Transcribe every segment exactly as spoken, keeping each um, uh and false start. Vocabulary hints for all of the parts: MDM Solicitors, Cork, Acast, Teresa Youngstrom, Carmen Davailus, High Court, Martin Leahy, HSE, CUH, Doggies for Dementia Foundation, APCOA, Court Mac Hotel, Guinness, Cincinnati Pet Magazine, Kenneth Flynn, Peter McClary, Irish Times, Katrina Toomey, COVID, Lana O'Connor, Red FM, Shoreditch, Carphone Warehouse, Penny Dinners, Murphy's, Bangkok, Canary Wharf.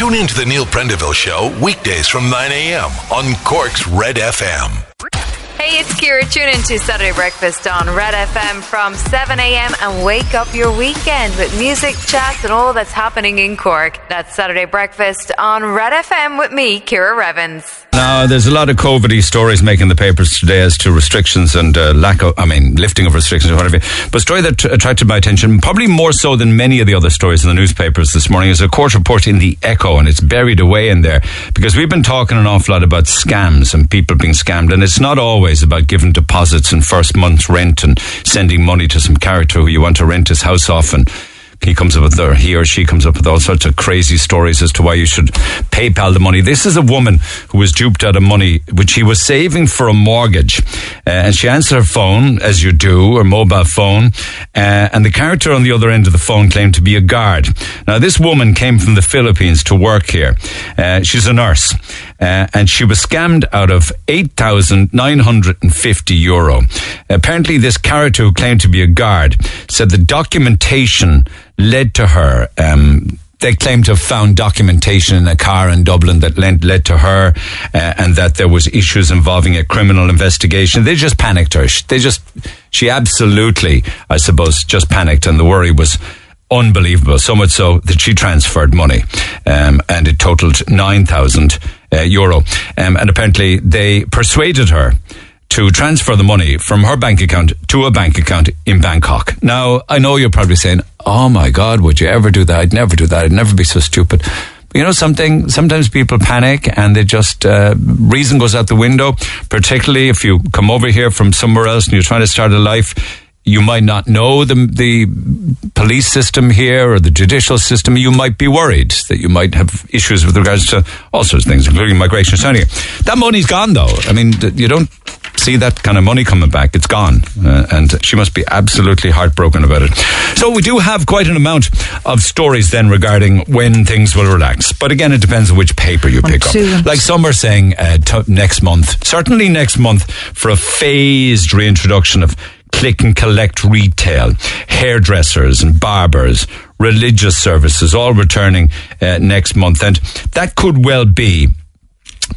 Tune in to the Neil Prendeville Show weekdays from nine a.m. on Cork's Red F M. Hey, it's Kira. Tune in to Saturday Breakfast on Red F M from seven a.m. and wake up your weekend with music, chat and all that's happening in Cork. That's Saturday Breakfast on Red F M with me, Kira Revens. Now, there's a lot of COVID-y stories making the papers today as to restrictions and uh, lack of, I mean, lifting of restrictions or whatever. But a story that t- attracted my attention, probably more so than many of the other stories in the newspapers this morning, is a court report in The Echo, and it's buried away in there because we've been talking an awful lot about scams and people being scammed, and it's not always about giving deposits and first month's rent and sending money to some character who you want to rent his house off, and he comes up with, or he or she comes up with all sorts of crazy stories as to why you should PayPal the money. This is a woman who was duped out of money which she was saving for a mortgage, uh, and she answered her phone, as you do, her mobile phone, uh, and the character on the other end of the phone claimed to be a guard. Now, this woman came from the Philippines to work here. Uh, she's a nurse, uh, and she was scammed out of eight thousand nine hundred fifty euro. Apparently, this character who claimed to be a guard said the documentation led to her. Um, they claimed to have found documentation in a car in Dublin that led, led to her, uh, and that there was issues involving a criminal investigation. They just panicked her. They just, she absolutely, I suppose, just panicked, and the worry was unbelievable. So much so that she transferred money, um, and it totaled nine thousand uh, euro. Um, and apparently, they persuaded her to transfer the money from her bank account to a bank account in Bangkok. Now, I know you're probably saying, oh my God, would you ever do that? I'd never do that. I'd never be so stupid. But you know something? Sometimes people panic and they just, uh, reason goes out the window, particularly if you come over here from somewhere else and you're trying to start a life. You might not know the, the police system here or the judicial system. You might be worried that you might have issues with regards to all sorts of things, including migration. So anyway, that money's gone, though. I mean, you don't see that kind of money coming back. It's gone. Uh, and she must be absolutely heartbroken about it. So we do have quite an amount of stories then regarding when things will relax. But again, it depends on which paper you pick up. Like some are saying uh, t- next month, certainly next month, for a phased reintroduction of click and collect retail, hairdressers and barbers, religious services, all returning uh, next month. And that could well be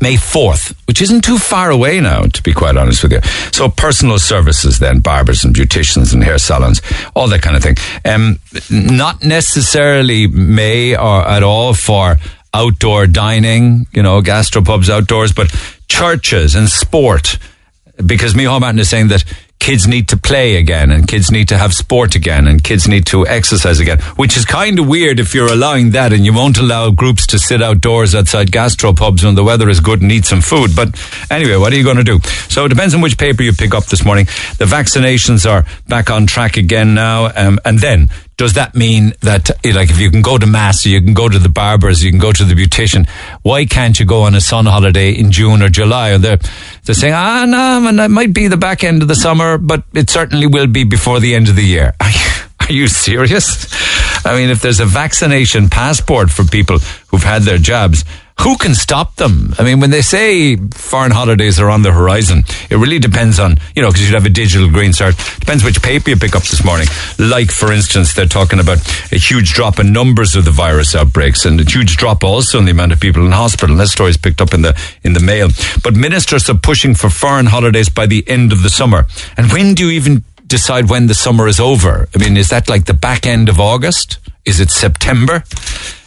May fourth, which isn't too far away now, to be quite honest with you. So personal services then, barbers and beauticians and hair salons, all that kind of thing. Um, not necessarily May or at all for outdoor dining, you know, gastropubs outdoors, but churches and sport, because Micheál Martin is saying that kids need to play again, and kids need to have sport again, and kids need to exercise again, which is kind of weird if you're allowing that and you won't allow groups to sit outdoors outside gastropubs when the weather is good and eat some food. But anyway, what are you going to do? So it depends on which paper you pick up this morning. The vaccinations are back on track again now. Um, and then does that mean that, like, if you can go to mass, you can go to the barbers, you can go to the beautician, why can't you go on a sun holiday in June or July? And they're, they're saying, ah, no, and that might be the back end of the summer, but it certainly will be before the end of the year. Are you, are you serious? I mean, if there's a vaccination passport for people who've had their jobs, who can stop them? I mean, when they say foreign holidays are on the horizon, it really depends on, you know, because you'd have a digital green card. Depends which paper you pick up this morning. Like, for instance, they're talking about a huge drop in numbers of the virus outbreaks and a huge drop also in the amount of people in hospital. And that story's picked up in the in the Mail. But ministers are pushing for foreign holidays by the end of the summer. And when do you even decide when the summer is over? I mean, is that like the back end of August? Is it September?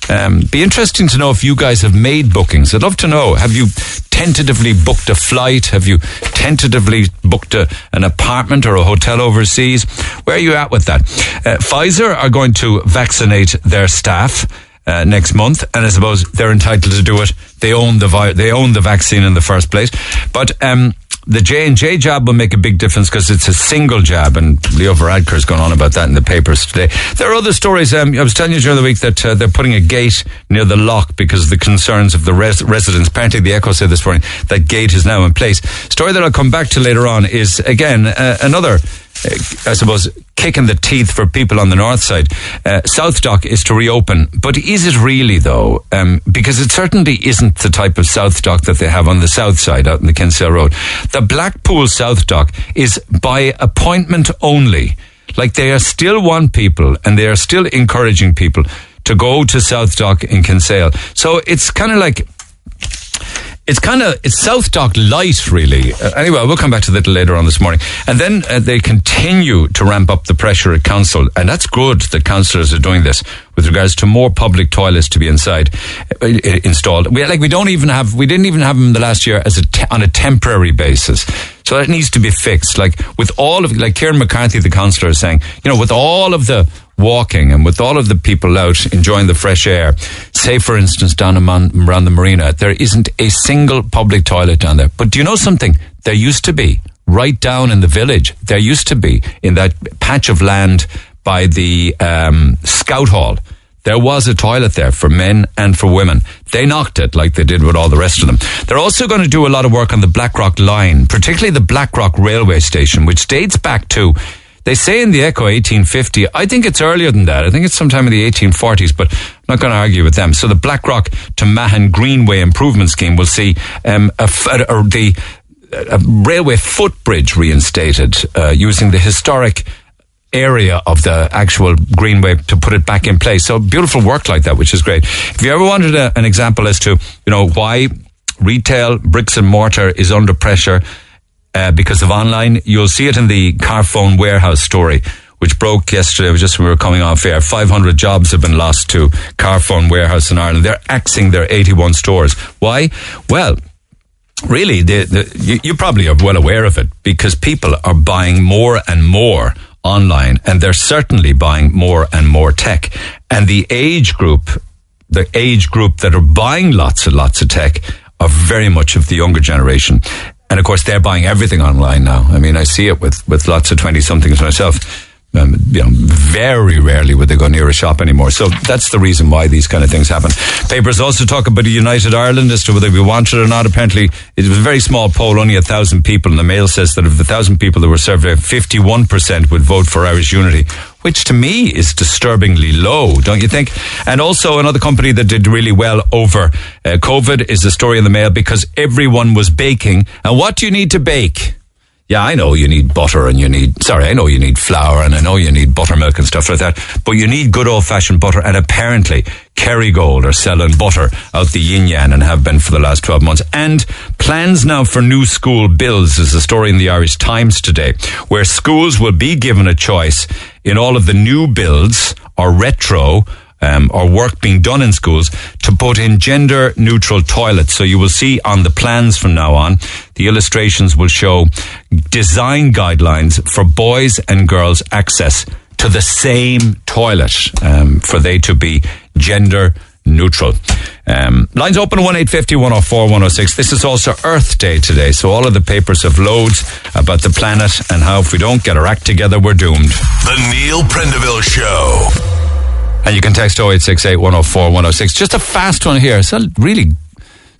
Um, be interesting to know if you guys have made bookings. I'd love to know. Have you tentatively booked a flight? Have you tentatively booked a, an apartment or a hotel overseas? Where are you at with that? Uh, Pfizer are going to vaccinate their staff uh, next month, and I suppose they're entitled to do it. They own the vi- they own the vaccine in the first place. But um, the J and J jab will make a big difference because it's a single jab, and Leo Varadkar's gone on about that in the papers today. There are other stories. Um, I was telling you during the week that uh, they're putting a gate near the lock because of the concerns of the res- residents. Apparently, The Echo said this morning that gate is now in place. Story that I'll come back to later on is, again, uh, another, uh, I suppose, kick in the teeth for people on the north side. Uh, SouthDoc is to reopen. But is it really, though? Um, because it certainly isn't the type of SouthDoc that they have on the south side out in the Kinsale Road. The Blackpool SouthDoc is by appointment only. Like, they are still want people and they are still encouraging people to go to SouthDoc in Kinsale. So it's kind of like... It's kind of, it's SouthDoc light, really. Uh, anyway, we'll come back to that later on this morning. And then uh, they continue to ramp up the pressure at council. And that's good that councillors are doing this with regards to more public toilets to be inside, uh, installed. We, like, we don't even have, we didn't even have them the last year as a te- on a temporary basis. So that needs to be fixed. Like, with all of, like Kieran McCarthy, the councillor, is saying, you know, with all of the walking and with all of the people out enjoying the fresh air, say for instance down around the marina, there isn't a single public toilet down there. But do you know something? There used to be, right down in the village, there used to be, in that patch of land by the um, Scout Hall, there was a toilet there for men and for women. They knocked it like they did with all the rest of them. They're also going to do a lot of work on the Blackrock line, particularly the Blackrock railway station, which dates back to, they say in the Echo, eighteen fifty. I think it's earlier than that. I think it's sometime in the eighteen forties, but I'm not going to argue with them. So the Blackrock to Mahon Greenway improvement scheme will see um, a, a, a, the a railway footbridge reinstated uh, using the historic area of the actual greenway to put it back in place. So beautiful work like that, which is great. If you ever wanted a, an example as to, you know, why retail bricks and mortar is under pressure, Uh, because of online, you'll see it in the Carphone Warehouse story, which broke yesterday, just when we were coming off air. five hundred jobs have been lost to Carphone Warehouse in Ireland. They're axing their eighty-one stores. Why? Well, really, the, the, you, you probably are well aware of it, because people are buying more and more online, and they're certainly buying more and more tech. And the age group, the age group that are buying lots and lots of tech are very much of the younger generation. And, of course, they're buying everything online now. I mean, I see it with, with lots of twenty-somethings myself. Um, you know, very rarely would they go near a shop anymore. So that's the reason why these kind of things happen. Papers also talk about a united Ireland as to whether we want it or not. Apparently, it was a very small poll, only one thousand people. And the Mail says that of the one thousand people that were surveyed, fifty-one percent would vote for Irish unity, which to me is disturbingly low, don't you think? And also another company that did really well over uh, COVID is the story in the Mail, because everyone was baking. And what do you need to bake? Yeah, I know you need butter and you need, sorry, I know you need flour and I know you need buttermilk and stuff like that, but you need good old-fashioned butter. And apparently Kerrygold are selling butter out the yin yang and have been for the last twelve months. And plans now for new school bills is a story in the Irish Times today, where schools will be given a choice in all of the new builds or retro Um, or work being done in schools to put in gender neutral toilets. So you will see on the plans from now on, the illustrations will show design guidelines for boys and girls access to the same toilet, um, for they to be gender neutral. Um, lines open one eight five zero, one zero four, one zero six. This is also Earth Day today, so all of the papers have loads about the planet and how if we don't get our act together, we're doomed. The Neil Prendeville Show. And you can text oh eight six eight, one oh four, one oh six. Just a fast one here. It's a really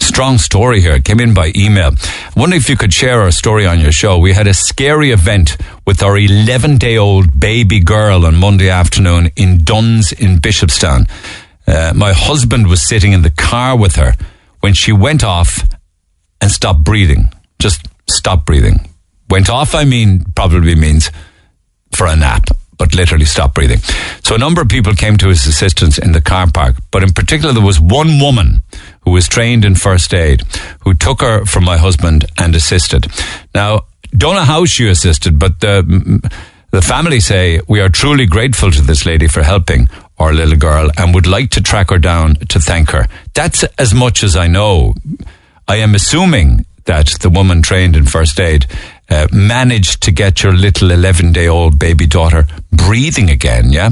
strong story here. It came in by email. I wonder if you could share our story on your show. We had a scary event with our eleven-day-old baby girl on Monday afternoon in Duns in Bishopstown. Uh, my husband was sitting in the car with her when she went off and stopped breathing. Just stopped breathing. Went off, I mean, probably means for a nap, but literally stopped breathing. So a number of people came to his assistance in the car park, but in particular there was one woman who was trained in first aid who took her from my husband and assisted. Now, don't know how she assisted, but the, the family say, we are truly grateful to this lady for helping our little girl and would like to track her down to thank her. That's as much as I know. I am assuming that the woman trained in first aid Uh, managed to get your little eleven-day-old baby daughter breathing again, yeah?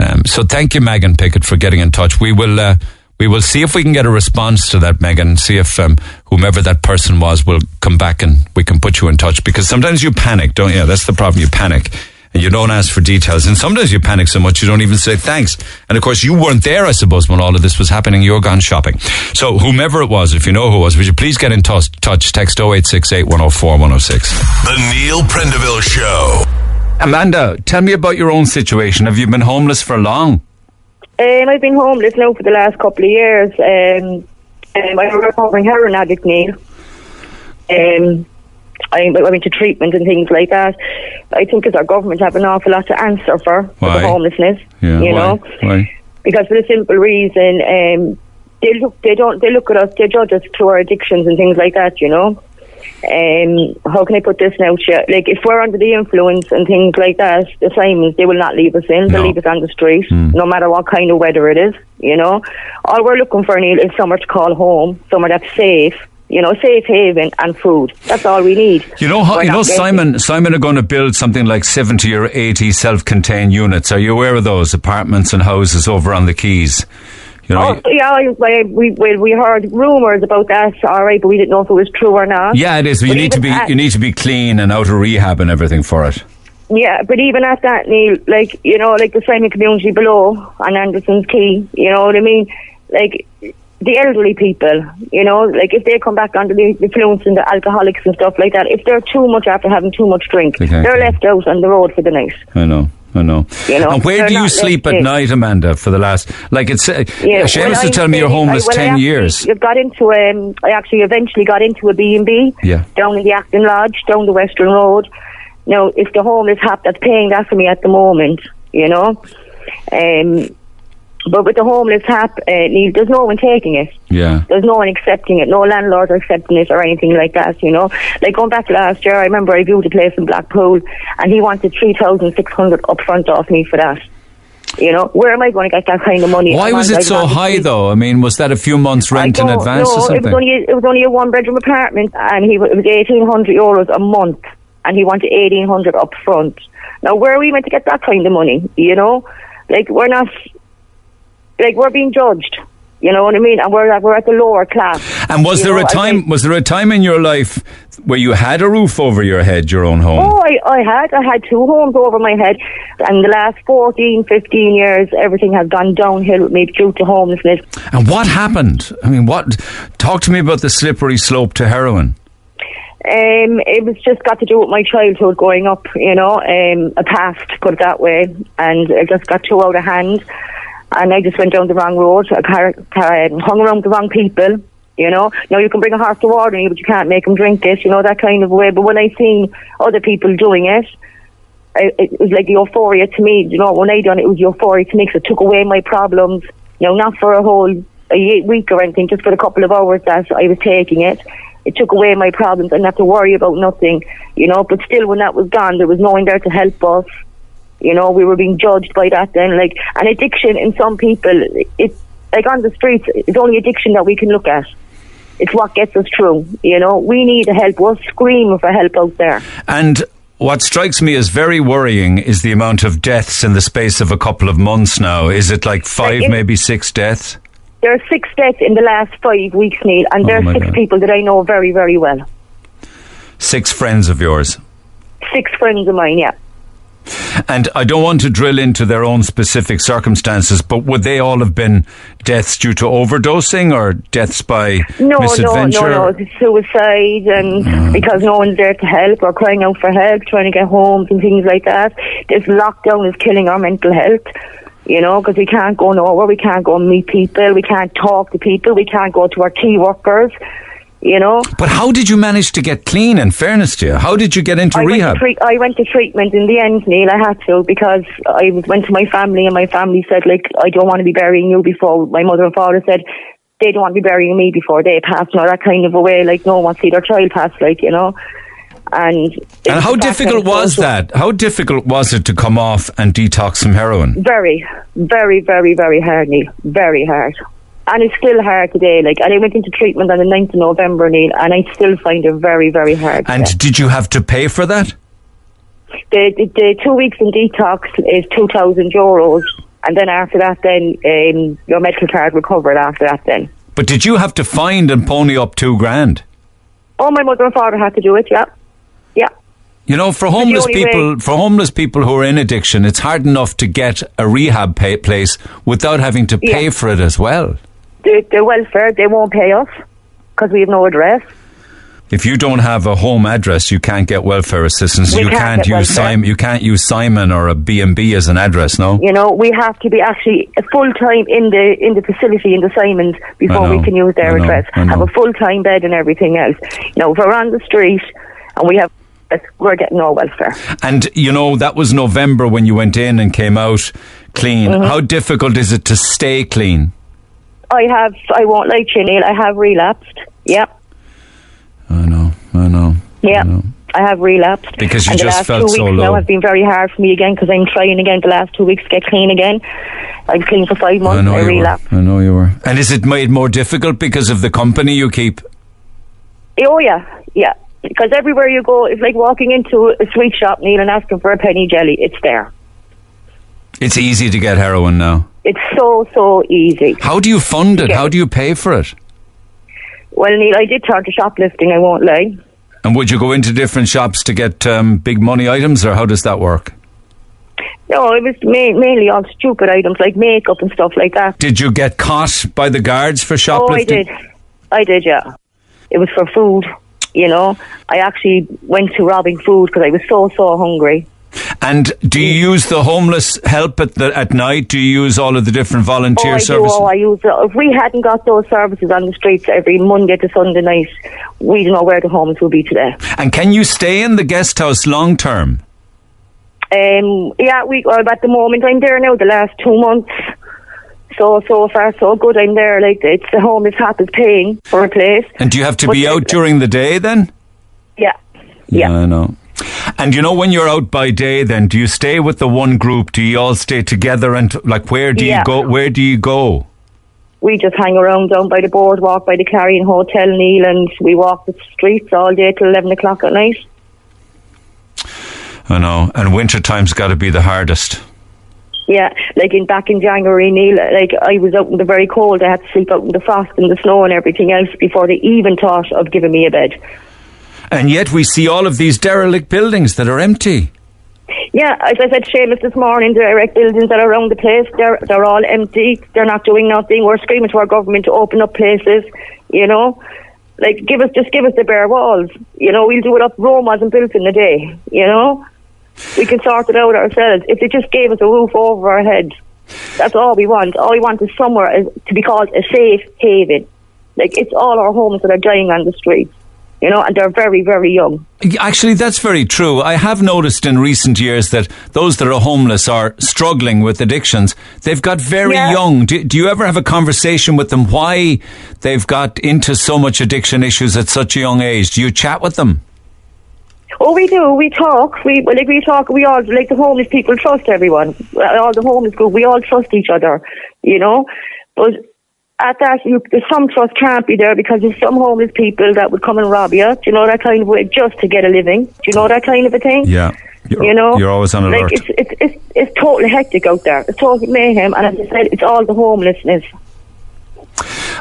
Um, so thank you, Megan Pickett, for getting in touch. We will uh, we will see if we can get a response to that, Megan, see if um, whomever that person was will come back and we can put you in touch, because sometimes you panic, don't you? That's the problem, you panic. And you don't ask for details. And sometimes you panic so much you don't even say thanks. And of course, you weren't there, I suppose, when all of this was happening. You were gone shopping. So whomever it was, if you know who it was, would you please get in touch? touch text oh eight six eight, one oh four, one oh six. The Neil Prendeville Show. Amanda, tell me about your own situation. Have you been homeless for long? Um, I've been homeless now for the last couple of years. Um, um, I'm a recovering heroin addict, Neil. Um... I went to treatment and things like that. I think as our government have an awful lot to answer for, for the homelessness, yeah, you why? know. Why? because for the simple reason um, they look they don't they look at us, they judge us through our addictions and things like that, you know. Um, how can I put this now? Like, if we're under the influence and things like that, the Simons, they will not leave us in. They'll no. leave us on the street, mm. no matter what kind of weather it is, you know. All we're looking for, Neil, is somewhere to call home, somewhere that's safe, you know, safe haven and food. That's all we need. You know, how, you know, Simon, Simon are going to build something like seventy or eighty self-contained units. Are you aware of those apartments and houses over on the Quays? You know, oh, yeah, I, I, we, we we heard rumours about that, all right, but we didn't know if it was true or not. Yeah, it is, but you but need to be at, you need to be clean and out of rehab and everything for it. Yeah, but even at that, Neil, like, you know, like the Simon community below on Anderson's Quay, you know what I mean? Like, the elderly people, you know, like if they come back under the influence and the alcoholics and stuff like that, if they're too much after having too much drink, they they're left out on the road for the night. I know. I know. You know. And where do you sleep at night, Amanda, for the last... Like, it's... Uh, yeah, Seamus is telling me you're homeless I, well, ten actually, years. You've got into... Um, I actually eventually got into a B and B yeah. down in the Acton Lodge, down the Western Road. Now, if the homeless hap that's paying that for me at the moment, you know. Um, but with the homeless hap, uh, there's no one taking it. Yeah. There's no one accepting it. No landlords are accepting it or anything like that, you know. Like, going back last year, I remember I viewed a place in Blackpool and he wanted three thousand six hundred up front off me for that. You know, where am I going to get that kind of money? Why was it so high, though? I mean, was that a few months' rent in advance or something? No, it was only a, it was only a one-bedroom apartment and he, it was eighteen hundred euros a month and he wanted eighteen hundred up front. Now, where are we meant to get that kind of money, you know? Like, we're not... Like, we're being judged. You know what I mean? And we're, we're at the lower class. And was there know? a time I mean, was there a time in your life where you had a roof over your head, your own home? Oh, I, I had. I had two homes over my head. And the last fourteen, fifteen years, everything has gone downhill with me due to homelessness. And what happened? I mean, what? Talk to me about the slippery slope to heroin. Um, it was just got to do with my childhood growing up, you know, um, a past, put it that way. And it just got too out of hand. And I just went down the wrong road. I car- car- hung around the wrong people, you know. Now, you can bring a horse to water, but you can't make them drink this, you know, that kind of way. But when I seen other people doing it, I, it was like euphoria to me. You know, when I done it, it was euphoria to me because it took away my problems. You know, not for a whole a week or anything, just for a couple of hours that I was taking it. It took away my problems. I didn't have to worry about nothing, you know. But still, when that was gone, there was no one there to help us. You know, we were being judged by that then. Like, an addiction in some people, it's like on the streets, it's only addiction that we can look at. It's what gets us through, you know. We need help. We're screaming for help out there. And what strikes me as very worrying is the amount of deaths in the space of a couple of months now. Is it like five, like in, maybe six deaths? There are six deaths in the last five weeks, Neil, and oh there are six God. people that I know very, very well. Six friends of yours? Six friends of mine, yeah. And I don't want to drill into their own specific circumstances, but would they all have been deaths due to overdosing or deaths by no, misadventure? No, no, no, suicide and mm. because no one's there to help or crying out for help, trying to get homes and things like that. This lockdown is killing our mental health, you know, because we can't go nowhere, we can't go and meet people, we can't talk to people, we can't go to our key workers. You know, but how did you manage to get clean? In fairness to you, how did you get into I rehab? Went tre- I went to treatment in the end, Neil. I had to because I went to my family, and my family said, "Like, I don't want to be burying you before." My mother and father said they don't want to be burying me before they pass, or that kind of a way. Like, no one wants to see their child pass, like, you know. And and how difficult was that? How difficult was it to come off and detox from heroin? Very, very, very, very hard, Neil. Very hard. And it's still hard today. Like, and I went into treatment on the ninth of November, Neil, and I still find it very, very hard. And today. Did you have to pay for that? The, the, the two weeks in detox is two thousand euros. And then after that, then um, your medical card will cover it after that then. But did you have to find and pony up two grand? Oh, my mother and father had to do it, yeah. Yeah. You know, for homeless people, way. for homeless people who are in addiction, it's hard enough to get a rehab pay place without having to pay yeah. for it as well. The welfare, they won't pay us because we have no address. If you don't have a home address, you can't get welfare assistance. We you can't, can't use Simon. You can't use Simon or a B and B as an address. No. You know, we have to be actually full time in the in the facility in the Simons before know, we can use their know, address. Have a full time bed and everything else. You know, if we're on the street and we have. we're getting no welfare. And, you know, that was November when you went in and came out clean. Mm-hmm. How difficult is it to stay clean? I have, I won't lie to you, Neil, I have relapsed. Yep. I know, I know. Yeah, I, I have relapsed. Because you and just felt so low. The last two weeks now have been very hard for me again, because I'm trying again the last two weeks to get clean again. I'm clean for five months and I relapsed. I know you were. And is it made more difficult because of the company you keep? Oh, yeah, yeah. Because everywhere you go, it's like walking into a sweet shop, Neil, and asking for a penny jelly. It's there. It's easy to get heroin now. It's so, so easy. How do you fund it? Yeah. How do you pay for it? Well, Neil, I did turn to shoplifting, I won't lie. And would you go into different shops to get um, big money items, or how does that work? No, it was ma- mainly all stupid items, like makeup and stuff like that. Did you get caught by the guards for shoplifting? Oh, I did. I did, yeah. It was for food. You know, I actually went to robbing food because I was so, so hungry. And do you use the homeless help at the, at night? Do you use all of the different volunteer oh, I services? Do. Oh, I use uh, if we hadn't got those services on the streets every Monday to Sunday night, we don't know where the homeless will be today. And can you stay in the guest house long term? Um, yeah, we. Well, at the moment, I'm there now the last two months. So, so far, so good. I'm there. Like, it's the homeless half is paying for a place. And do you have to but be out during the day then? Yeah. Yeah. I know. And you know, when you're out by day then, do you stay with the one group? Do you all stay together? And like, where do yeah. you go? Where do you go? We just hang around down by the boardwalk, by the Clarion Hotel, Neil, and we walk the streets all day till eleven o'clock at night. I know. And winter time's got to be the hardest. Yeah, like in back in January, Neil, like I was out in the very cold. I had to sleep out in the frost and the snow and everything else before they even thought of giving me a bed. And yet we see all of these derelict buildings that are empty. Yeah, as I said, Seamus, this morning, the derelict buildings that are around the place, they're, they're all empty. They're not doing nothing. We're screaming to our government to open up places, you know. Like, give us, just give us the bare walls. You know, we'll do it up. Rome wasn't built in a day, you know. We can sort it out ourselves. If they just gave us a roof over our heads, that's all we want. All we want is somewhere to be called a safe haven. Like, it's all our homes that are dying on the streets, you know, and they're very, very young. Actually, that's very true. I have noticed in recent years that those that are homeless are struggling with addictions. They've got very yeah. young. Do, do you ever have a conversation with them why they've got into so much addiction issues at such a young age? Do you chat with them? Oh, we do. We talk. We like we talk. We all like the homeless people trust everyone. All the homeless group. We all trust each other, you know. But at that, you, some trust can't be there because there's some homeless people that would come and rob you. Do you know that kind of way? Just to get a living. Do you know that kind of a thing? Yeah. You're, you know, you're always on alert. Like it's it's it's it's totally hectic out there. It's total mayhem, and as I said, it's all the homelessness.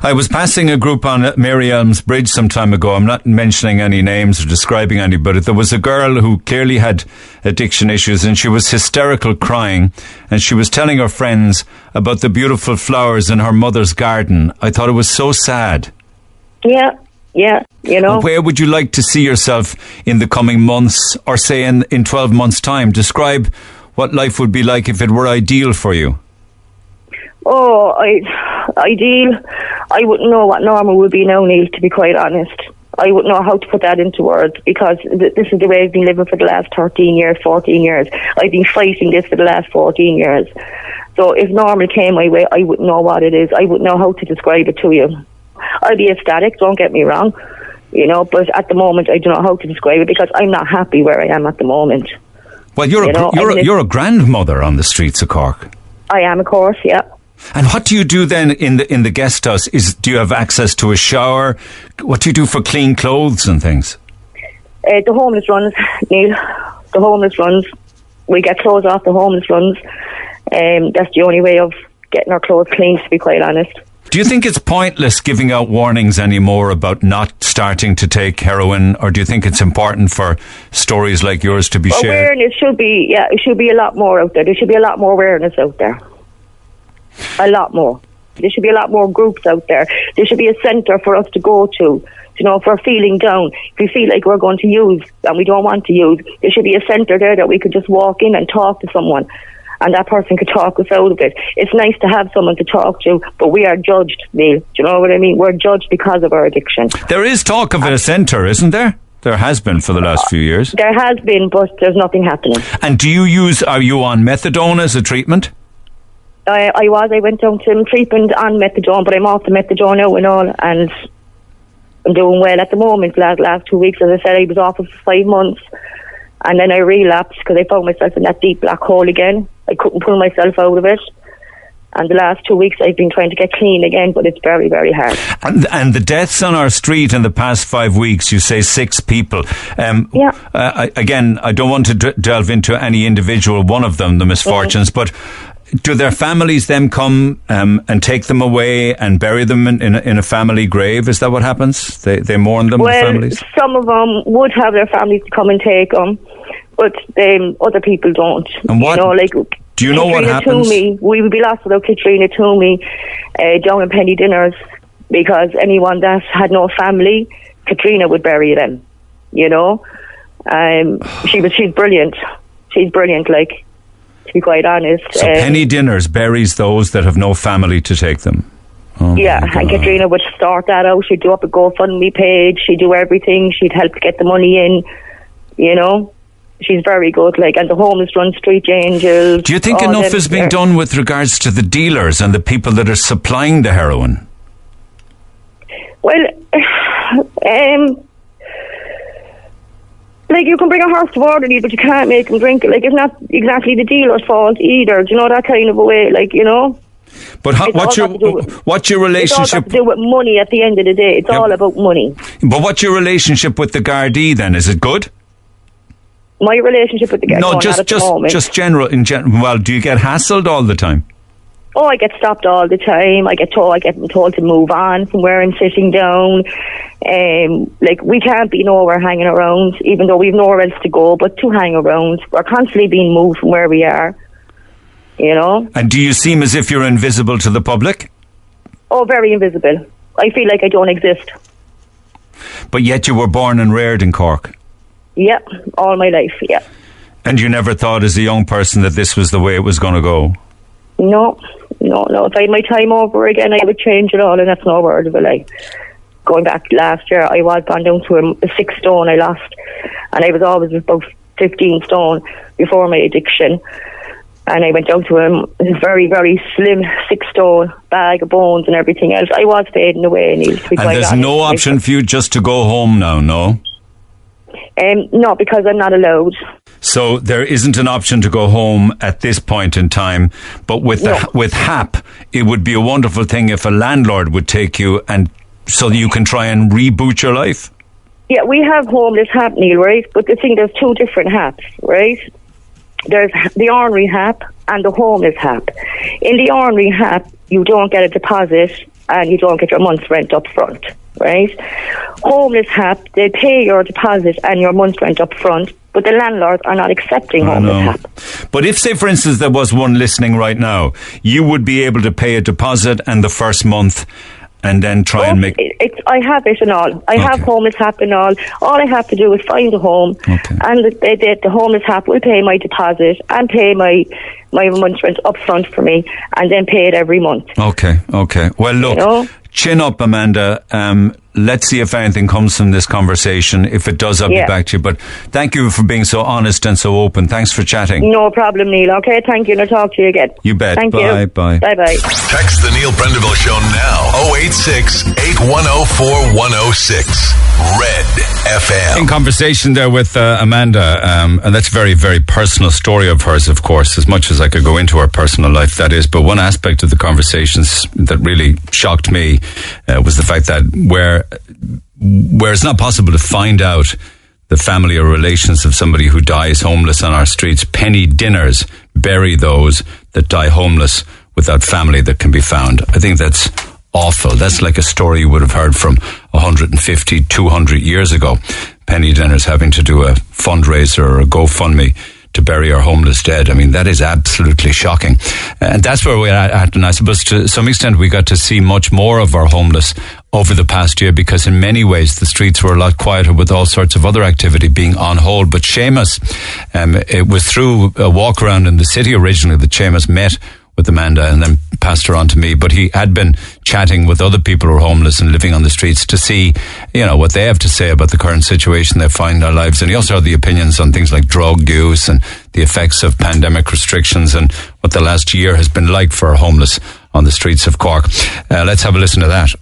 I was passing a group on Mary Elms Bridge some time ago. I'm not mentioning any names or describing anybody. There was a girl who clearly had addiction issues, and she was hysterical crying, and she was telling her friends about the beautiful flowers in her mother's garden. I thought it was so sad. Yeah, yeah, you know. Where would you like to see yourself in the coming months, or say in, in twelve months' time? Describe what life would be like if it were ideal for you. Oh, I, ideal. I wouldn't know what normal would be now, Neil, to be quite honest. I wouldn't know how to put that into words because th- this is the way I've been living for the last thirteen years, fourteen years. I've been fighting this for the last fourteen years. So if normal came my way, I wouldn't know what it is. I wouldn't know how to describe it to you. I'd be ecstatic, don't get me wrong, you know, but at the moment I don't know how to describe it because I'm not happy where I am at the moment. Well, you're, you a, know, you're, a, you're a grandmother on the streets of Cork. I am, of course, yeah. And what do you do then in the in the guest house? Is do you have access to a shower? What do you do for clean clothes and things? Uh, the homeless runs, Neil. The homeless runs. We get clothes off the homeless runs. Um, that's the only way of getting our clothes clean, to be quite honest. Do you think it's pointless giving out warnings anymore about not starting to take heroin, or do you think it's important for stories like yours to be well, shared? Awareness should be, yeah, it should be a lot more out there. There should be a lot more awareness out there. A lot more. There should be a lot more groups out there. There should be a centre for us to go to. You know, if we're feeling down, if we feel like we're going to use and we don't want to use, there should be a centre there that we could just walk in and talk to someone, and that person could talk us out of it. It's nice to have someone to talk to, but we are judged, Neil. Do you know what I mean? We're judged because of our addiction. There is talk of a centre, isn't there? There has been for the last few years. There has been, but there's nothing happening. And do you use, are you on methadone as a treatment? I, I was. I went down to treatment on methadone, but I'm off the methadone now and all, and I'm doing well at the moment. Last, last two weeks, as I said, I was off for five months, and then I relapsed because I found myself in that deep black hole again. I couldn't pull myself out of it. And the last two weeks I've been trying to get clean again, but it's very, very hard. And, and the deaths on our street in the past five weeks, you say six people. Um, yeah. Uh, I, again, I don't want to d- delve into any individual one of them, the misfortunes, mm-hmm. but do their families then come um, and take them away and bury them in, in, a, in a family grave? Is that what happens? They, they mourn them, well, the families? Some of them would have their families come and take them, but um, other people don't. And what... You know, like, do you know Katrina what happens? Toomey, we would be lost without Katrina Toomey uh, down in Penny Dinners, because anyone that had no family, Katrina would bury them, you know. Um, she was, she's brilliant. She's brilliant, like, to be quite honest. So um, Penny Dinners buries those that have no family to take them. Oh yeah, and Katrina would start that out. She'd do up a GoFundMe page. She'd do everything. She'd help get the money in, you know. She's very good, like, and the homeless run street angels. Do you think enough is being done with regards to the dealers and the people that are supplying the heroin? Well, um, like, you can bring a horse to water, but you can't make them drink it. Like, it's not exactly the dealer's fault either. Do you know, that kind of a way, like, you know? But how, what's your with, what's your relationship? It's all got to do with money at the end of the day. It's yeah. all about money. But what's your relationship with the Gardaí then? Is it good? My relationship with the guy. No, just, just, just general, in general. Well, do you get hassled all the time? Oh, I get stopped all the time. I get told, I get told to move on from where I'm sitting down. Um, like, we can't be nowhere hanging around, even though we've nowhere else to go but to hang around. We're constantly being moved from where we are, you know. And do you seem as if you're invisible to the public? Oh, very invisible. I feel like I don't exist. But yet you were born and reared in Cork. Yeah, all my life, yeah. And you never thought as a young person that this was the way it was going to go? No, no, no. If I had my time over again, I would change it all, and that's no word of a lie. Going back last year, I was gone down to a, a six stone I lost, and I was always about fifteen stone before my addiction. And I went down to a very, very slim six-stone bag of bones and everything else. I was fading away, Neil. And there's no option for you just to go home now, no? Um, no, because I'm not allowed. So there isn't an option to go home at this point in time, but with the, no. with H A P, it would be a wonderful thing if a landlord would take you and so that you can try and reboot your life? Yeah, we have homeless H A P, Neil, right? But the thing, there's two different H A Ps, right? There's the ordinary H A P and the homeless H A P. In the ordinary H A P, you don't get a deposit and you don't get your month's rent up front. Right? Homeless H A P, they pay your deposit and your month's rent up front, but the landlords are not accepting homeless H A P. But if, say, for instance, there was one listening right now, you would be able to pay a deposit and the first month and then try oh, and make... It, it's, I have it and all. I okay. have homeless H A P and all. All I have to do is find a home, okay. and they, they, the homeless H A P will pay my deposit and pay my... my month's rent up front for me, and then pay it every month. Okay, okay. Well, look, you know? Chin up, Amanda. Um, let's see if anything comes from this conversation. If it does, I'll yeah. be back to you. But thank you for being so honest and so open. Thanks for chatting. No problem, Neil. Okay, thank you, and I'll talk to you again. You bet. Thank bye, you. Bye. Bye-bye. Text the Neil Prendeville Show now. oh eight six, eight one oh, four one oh six. Red F M. In conversation there with uh, Amanda, um, and that's a very, very personal story of hers, of course, as much as I could go into her personal life, that is. But one aspect of the conversations that really shocked me uh, was the fact that where, where it's not possible to find out the family or relations of somebody who dies homeless on our streets, Penny Dinners bury those that die homeless without family that can be found. I think that's awful. That's like a story you would have heard from one hundred fifty, two hundred years ago. Penny Dinners having to do a fundraiser or a GoFundMe to bury our homeless dead. I mean, that is absolutely shocking. And that's where we're at. And I suppose to some extent we got to see much more of our homeless over the past year, because in many ways the streets were a lot quieter with all sorts of other activity being on hold. But Seamus, um, it was through a walk around in the city originally that Seamus met with Amanda and then passed her on to me. But he had been chatting with other people who are homeless and living on the streets to see, you know, what they have to say about the current situation they find in their lives. And he also had the opinions on things like drug use and the effects of pandemic restrictions and what the last year has been like for homeless on the streets of Cork. Uh, let's have a listen to that.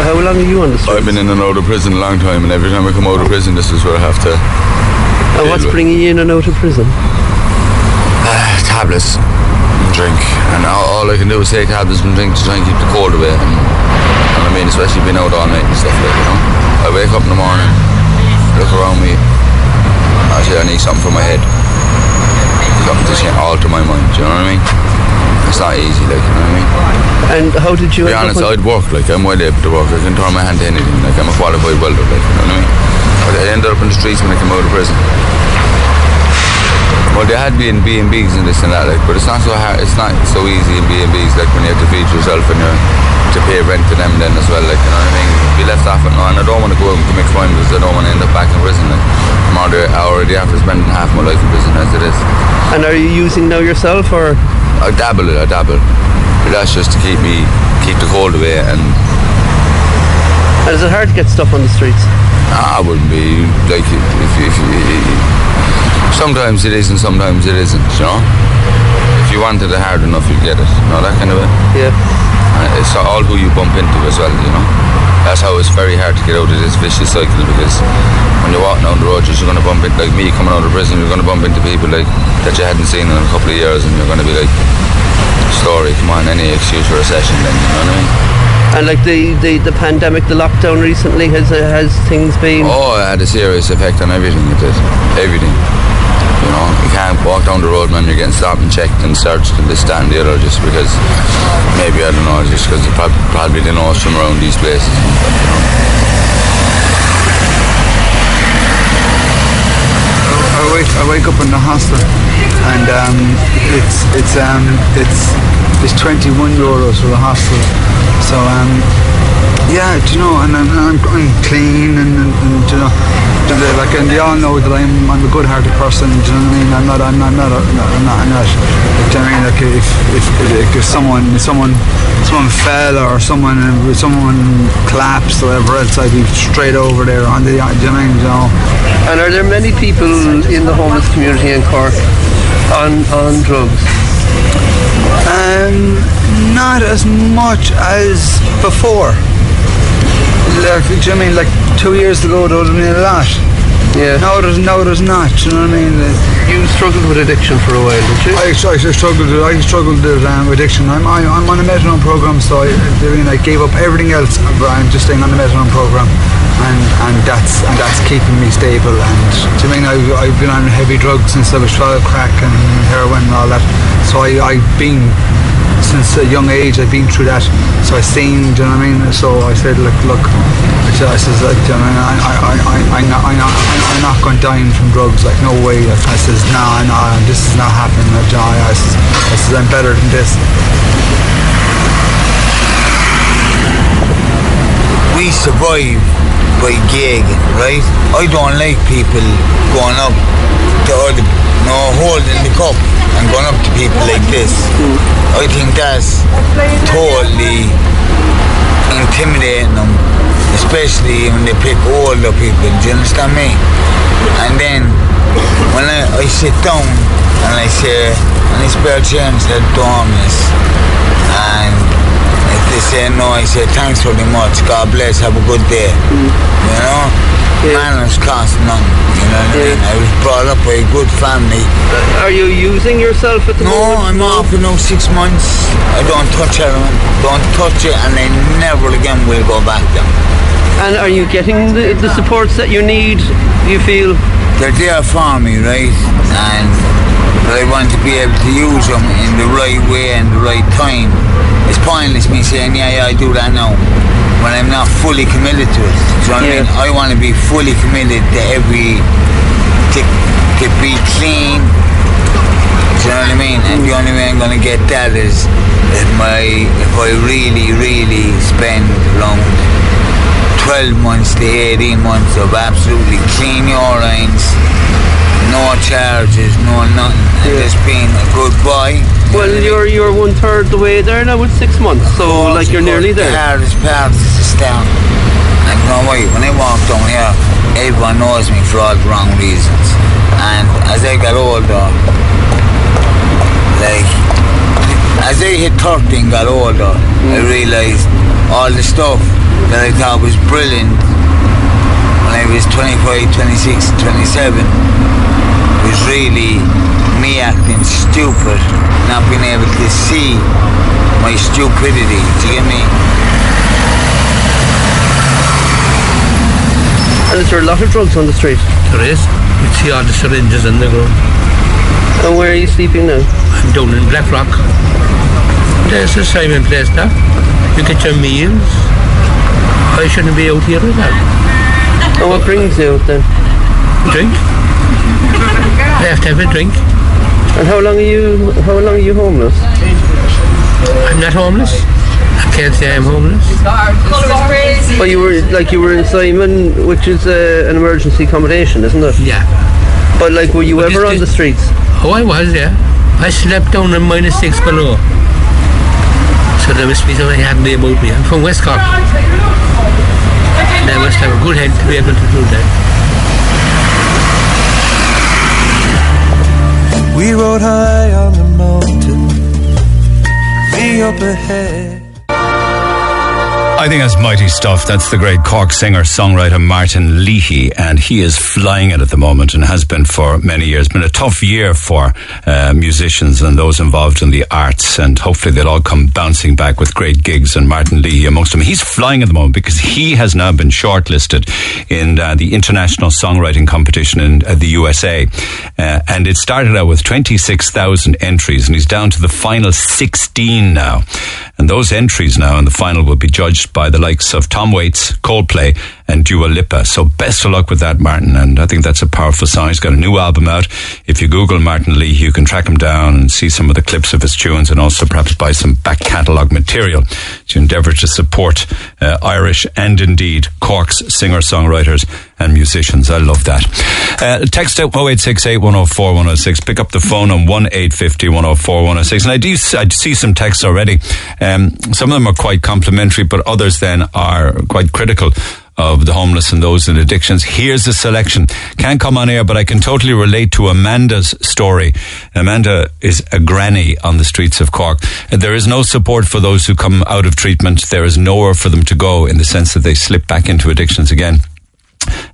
How long are you on the streets? I've been in and out of prison a long time, and every time I come out of prison, this is where I have to... And what's with. Bringing you in and out of prison? Uh, tablets and drink. And all, all I can do is take tablets and drink to try and keep the cold away. And, and I mean, especially being out all night and stuff like that, you know? I wake up in the morning, look around me, I say I need something for my head. Something to change, alter my mind, do you know what I mean? It's not easy, like, you know what I mean? And how did you... To be honest, I'd work, like, I'm well able to work. I can turn my hand to anything, like, I'm a qualified welder, like, you know what I mean? But I ended up in the streets when I came out of prison. Well, they had been B and B's and this and that, like, but it's not so hard, it's not so easy in B and B's, like, when you have to feed yourself and you to pay rent to them then as well, like, you know what I mean? Be left off at no, and I don't want to go out and commit crime because I don't want to end up back in prison, like, I'm already after spending half my life in prison as it is. And are you using now yourself, or...? I dabble it, I dabble. But that's just to keep me, keep the cold away and... And is it hard to get stuff on the streets? Nah, I wouldn't be. Like, if you... If you sometimes it is and sometimes it isn't, you know? If you wanted it hard enough, you'd get it. You know, that kind of way? Yeah. And it's all who you bump into as well, you know? That's how it's very hard to get out of this vicious cycle, because when you're walking down the road, you're just going to bump into, like me coming out of prison, you're going to bump into people like that you hadn't seen in a couple of years, and you're going to be like, story, come on, any excuse for a session then, you know what I mean? And like the, the, the pandemic, the lockdown recently, has uh, has things been... Oh, it had a serious effect on everything, it did. Everything. You know, you can't walk down the road, man, you're getting stopped and checked and searched and this, that and the other, just because, maybe, I don't know, just because you probably, probably didn't know us from around these places and stuff, you know? I wake, I wake up in the hostel, and um, it's it's um, it's it's twenty-one euros for a hostel. So um, yeah, do you know? And I'm I'm, I'm clean, and, and, and do you know, do they, like, and they all know that I'm I'm a good-hearted person. Do you know what I mean? I'm not I'm not I'm not I'm not. I'm not do you know what I mean? Like, if if if, if someone if someone someone fell or someone someone collapsed or whatever else, I'd be straight over there on the. Do you know what I mean? You know? And are there many people in the homeless community in Cork on on drugs? Um, not as much as before. Like, do you know what I mean? Like two years ago, there would have been a lot. Yeah. Now there's now there's not. Do you know what I mean? You struggled with addiction for a while, didn't you? I, I struggled. With, I struggled with um, addiction. I'm I, I'm on a methadone program, so I, I mean, I gave up everything else. But I'm just staying on the methadone program. And, and that's and that's keeping me stable. And do you mean I've, I've been on heavy drugs since I was twelve, crack and heroin and all that. So I, I've been, since a young age, I've been through that. So I've seen, do you know what I mean? So I said, look, look, I says, I, do you know, I, I, I, I, I, I'm not going dying from drugs, like, no way. I says, nah, nah, this is not happening. I, I, says, I says, I'm better than this. We survive by gagging, right? I don't like people going up to other, you know, holding the cup and going up to people like this. I think that's totally intimidating them, especially when they pick older people, do you understand me? And then when I, I sit down and I say, any spare change that dormless, and if they say no, I say thanks very much, God bless, have a good day. Mm. You know? Yeah. Manners cost none. You know what yeah. I mean? I was brought up by a good family. Are you using yourself at the no, moment? No, I'm off in now six months. I don't touch it. Don't touch it, and I never again will go back there. And are you getting the, the supports that you need, you feel? They're there for me, right? And I want to be able to use them in the right way and the right time. It's pointless me saying, yeah, yeah, I do that now, when I'm not fully committed to it. Do you know what yeah. I mean? I want to be fully committed to every, to, to be clean. Do you know what I mean? And the only way I'm going to get that is if, my, if I really, really spend around twelve months to eighteen months of absolutely clean urines, No charges, no nothing. And yeah. Just being a good boy. Well, you're you're one third the way there now with six months, so course, like you're nearly there. The hardest part is to stand. And no way, when I walk down here, everyone knows me for all the wrong reasons. And as I got older, like as I hit thirty and got older, mm. I realised all the stuff that I thought was brilliant when I was twenty-five, twenty-six, twenty-seven. It was really me acting stupid, not being able to see my stupidity, do you get me? And is there a lot of drugs on the street? There is. You see all the syringes in the ground. And where are you sleeping now? I'm down in Blackrock. There's a Simon place there. You get your meals. I shouldn't be out here with that. And what brings you out then? Drink. I have to have a drink. And how long are you how long are you homeless? I'm not homeless. I can't say I'm homeless. Well, you were like you were in Simon, which is uh, an emergency accommodation, isn't it? Yeah. But like were you but ever this, on this, the streets? Oh, I was, yeah. I slept down in minus six below. So there must be something handy about me. I'm from West Cork. And I must have a good head to be able to do that. We rode high on the mountain, me up ahead. I think that's mighty stuff. That's the great Cork singer-songwriter Martin Leahy, and he is flying it at the moment and has been for many years. It's been a tough year for uh, musicians and those involved in the arts, and hopefully they'll all come bouncing back with great gigs, and Martin Leahy amongst them. He's flying at the moment because he has now been shortlisted in uh, the International Songwriting Competition in uh, the U S A. Uh, and it started out with twenty-six thousand entries, and he's down to the final sixteen now. And those entries now in the final will be judged by the likes of Tom Waits, Coldplay and Dua Lipa. So best of luck with that, Martin. And I think that's a powerful song. He's got a new album out. If you Google Martin Leahy, you can track him down and see some of the clips of his tunes, and also perhaps buy some back catalogue material to endeavour to support uh, Irish and indeed Cork's singer-songwriters and musicians. I love that. Uh, text out oh eight six eight, one oh four, one oh six. Pick up the phone on one eight five zero, one oh four, one oh six. And I do I see some texts already. Um, some of them are quite complimentary, but others then are quite critical of the homeless and those in addictions. Here's a selection. Can't come on air, but I can totally relate to Amanda's story. Amanda is a granny on the streets of Cork. There is no support for those who come out of treatment. There is nowhere for them to go in the sense that they slip back into addictions again.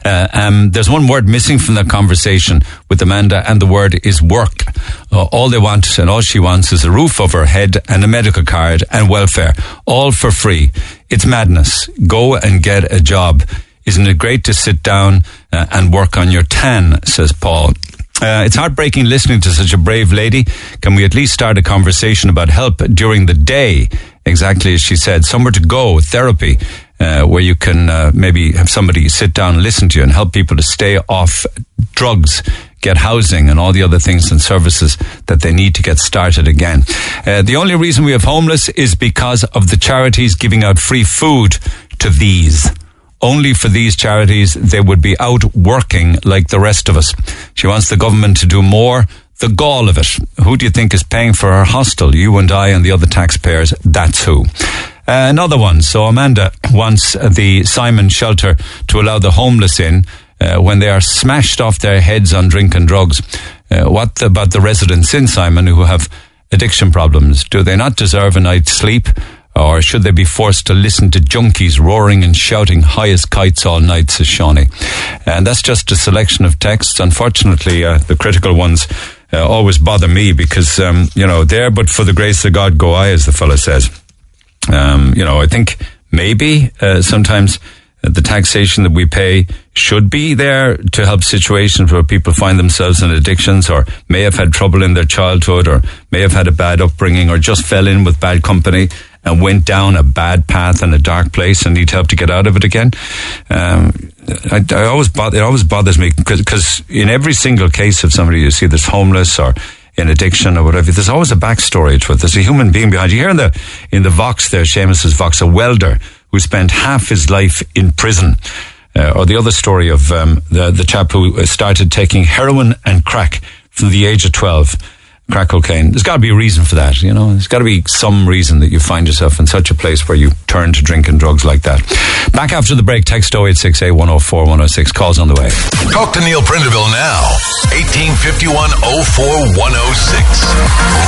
Uh, um, there's one word missing from that conversation with Amanda, and the word is work. Uh, all they want and all she wants is a roof over her head and a medical card and welfare, all for free. It's madness. Go and get a job. Isn't it great to sit down uh, and work on your tan, says Paul. Uh, it's heartbreaking listening to such a brave lady. Can we at least start a conversation about help during the day? Exactly as she said, somewhere to go, therapy. Uh, where you can uh, maybe have somebody sit down and listen to you and help people to stay off drugs, get housing and all the other things and services that they need to get started again. Uh, the only reason we have homeless is because of the charities giving out free food to these. Only for these charities, they would be out working like the rest of us. She wants the government to do more. The gall of it. Who do you think is paying for her hostel? You and I and the other taxpayers. That's who. Uh, another one. So Amanda wants the Simon shelter to allow the homeless in uh, when they are smashed off their heads on drink and drugs. Uh, what the, about the residents in Simon who have addiction problems? Do they not deserve a night's sleep? Or should they be forced to listen to junkies roaring and shouting high as kites all night, says Shawnee? And that's just a selection of texts. Unfortunately, uh, the critical ones uh, always bother me because, um, you know, there but for the grace of God go I, as the fella says. Um, you know, I think maybe uh, sometimes the taxation that we pay should be there to help situations where people find themselves in addictions or may have had trouble in their childhood or may have had a bad upbringing or just fell in with bad company and went down a bad path in a dark place and need help to get out of it again. Um, I, I always bother, it always bothers me because in every single case of somebody you see that's homeless or in addiction or whatever, there's always a backstory to it. There's a human being behind you. Here in the in the Vox there, Seamus's Vox, a welder who spent half his life in prison uh, or the other story of um, the, the chap who started taking heroin and crack from the age of twelve, crack cocaine. There's got to be a reason for that, you know. There's got to be some reason that you find yourself in such a place where you turn to drinking drugs like that. Back after the break, text oh eight six eight, one oh four, one oh six. Calls on the way. Talk to Neil Prendeville now. eighteen fifty-one, oh four, one oh six.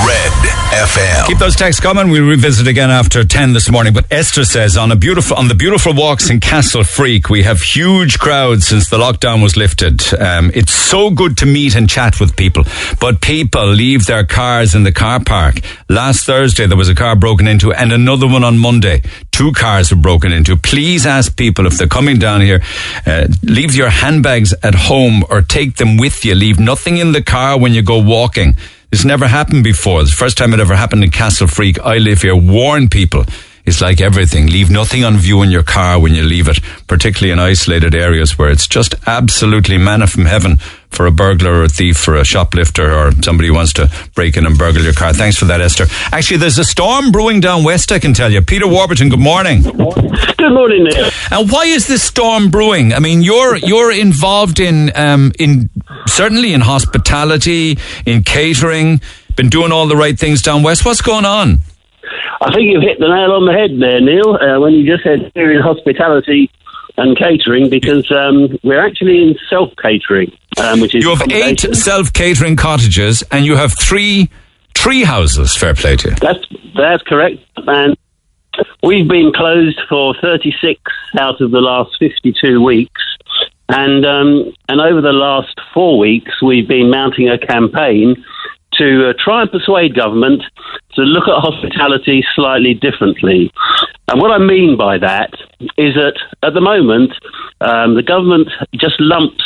Red F M. Keep those texts coming. We'll revisit again after ten this morning. But Esther says, on a beautiful on the beautiful walks in Castle Freke, we have huge crowds since the lockdown was lifted. Um, it's so good to meet and chat with people. But people leave their cars in the car park. Last Thursday there was a car broken into and another one on Monday. Two cars were broken into. Please ask people if they're coming down here, uh, leave your handbags at home or take them with you. Leave nothing in the car when you go walking. This never happened before. It's the first time it ever happened in Castle Freke. I live here. Warn people. It's like everything. Leave nothing on view in your car when you leave it, particularly in isolated areas where it's just absolutely manna from heaven for a burglar or a thief or a shoplifter or somebody who wants to break in and burgle your car. Thanks for that, Esther. Actually, there's a storm brewing down west, I can tell you. Peter Warburton, good morning. Good morning, Nick. And why is this storm brewing? I mean, you're you're involved in um, in certainly in hospitality, in catering, been doing all the right things down west. What's going on? I think you've hit the nail on the head there, Neil, uh, when you just said we're in hospitality and catering, because um, we're actually in self-catering. Um, which is you have eight self-catering cottages and you have three tree houses, fair play to you. That's, that's correct. And we've been closed for thirty-six out of the last fifty-two weeks. And, um, and over the last four weeks, we've been mounting a campaign to uh, try and persuade government to look at hospitality slightly differently. And what I mean by that is that at the moment, um, the government just lumps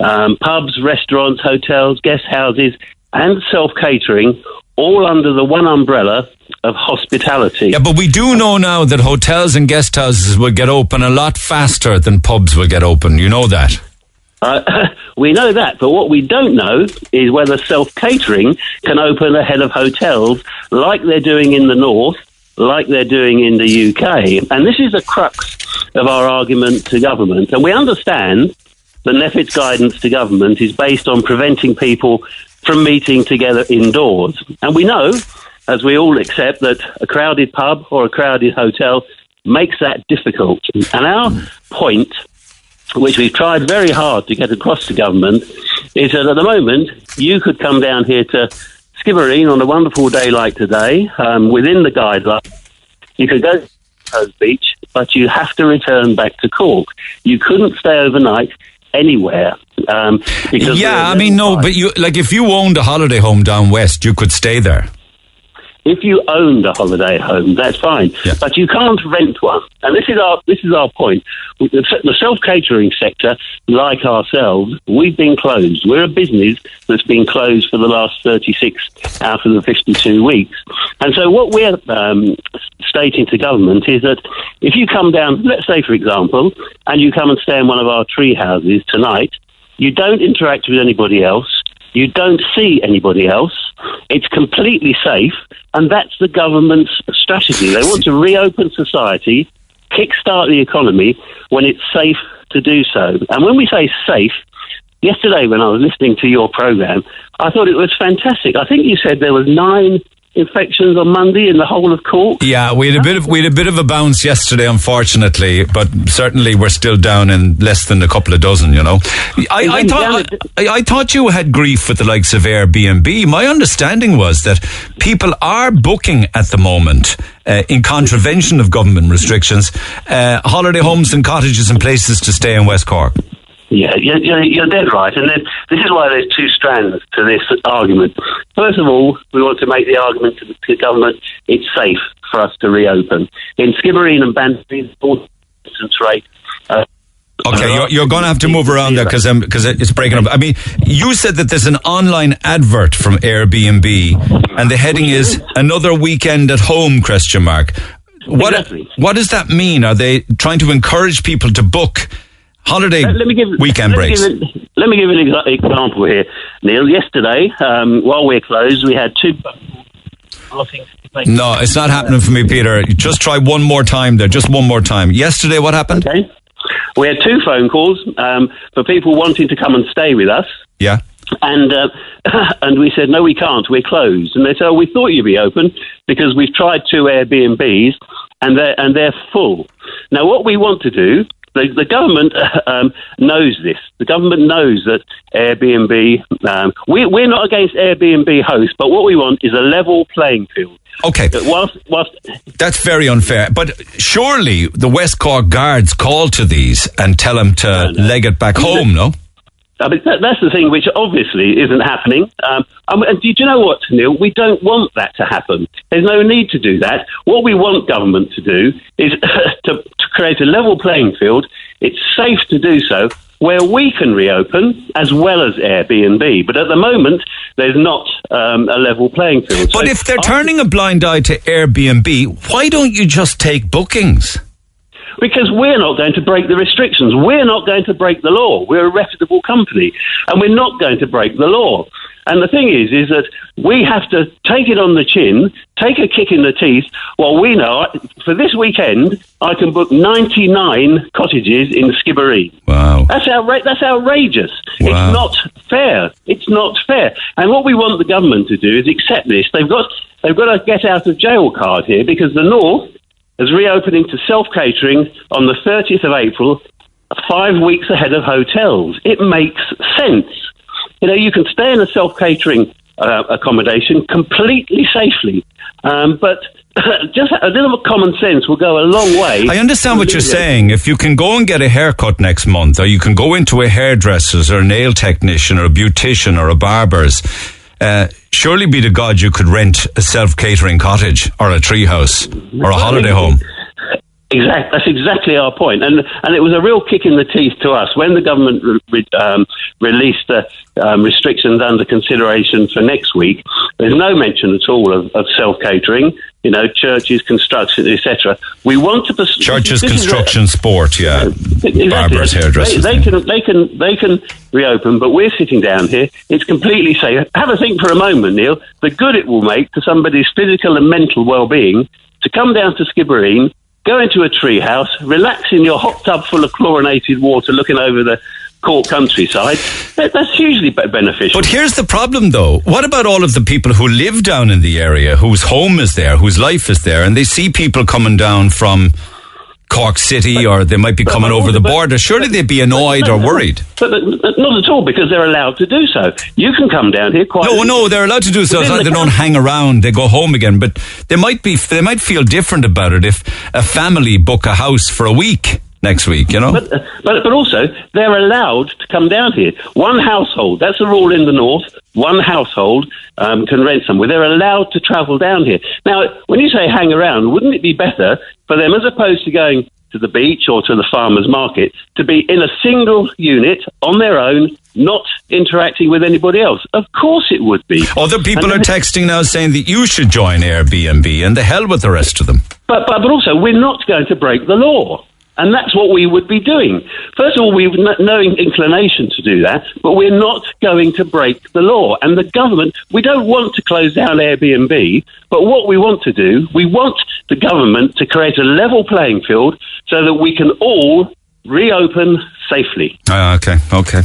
um, pubs, restaurants, hotels, guest houses, and self-catering all under the one umbrella of hospitality. Yeah, but we do know now that hotels and guest houses will get open a lot faster than pubs will get open. You know that. Uh, we know that, but what we don't know is whether self-catering can open ahead of hotels like they're doing in the north, like they're doing in the U K. And this is the crux of our argument to government. And we understand that N E F I T's guidance to government is based on preventing people from meeting together indoors. And we know, as we all accept, that a crowded pub or a crowded hotel makes that difficult. And our point, which we've tried very hard to get across to government, is that at the moment you could come down here to Skibbereen on a wonderful day like today, um, within the guidelines. You could go to the beach, but you have to return back to Cork. You couldn't stay overnight anywhere. Um, because yeah, I mean, no, but you like if you owned a holiday home down west, you could stay there. If you owned a holiday home, that's fine, yeah. But you can't rent one. And this is our this is our point. The self-catering sector, like ourselves, we've been closed. We're a business that's been closed for the last thirty-six out of the fifty-two weeks. And so what we're um, stating to government is that if you come down, let's say, for example, and you come and stay in one of our tree houses tonight, you don't interact with anybody else. You don't see anybody else. It's completely safe, and that's the government's strategy. They want to reopen society, kickstart the economy when it's safe to do so. And when we say safe, yesterday when I was listening to your programme, I thought it was fantastic. I think you said there was nine infections on Monday in the whole of Cork. Yeah, we had a bit of we had a bit of a bounce yesterday, unfortunately, but certainly we're still down in less than a couple of dozen. You know, I, I thought I, I thought you had grief with the likes of Airbnb. My understanding was that people are booking at the moment uh, in contravention of government restrictions, uh, holiday homes and cottages and places to stay in West Cork. Yeah, you're, you're dead right. And then, this is why there's two strands to this argument. First of all, we want to make the argument to the government it's safe for us to reopen. In Skibbereen and Bantry, the full instance rate... Uh, okay, you're, you're going to have to move around there because um, because it's breaking up. I mean, you said that there's an online advert from Airbnb and the heading is, another weekend at home, question mark. What, exactly. What does that mean? Are they trying to encourage people to book... holiday let me give, weekend let breaks. Me give, let me give an exa- example here, Neil. Yesterday, um, while we're closed, we had two... No, it's not happening for me, Peter. Just try one more time there. Just one more time. Yesterday, what happened? Okay. We had two phone calls um, for people wanting to come and stay with us. Yeah. And uh, and we said, no, we can't. We're closed. And they said, oh, we thought you'd be open because we've tried two Airbnbs and they're, and they're full. Now, what we want to do, the, the government um, knows this. The government knows that Airbnb, um, we, we're not against Airbnb hosts, but what we want is a level playing field. Okay, whilst, whilst that's very unfair. But surely the West Cork guards call to these and tell them to leg it back home, no? I mean, that, that's the thing which obviously isn't happening. Um, and, and do you know what, Neil? We don't want that to happen. There's no need to do that. What we want government to do is to, to create a level playing field. It's safe to do so where we can reopen as well as Airbnb. But at the moment, there's not um, a level playing field. But so if they're I- turning a blind eye to Airbnb, why don't you just take bookings? Because we're not going to break the restrictions. We're not going to break the law. We're a reputable company, and we're not going to break the law. And the thing is, is that we have to take it on the chin, take a kick in the teeth. Well, we know, for this weekend, I can book ninety-nine cottages in Skibbereen. Wow. That's, outra- that's outrageous. Wow. It's not fair. It's not fair. And what we want the government to do is accept this. They've got, they've got a get-out-of-jail card here, because the North is reopening to self-catering on the thirtieth of April, five weeks ahead of hotels. It makes sense. You know, you can stay in a self-catering uh, accommodation completely safely, um, but just a little common sense will go a long way. I understand what you're saying. If you can go and get a haircut next month, or you can go into a hairdresser's or a nail technician or a beautician or a barber's, Uh, surely be to God you could rent a self-catering cottage or a treehouse or a holiday home. Exactly, that's exactly our point. And and it was a real kick in the teeth to us when the government re- um, released the um, restrictions under consideration for next week. There's no mention at all of, of self-catering, you know, churches, construction, et cetera. We want to pers- churches, this, this construction, a, sport, yeah, exactly. Barbers, hairdressers. They, they can, they can, they can reopen, but we're sitting down here. It's completely safe. Have a think for a moment, Neil. The good it will make to somebody's physical and mental well-being to come down to Skibbereen, go into a tree house, relax in your hot tub full of chlorinated water looking over the Cork countryside. That's hugely beneficial. But here's the problem, though. What about all of the people who live down in the area, whose home is there, whose life is there, and they see people coming down from Cork City, or they might be coming over the border? Surely they'd be annoyed or worried. But not at all, because they're allowed to do so. You can come down here quite... No, no, they're allowed to do so as long as they don't hang around, they go home again. But they might be, they might feel different about it if a family book a house for a week next week, you know? But, but but also, they're allowed to come down here. One household, that's the rule in the North, one household um, can rent somewhere. They're allowed to travel down here. Now, when you say hang around, wouldn't it be better for them, as opposed to going to the beach or to the farmer's market, to be in a single unit on their own, not interacting with anybody else? Of course it would be. Other people are texting now saying that you should join Airbnb, and the hell with the rest of them. But But, but also, we're not going to break the law. And that's what we would be doing. First of all, we've no inclination to do that, but we're not going to break the law. And the government, we don't want to close down Airbnb, but what we want to do, we want the government to create a level playing field so that we can all reopen safely. Uh, okay, okay,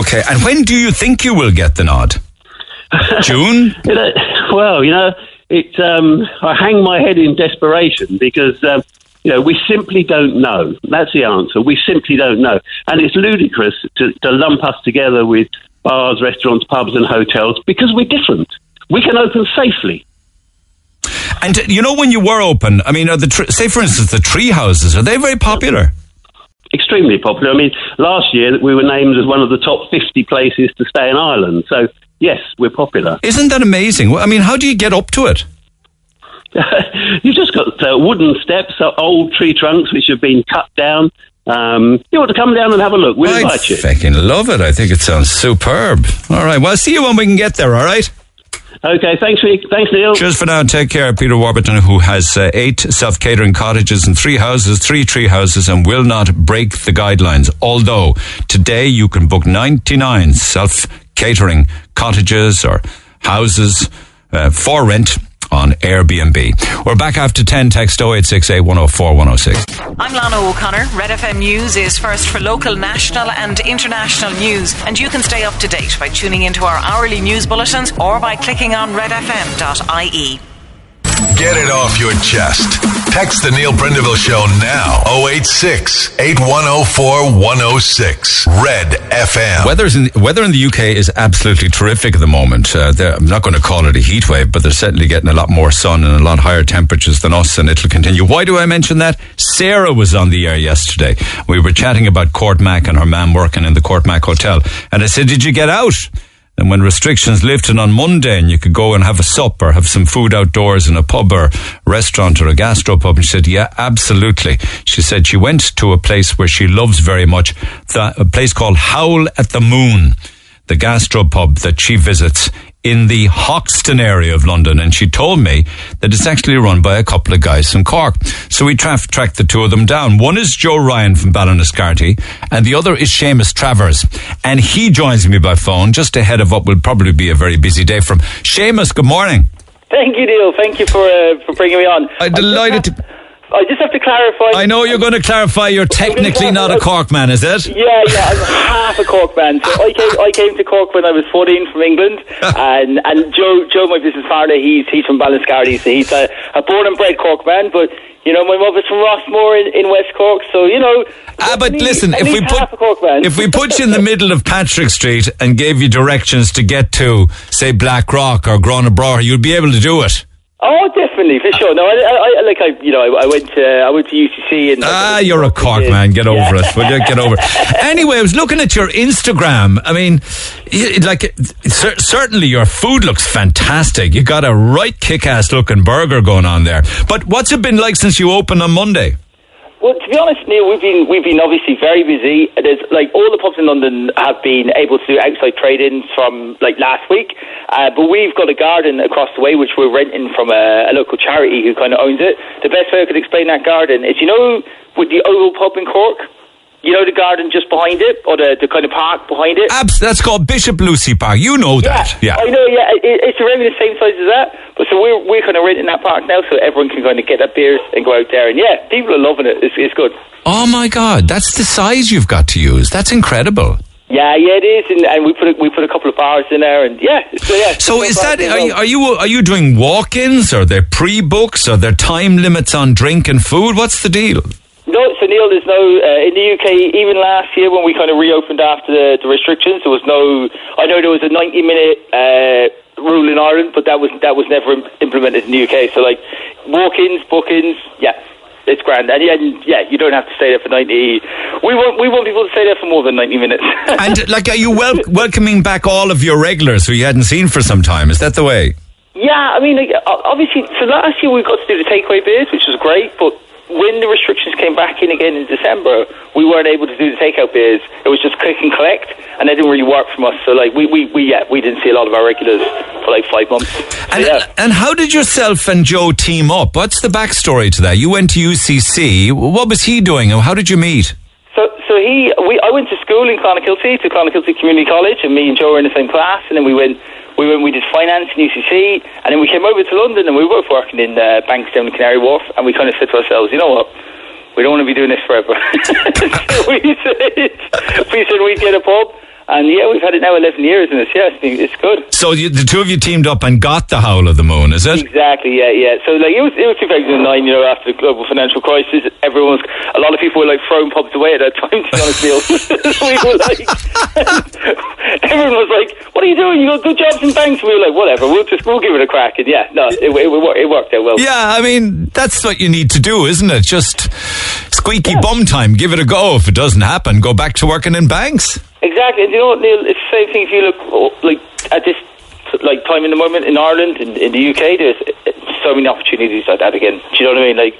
okay. And when do you think you will get the nod? June? you know, well, you know, it, um, I hang my head in desperation because... Um, You know, we simply don't know. That's the answer. We simply don't know. And it's ludicrous to, to lump us together with bars, restaurants, pubs and hotels, because we're different. We can open safely. And, you know, when you were open, I mean, are the tr- say, for instance, the tree houses, are they very popular? Extremely popular. I mean, last year we were named as one of the top fifty places to stay in Ireland. So, yes, we're popular. Isn't that amazing? I mean, how do you get up to it? You've just got uh, wooden steps, uh, old tree trunks which have been cut down. Um, you want to come down and have a look? We'll invite you. I fucking love it. I think it sounds superb. All right, well, I'll see you when we can get there, all right? Okay, thanks, thanks, Neil. Cheers for now. Take care. Peter Warburton, who has uh, eight self-catering cottages and three houses, three tree houses, and will not break the guidelines. Although, today you can book ninety-nine self-catering cottages or houses uh, for rent on Airbnb. We're back after ten. Text oh eight six eight, one oh four, one oh six. I'm Lana O'Connor. Red F M News is first for local, national and international news, and you can stay up to date by tuning into our hourly news bulletins or by clicking on red f m dot i e. Get it off your chest. Text the Neil Prendeville Show now. oh eight six, eight one oh four, one oh six. Red F M. Weather's in, weather in the U K is absolutely terrific at the moment. Uh, I'm not going to call it a heat wave, but they're certainly getting a lot more sun and a lot higher temperatures than us, and it'll continue. Why do I mention that? Sarah was on the air yesterday. We were chatting about Court Mac and her mum working in the Court Mac Hotel. And I said, did you get out? And when restrictions lifted on Monday and you could go and have a sup or have some food outdoors in a pub or restaurant or a gastropub, and she said, yeah, absolutely. She said she went to a place where she loves very much, a place called Howl at the Moon, the gastropub that she visits in the Hoxton area of London. And she told me that it's actually run by a couple of guys from Cork. So we tra- tracked the two of them down. One is Joe Ryan from Ballinascarthy and the other is Seamus Travers. And he joins me by phone just ahead of what will probably be a very busy day from Seamus. Good morning. Thank you, Neil. Thank you for uh, for bringing me on. I'm delighted to... I just have to clarify. I know you're going to clarify. You're technically not a Cork man, is it? Yeah, yeah, I'm half a Cork man. So I came, I came to Cork when I was fourteen from England, and and Joe, Joe, my business partner, he's he's from Ballinascarthy, so he's a, a born and bred Cork man, but. You know, my mother's from Rossmore in, in West Cork, so, you know... Ah, but need, listen, if we, put, if we put you in the middle of Patrick Street and gave you directions to get to, say, Black Rock or Granabraher, you'd be able to do it. Oh, definitely, for sure. No, I, I, I like I, you know, I, I went to I went to U C C and ah, you're a Cork man. Get over yeah. it, will you? Get over it. Anyway, I was looking at your Instagram. I mean, like certainly your food looks fantastic. You got a right kick-ass looking burger going on there. But what's it been like since you opened on Monday? Well, to be honest, Neil, we've been we've been obviously very busy. There's like all the pubs in London have been able to do outside trade-ins from like last week, uh, but we've got a garden across the way which we're renting from a, a local charity who kind of owns it. The best way I could explain that garden is, you know, with the Oval pub in Cork, you know, the garden just behind it, or the, the kind of park behind it? Abs- that's called Bishop Lucy Park. You know that. Yeah, yeah. I know, yeah. It, it's around the same size as that. But so we're, we're kind of renting that park now, so everyone can kind of get their beers and go out there. And yeah, people are loving it. It's, it's good. Oh, my God. That's the size you've got to use. That's incredible. Yeah, yeah, it is, and, and we put a, we put a couple of bars in there, and yeah. So, yeah, so is that are you, are you are you doing walk-ins? Are there pre-books? Are there time limits on drink and food? What's the deal? No, so Neil, there's no, uh, in the U K, even last year when we kind of reopened after the, the restrictions, there was no, I know there was a ninety minute uh, rule in Ireland, but that was that was never implemented in the U K. So like walk-ins, bookings, yeah, it's grand. And yeah, yeah you don't have to stay there for ninety. We want, we want people to stay there for more than ninety minutes. And like, are you wel- welcoming back all of your regulars who you hadn't seen for some time? Is that the way? Yeah, I mean, like, obviously, so last year we got to do the takeaway beers, which was great, but... When the restrictions came back in again in December, we weren't able to do the takeout beers. It was just click and collect, and they didn't really work from us. So, like, we we we, yeah, we didn't see a lot of our regulars for like five months. So, and yeah. and how did yourself and Joe team up? What's the backstory to that? You went to U C C. What was he doing? How did you meet? So, so he, we, I went to school in Clonakilty, to Clonakilty Community College, and me and Joe were in the same class, and then we went. We went, we did finance in U C C, and then we came over to London, and we were both working in uh, banks down in Canary Wharf, and we kind of said to ourselves, you know what, we don't want to be doing this forever. So we said, we said we'd get a pub, and yeah, we've had it now eleven years, and it's, yeah, it's good. So you, the two of you teamed up and got the Howl of the Moon, is it? Exactly, yeah, yeah. So like, it was, it was two thousand nine, you know, after the global financial crisis, everyone was, a lot of people were like throwing pubs away at that time, to be honest, Neil. We were like... Everyone was like, what are you doing? You got good jobs in banks. We were like, whatever, we'll just we'll give it a crack. And yeah, no, it, it, it worked out well. Yeah, I mean, that's what you need to do, isn't it? Just squeaky yeah. bum time, give it a go. If it doesn't happen, go back to working in banks. Exactly. And you know what, Neil, it's the same thing if you look like at this like time in the moment in Ireland and in, in the U K, there's so many opportunities like that again. Do you know what I mean? Like,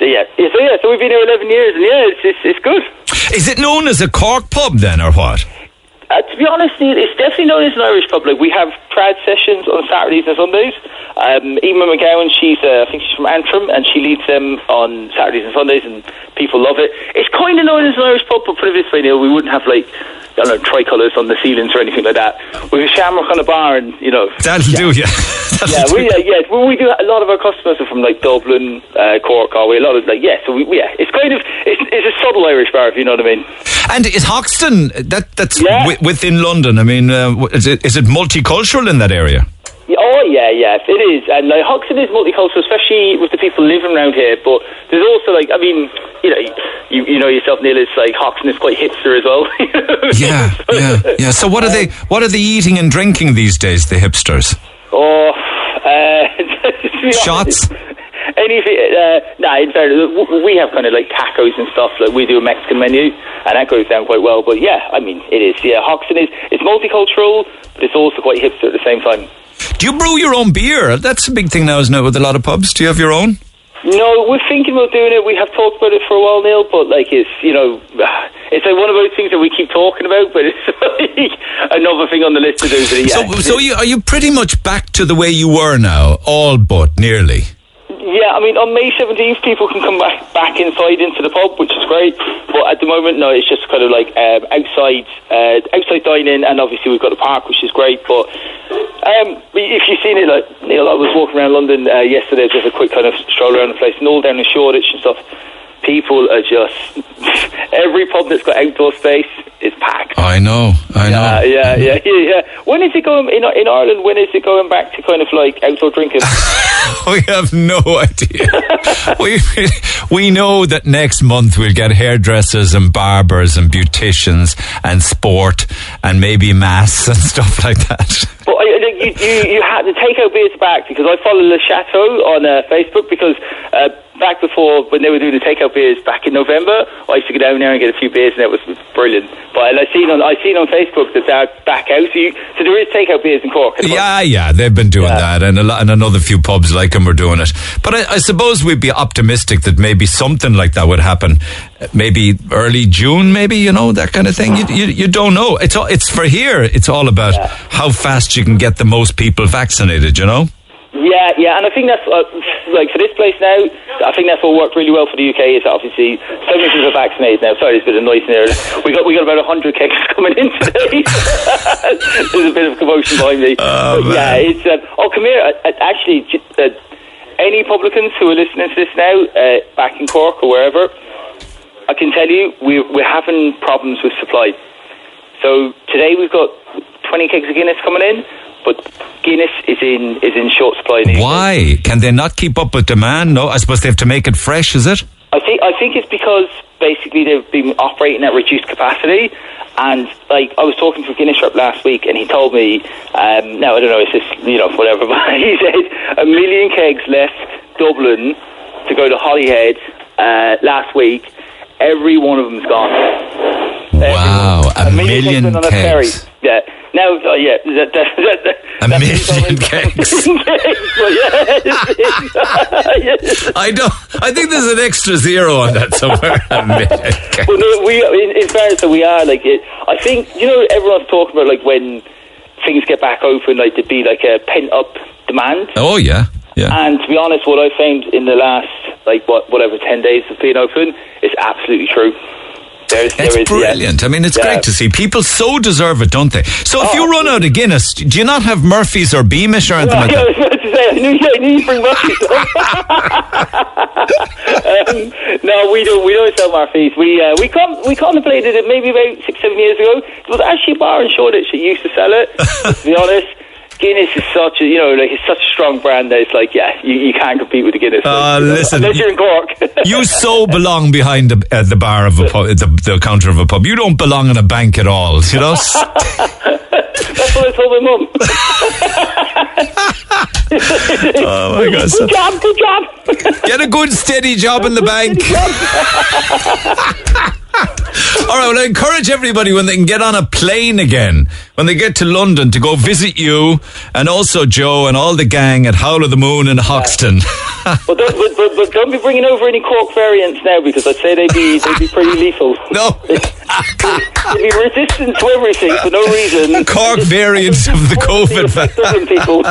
yeah. So yeah, so we've been here eleven years and yeah, it's, it's, it's good. Is it known as a Cork pub then or what? Uh, to be honest, it's definitely known as an Irish pub. Like, we have trad sessions on Saturdays and Sundays. Um, Emma McGowan, she's uh, I think she's from Antrim, and she leads them on Saturdays and Sundays, and people love it. It's kind of known as an Irish pub, but put it this way, Neil, we wouldn't have like I don't know, tricolours on the ceilings or anything like that. We have a shamrock on a bar, and you know that'll yeah. do yeah. that'll yeah, do. We, yeah, yeah. Well, we do a lot of our customers are from like Dublin, uh, Cork, or we a lot of like yeah. So we, yeah, it's kind of it's, it's a subtle Irish bar, if you know what I mean. And is Hoxton that that's yeah. w- within London? I mean, uh, is it is it multicultural in that area? Oh, yeah, yeah, it is. And, like, Hoxton is multicultural, especially with the people living around here. But there's also, like, I mean, you know, you, you know yourself, Neil, it's like Hoxton is quite hipster as well. yeah, yeah, yeah. So what are they What are they eating and drinking these days, the hipsters? Oh, uh... shots? Anything, uh, nah, in fairness, we have kind of like tacos and stuff, like we do a Mexican menu, and that goes down quite well. But yeah, I mean, it is, yeah, Hoxton is, it's multicultural, but it's also quite hipster at the same time. Do you brew your own beer? That's a big thing now, isn't it, with a lot of pubs? Do you have your own? No, we're thinking about doing it. We have talked about it for a while, Neil, but, like, it's, you know, it's like one of those things that we keep talking about, but it's, like, another thing on the list to do. But yeah. So, so you, are you pretty much back to the way you were now, all but nearly? Yeah, I mean, on May seventeenth, people can come back, back inside into the pub, which is great, but at the moment, no, it's just kind of, like, um, outside, uh, outside dining, and obviously we've got the park, which is great, but... Um, if you've seen it, like, you know, I was walking around London uh, yesterday, just a quick kind of stroll around the place, and all down in Shoreditch and stuff, people are just, every pub that's got outdoor space is packed. I know, I know. Uh, yeah, yeah, yeah, yeah. When is it going, in, in Ireland, when is it going back to kind of like outdoor drinking? We have no idea. we, we know that next month we'll get hairdressers and barbers and beauticians and sport and maybe mass and stuff like that. Well, I, You, you, you had to take our beers back, because I follow Le Chateau on uh, Facebook, because uh, back before, when they were doing the takeout beers back in November, I used to go down there and get a few beers, and that was brilliant. But I seen on I seen on Facebook that they're back out, so, you, so there is takeout beers in Cork. Yeah, yeah, they've been doing yeah. that, and a lot, and another few pubs like them are doing it. But I, I suppose we'd be optimistic that maybe something like that would happen, maybe early June, maybe you know that kind of thing. You you, you don't know. It's all, it's for here. It's all about yeah. how fast you can get the most people vaccinated, you know? Yeah, yeah, and I think that's, uh, like, for this place now, I think that's what worked really well for the U K, is that obviously so many people are vaccinated now. Sorry, there's a bit of noise in there. We got we got about one hundred kegs coming in today. There's a bit of commotion behind me. Oh, but, yeah, it's... Um, oh, come here. I, I, actually, uh, any publicans who are listening to this now, uh, back in Cork or wherever, I can tell you, we, we're having problems with supply. So today we've got twenty kegs of Guinness coming in, but Guinness is in is in short supply. Why? Can they not keep up with demand? No, I suppose they have to make it fresh, is it? I think I think it's because basically they've been operating at reduced capacity, and like I was talking to a Guinness rep last week, and he told me, um, no, I don't know, it's just you know whatever, but he said a million kegs left Dublin to go to Holyhead uh, last week. Every one of them's gone. Wow, uh, a, a million, million kegs. Yeah. Now, uh, yeah, that, that, that, that, a that million kegs. I don't. I think there's an extra zero on that somewhere. A million kegs. Well, no, we in, in fairness, we are like it. I think you know everyone's talking about like when things get back open, like there'd be like a pent up demand. Oh yeah, yeah. And to be honest, what I found in the last like what whatever ten days of being open is absolutely true. There's, That's there is, brilliant. Yeah. I mean, it's yeah. great to see. People so deserve it, don't they? So if oh, you run out of Guinness, do you not have Murphy's or Beamish or anything like that? I was about to say, I knew, I knew you'd bring Murphy's. um, no, we don't, we don't sell Murphy's. We uh, we, com- we contemplated it maybe about six, seven years ago. It was actually a bar in Shoreditch that used to sell it, to be honest. Guinness is such a, you know, like it's such a strong brand that it's like, yeah, you, you can't compete with the Guinness. Uh, listen, unless you're in Cork. You so belong behind the, uh, the bar of a pub, the, the counter of a pub. You don't belong in a bank at all, you know? That's what I told my mum. Oh my God. Good job, good job. Get a good steady job in the bank. All right, well, I encourage everybody when they can get on a plane again, when they get to London, to go visit you and also Joe and all the gang at Howl of the Moon in Hoxton. Yeah. Well, don't, but, but, but don't be bringing over any Cork variants now, because I'd say they'd be, they'd be pretty lethal. No. They'd be resistant to everything for no reason. Cork variants of the COVID. People.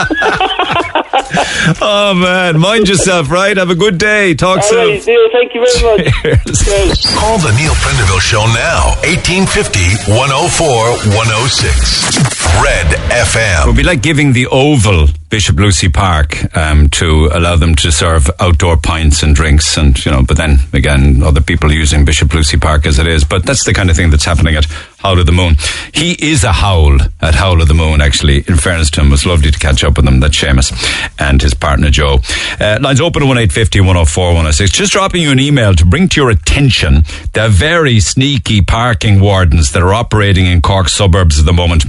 Oh man, mind yourself, right? Have a good day. Talk All soon. Right, Neil, thank you very much. Cheers. Call the Neil Prendeville Show now. eighteen fifty, one oh four, one oh six. Red F M. It would be like giving the Oval, Bishop Lucy Park, um, to allow them to serve outdoor pints and drinks, and you know, but then again, other people using Bishop Lucy Park as it is. But that's the kind of thing that's happening at Howl of the Moon. He is a howl at Howl of the Moon, actually, in fairness to him. It was lovely to catch up with him. That's Seamus and his partner Joe. Uh, lines open at one eight five zero, one oh four, one oh six. Just dropping you an email to bring to your attention the very sneaky parking wardens that are operating in Cork suburbs at the moment.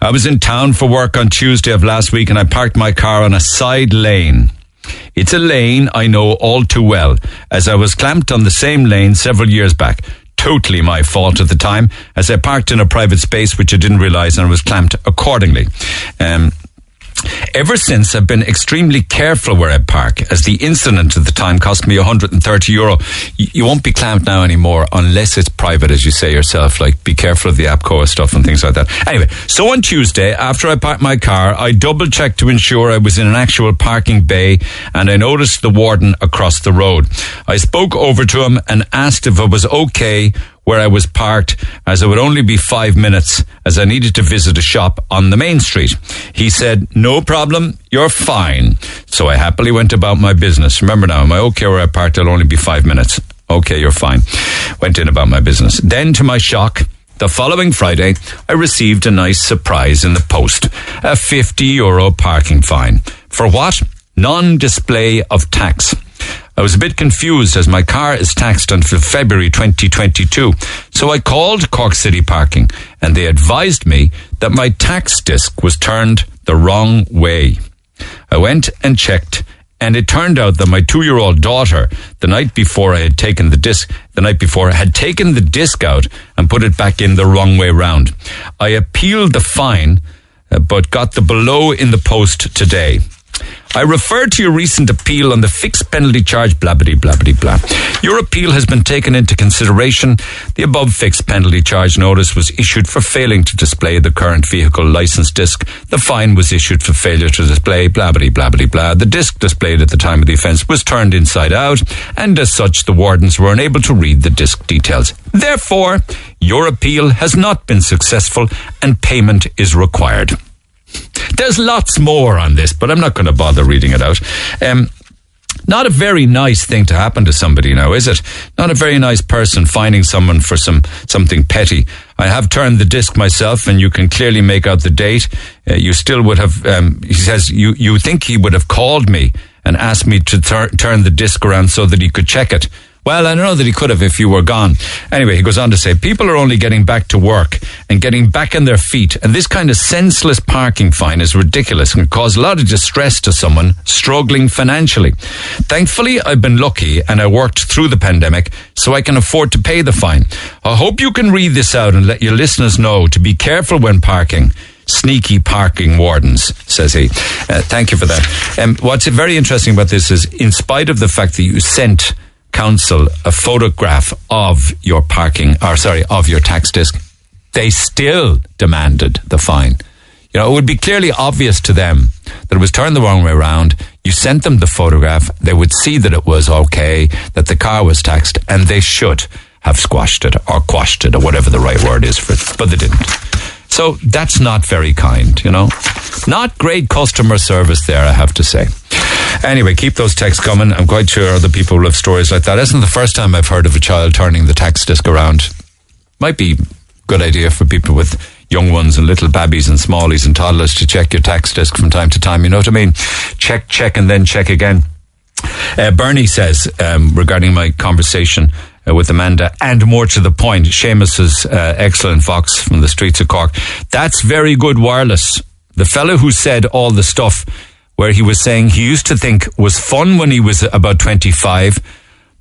I was in town for work on Tuesday of last week and I parked my car on a side lane. It's a lane I know all too well, as I was clamped on the same lane several years back. Totally my fault at the time, as I parked in a private space which I didn't realise and I was clamped accordingly. Um, ever since, I've been extremely careful where I park, as the incident at the time cost me one hundred thirty euro. You won't be clamped now anymore unless it's private, as you say yourself, like be careful of the APCOA stuff and things like that. Anyway, so on Tuesday, after I parked my car, I double-checked to ensure I was in an actual parking bay, and I noticed the warden across the road. I spoke over to him and asked if it was okay where I was parked, as it would only be five minutes as I needed to visit a shop on the main street. He said, no problem, you're fine. So I happily went about my business. Remember now, am I okay where I parked? It'll only be five minutes. Okay, you're fine. Went in about my business. Then to my shock, the following Friday, I received a nice surprise in the post. A fifty euro parking fine. For what? Non-display of tax. I was a bit confused as my car is taxed until February twenty twenty-two. So I called Cork City Parking and they advised me that my tax disc was turned the wrong way. I went and checked and it turned out that my two-year-old daughter, the night before I had taken the disc, the night before had taken the disc out and put it back in the wrong way round. I appealed the fine, but got the below in the post today. I refer to your recent appeal on the fixed penalty charge, blabbity, blabbity, blah. Your appeal has been taken into consideration. The above fixed penalty charge notice was issued for failing to display the current vehicle license disc. The fine was issued for failure to display, blabbity, blabbity, blah. The disc displayed at the time of the offence was turned inside out, and as such, the wardens were unable to read the disc details. Therefore, your appeal has not been successful and payment is required. There's lots more on this, but I'm not going to bother reading it out. Um, not a very nice thing to happen to somebody now, is it? Not a very nice person fining someone for some something petty. I have turned the disc myself, and you can clearly make out the date. Uh, you still would have, um, he says, you, you think he would have called me and asked me to tur- turn the disc around so that he could check it. Well, I don't know that he could have if you were gone. Anyway, he goes on to say, people are only getting back to work and getting back on their feet. And this kind of senseless parking fine is ridiculous and can cause a lot of distress to someone struggling financially. Thankfully, I've been lucky and I worked through the pandemic so I can afford to pay the fine. I hope you can read this out and let your listeners know to be careful when parking. Sneaky parking wardens, says he. Uh, thank you for that. Um, what's very interesting about this is, in spite of the fact that you sent council a photograph of your parking, or sorry, of your tax disc, they still demanded the fine. You know, it would be clearly obvious to them that it was turned the wrong way around. You sent them the photograph, they would see that it was okay, that the car was taxed, and they should have squashed it or quashed it or whatever the right word is for it, but they didn't. So that's not very kind, you know. Not great customer service there, I have to say. Anyway, keep those texts coming. I'm quite sure other people will have stories like that. That isn't the first time I've heard of a child turning the tax disc around. Might be a good idea for people with young ones and little babbies and smallies and toddlers to check your tax disc from time to time. You know what I mean? Check, check, and then check again. Uh, Bernie says, um, regarding my conversation uh, with Amanda, and more to the point, Seamus's uh, excellent Vox from the streets of Cork, that's very good wireless. The fellow who said all the stuff where he was saying he used to think was fun when he was about twenty-five,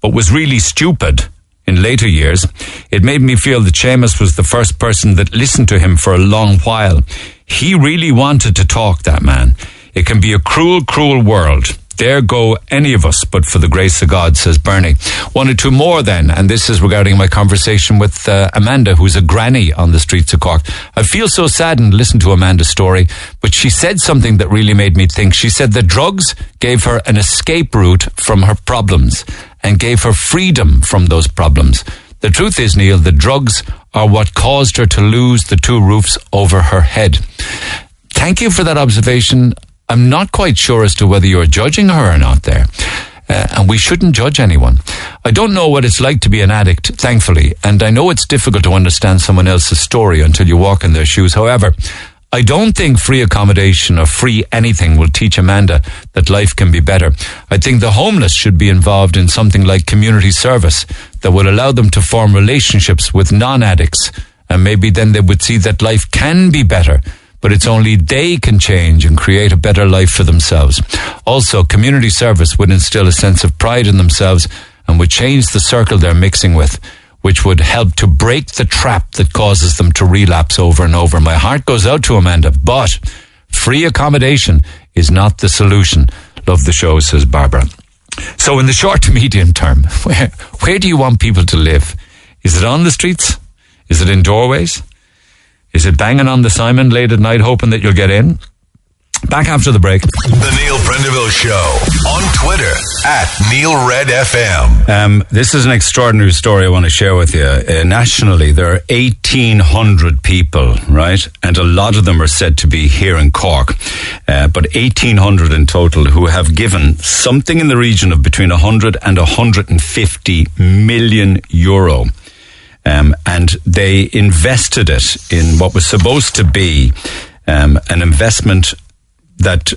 but was really stupid in later years. It made me feel that Seamus was the first person that listened to him for a long while. He really wanted to talk, that man. It can be a cruel, cruel world. There go any of us, but for the grace of God, says Bernie. One or two more then, and this is regarding my conversation with uh, Amanda, who's a granny on the streets of Cork. I feel so saddened listening to Amanda's story, but she said something that really made me think. She said that drugs gave her an escape route from her problems and gave her freedom from those problems. The truth is, Neil, the drugs are what caused her to lose the two roofs over her head. Thank you for that observation. I'm not quite sure as to whether you're judging her or not there. Uh, and we shouldn't judge anyone. I don't know what it's like to be an addict, thankfully. And I know it's difficult to understand someone else's story until you walk in their shoes. However, I don't think free accommodation or free anything will teach Amanda that life can be better. I think the homeless should be involved in something like community service that would allow them to form relationships with non-addicts. And maybe then they would see that life can be better, but it's only they can change and create a better life for themselves. Also, community service would instill a sense of pride in themselves and would change the circle they're mixing with, which would help to break the trap that causes them to relapse over and over. My heart goes out to Amanda, but free accommodation is not the solution. Love the show, says Barbara. So in the short to medium term, where, where do you want people to live? Is it on the streets? Is it in doorways? Is it banging on the Simon late at night hoping that you'll get in? Back after the break. The Neil Prendeville Show on Twitter at Neil Red F M. Um, this is an extraordinary story I want to share with you. Uh, nationally, there are eighteen hundred people, right? And a lot of them are said to be here in Cork, uh, but eighteen hundred in total who have given something in the region of between one hundred and one hundred fifty million euro. Um, and they invested it in what was supposed to be um, an investment that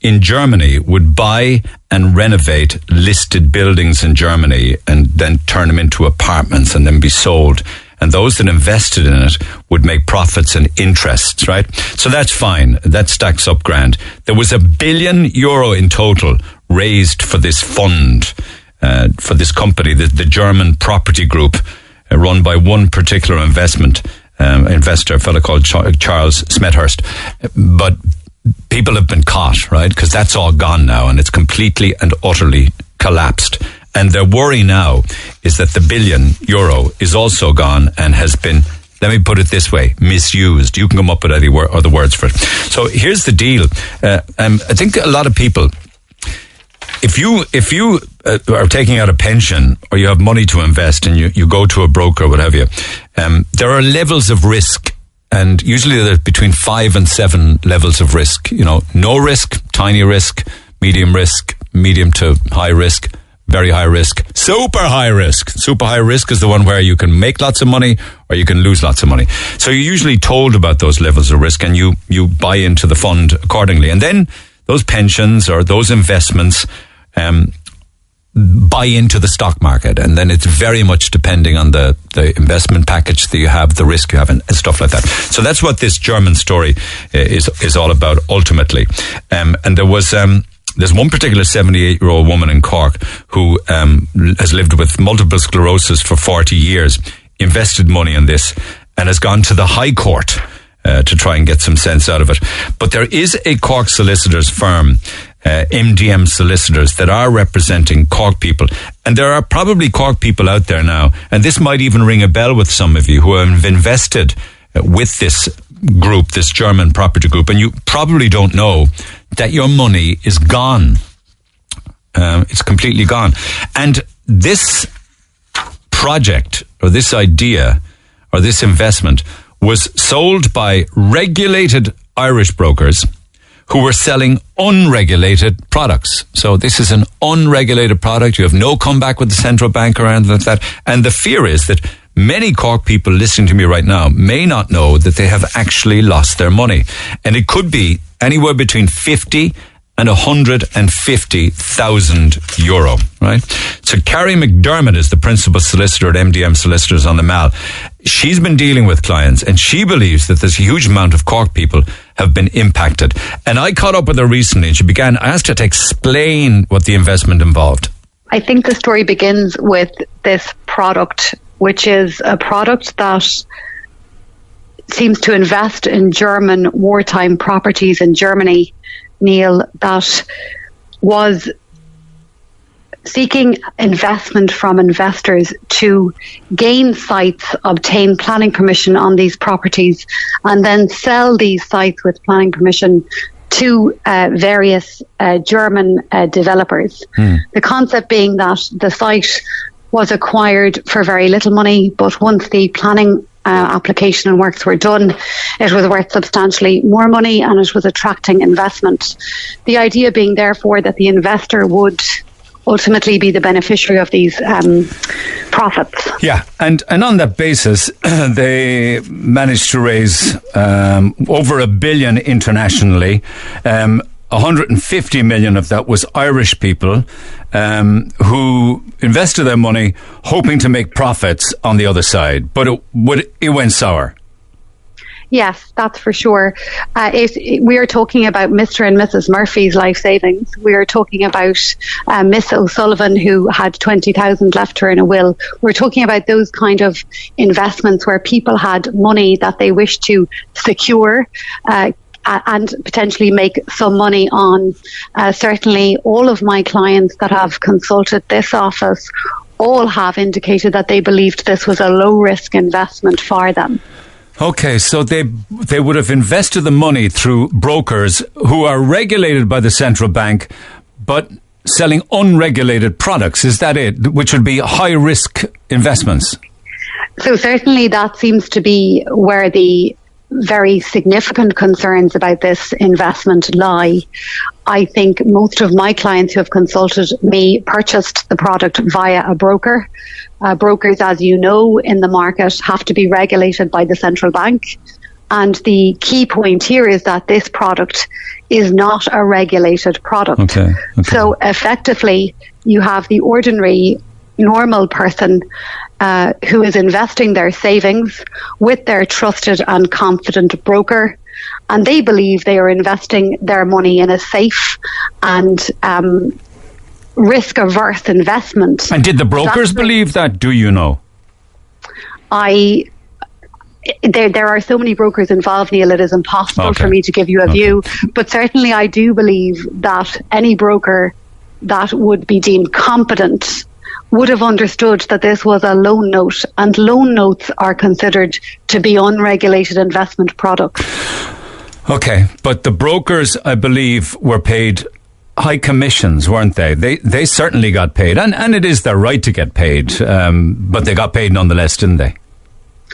in Germany would buy and renovate listed buildings in Germany and then turn them into apartments and then be sold. And those that invested in it would make profits and interests, right? So that's fine. That stacks up grand. There was a billion euro in total raised for this fund, uh, for this company, the, the German property group, uh, run by one particular investment um, investor, a fellow called Ch- Charles Smethurst. But people have been caught, right? Because that's all gone now and it's completely and utterly collapsed. And their worry now is that the billion euro is also gone and has been, let me put it this way, misused. You can come up with any word, other words for it. So here's the deal. Uh, um, I think a lot of people, if you if you uh, are taking out a pension or you have money to invest and you, you go to a broker or what have you, um, there are levels of risk. And usually there's between five and seven levels of risk. You know, no risk, tiny risk, medium risk, medium to high risk, very high risk, super high risk. Super high risk is the one where you can make lots of money or you can lose lots of money. So you're usually told about those levels of risk and you, you buy into the fund accordingly. And then those pensions or those investments, um, buy into the stock market, and then it's very much depending on the, the investment package that you have, the risk you have, and stuff like that. So that's what this German story is is all about ultimately. Um, and there was um, there's one particular seventy-eight-year-old woman in Cork who um, has lived with multiple sclerosis for forty years, invested money in this, and has gone to the High Court uh, to try and get some sense out of it. But there is a Cork solicitors firm, Uh, M D M Solicitors, that are representing Cork people. And there are probably Cork people out there now, and this might even ring a bell with some of you who have invested with this group, this German property group, and you probably don't know that your money is gone. Um, it's completely gone. And this project, or this idea, or this investment, was sold by regulated Irish brokers who were selling unregulated products. So this is an unregulated product. You have no comeback with the central bank or anything like that. And the fear is that many Cork people listening to me right now may not know that they have actually lost their money. And it could be anywhere between fifty and one hundred fifty thousand euro, right? So Carrie McDermott is the principal solicitor at M D M Solicitors on the Mall. She's been dealing with clients and she believes that there's a huge amount of Cork people have been impacted. And I caught up with her recently and she began, I asked her to explain what the investment involved. I think the story begins with this product, which is a product that seems to invest in German wartime properties in Germany, Neil, that was seeking investment from investors to gain sites, obtain planning permission on these properties, and then sell these sites with planning permission to uh, various uh, German uh, developers. Mm. The concept being that the site was acquired for very little money, but once the planning uh, application and works were done, it was worth substantially more money and it was attracting investment. The idea being, therefore, that the investor would ultimately be the beneficiary of these um, profits. Yeah, and, and on that basis, they managed to raise um, over a billion internationally. Um, one hundred fifty million of that was Irish people um, who invested their money hoping to make profits on the other side. But it, would, it went sour. Yes, that's for sure. Uh, it, it, we are talking about Mister and Missus Murphy's life savings. We are talking about uh, Miss O'Sullivan, who had twenty thousand left her in a will. We're talking about those kind of investments where people had money that they wished to secure uh, and potentially make some money on. Uh, certainly all of my clients that have consulted this office all have indicated that they believed this was a low-risk investment for them. Okay, so they they would have invested the money through brokers who are regulated by the central bank, but selling unregulated products. Is that it? Which would be high-risk investments. So certainly that seems to be where the very significant concerns about this investment lie. I think most of my clients who have consulted me purchased the product via a broker. Uh, brokers, as you know, in the market have to be regulated by the central bank. And the key point here is that this product is not a regulated product. Okay, okay. So effectively, you have the ordinary, normal person uh, who is investing their savings with their trusted and confident broker, and they believe they are investing their money in a safe and um, risk-averse investment. And did the brokers That's believe that, do you know? I... There, there are so many brokers involved, Neil, it is impossible okay. for me to give you a okay. view. But certainly I do believe that any broker that would be deemed competent would have understood that this was a loan note, and loan notes are considered to be unregulated investment products. Okay, but the brokers, I believe, were paid high commissions, weren't they? They they certainly got paid, and, and it is their right to get paid, um, but they got paid nonetheless, didn't they?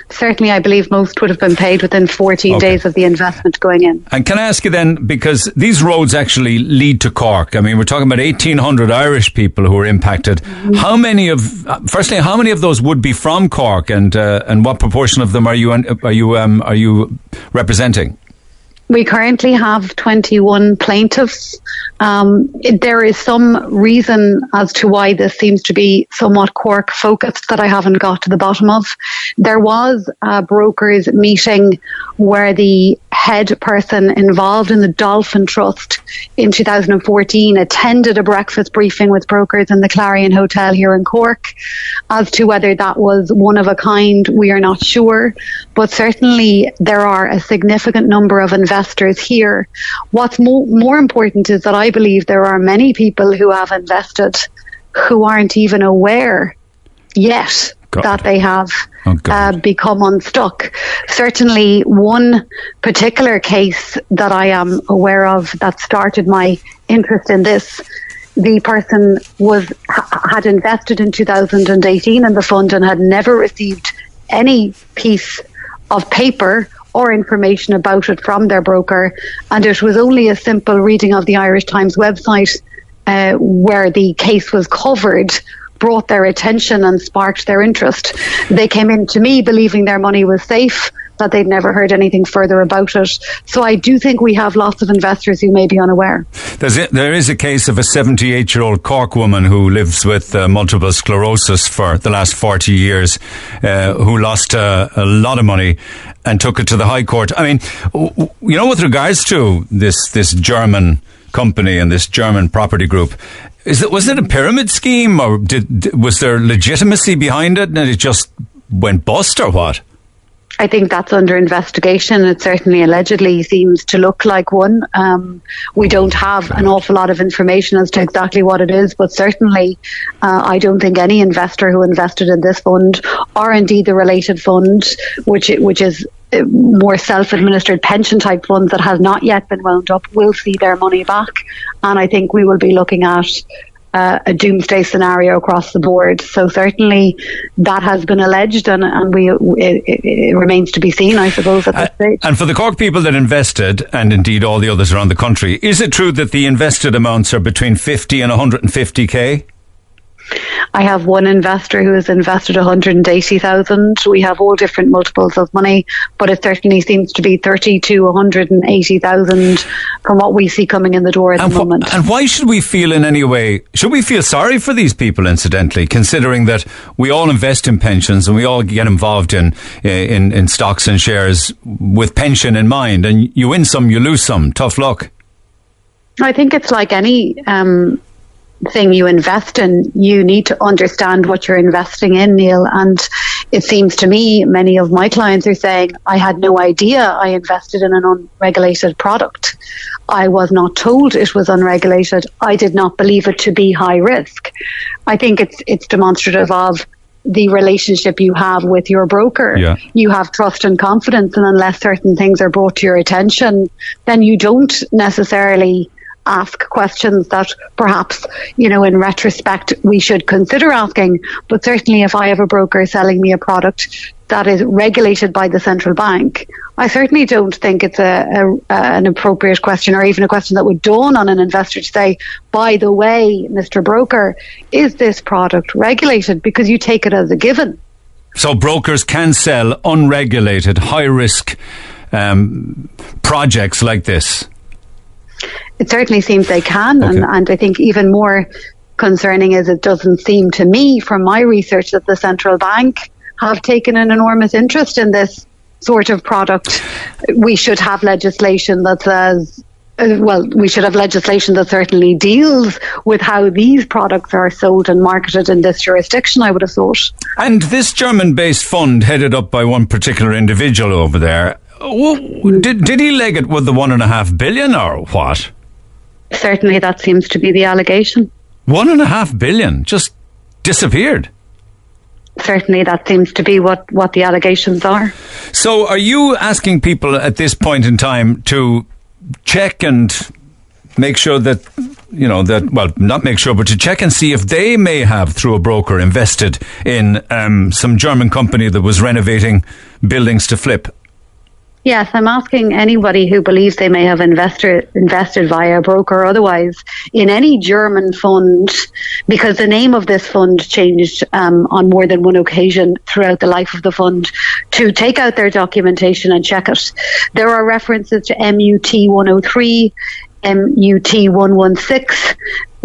Certainly, I believe most would have been paid within fourteen okay. days of the investment going in. And can I ask you then, because these roads actually lead to Cork. I mean, we're talking about eighteen hundred Irish people who were impacted. Mm-hmm. How many of, firstly, how many of those would be from Cork, and uh, and what proportion of them are you are you um, are you representing? We currently have twenty-one plaintiffs. Um, there is some reason as to why this seems to be somewhat Cork-focused that I haven't got to the bottom of. There was a brokers' meeting where the head person involved in the Dolphin Trust in two thousand fourteen attended a breakfast briefing with brokers in the Clarion Hotel here in Cork. As to whether that was one of a kind, we are not sure. But certainly there are a significant number of investors investors here. What's more, more important is that I believe there are many people who have invested who aren't even aware yet God. that they have oh, uh, become unstuck. Certainly one particular case that I am aware of that started my interest in this, the person was had invested in two thousand eighteen in the fund and had never received any piece of paper or information about it from their broker, and it was only a simple reading of the Irish Times website uh, where the case was covered brought their attention and sparked their interest. They came in to me believing their money was safe, that they'd never heard anything further about it. So I do think we have lots of investors who may be unaware. There's a, there is a case of a seventy-eight-year-old Cork woman who lives with uh, multiple sclerosis for the last forty years, uh, who lost uh, a lot of money and took it to the High Court. I mean, you know, with regards to this, this German company and this German property group, Is it, was it a pyramid scheme, or did, was there legitimacy behind it and it just went bust, or what? I think that's under investigation. It certainly allegedly seems to look like one. Um, we don't have an awful lot of information as to exactly what it is, but certainly uh, I don't think any investor who invested in this fund, or indeed the related fund, which which is more self-administered pension type funds that has not yet been wound up, will see their money back. And I think we will be looking at Uh, a doomsday scenario across the board. So certainly that has been alleged, and, and we it, it remains to be seen, I suppose, at this uh, stage. And for the Cork people that invested, and indeed all the others around the country, is it true that the invested amounts are between fifty and one hundred fifty K? I have one investor who has invested one hundred eighty thousand. We have all different multiples of money, but it certainly seems to be thirty to one hundred eighty thousand from what we see coming in the door at and the moment. Wh- and why should we feel in any way, should we feel sorry for these people, incidentally, considering that we all invest in pensions and we all get involved in, in, in stocks and shares with pension in mind, and you win some, you lose some. Tough luck. I think it's like any Um, thing you invest in, you need to understand what you're investing in, Neil. And it seems to me many of my clients are saying, I had no idea I invested in an unregulated product. I was not told it was unregulated. I did not believe it to be high risk. I think it's it's demonstrative of the relationship you have with your broker. Yeah. You have trust and confidence, and unless certain things are brought to your attention, then you don't necessarily ask questions that perhaps, you know, in retrospect, we should consider asking. But certainly if I have a broker selling me a product that is regulated by the central bank, I certainly don't think it's a, a an appropriate question, or even a question that would dawn on an investor to say, by the way, Mister Broker, is this product regulated? Because you take it as a given. So brokers can sell unregulated, high-risk um, projects like this? It certainly seems they can, okay. and, and I think even more concerning is it doesn't seem to me, from my research, that the central bank have taken an enormous interest in this sort of product. We should have legislation that says, well, we should have legislation that certainly deals with how these products are sold and marketed in this jurisdiction, I would have thought. And this German-based fund, headed up by one particular individual over there, did, did he leg it with the one and a half billion or what? Certainly that seems to be the allegation. One and a half billion just disappeared. Certainly that seems to be what, what the allegations are. So are you asking people at this point in time to check and make sure that, you know, that, well, not make sure, but to check and see if they may have, through a broker, invested in um, some German company that was renovating buildings to flip? Yes, I'm asking anybody who believes they may have investor, invested via a broker or otherwise in any German fund, because the name of this fund changed um, on more than one occasion throughout the life of the fund, to take out their documentation and check it. There are references to M U T one oh three, M U T one one six,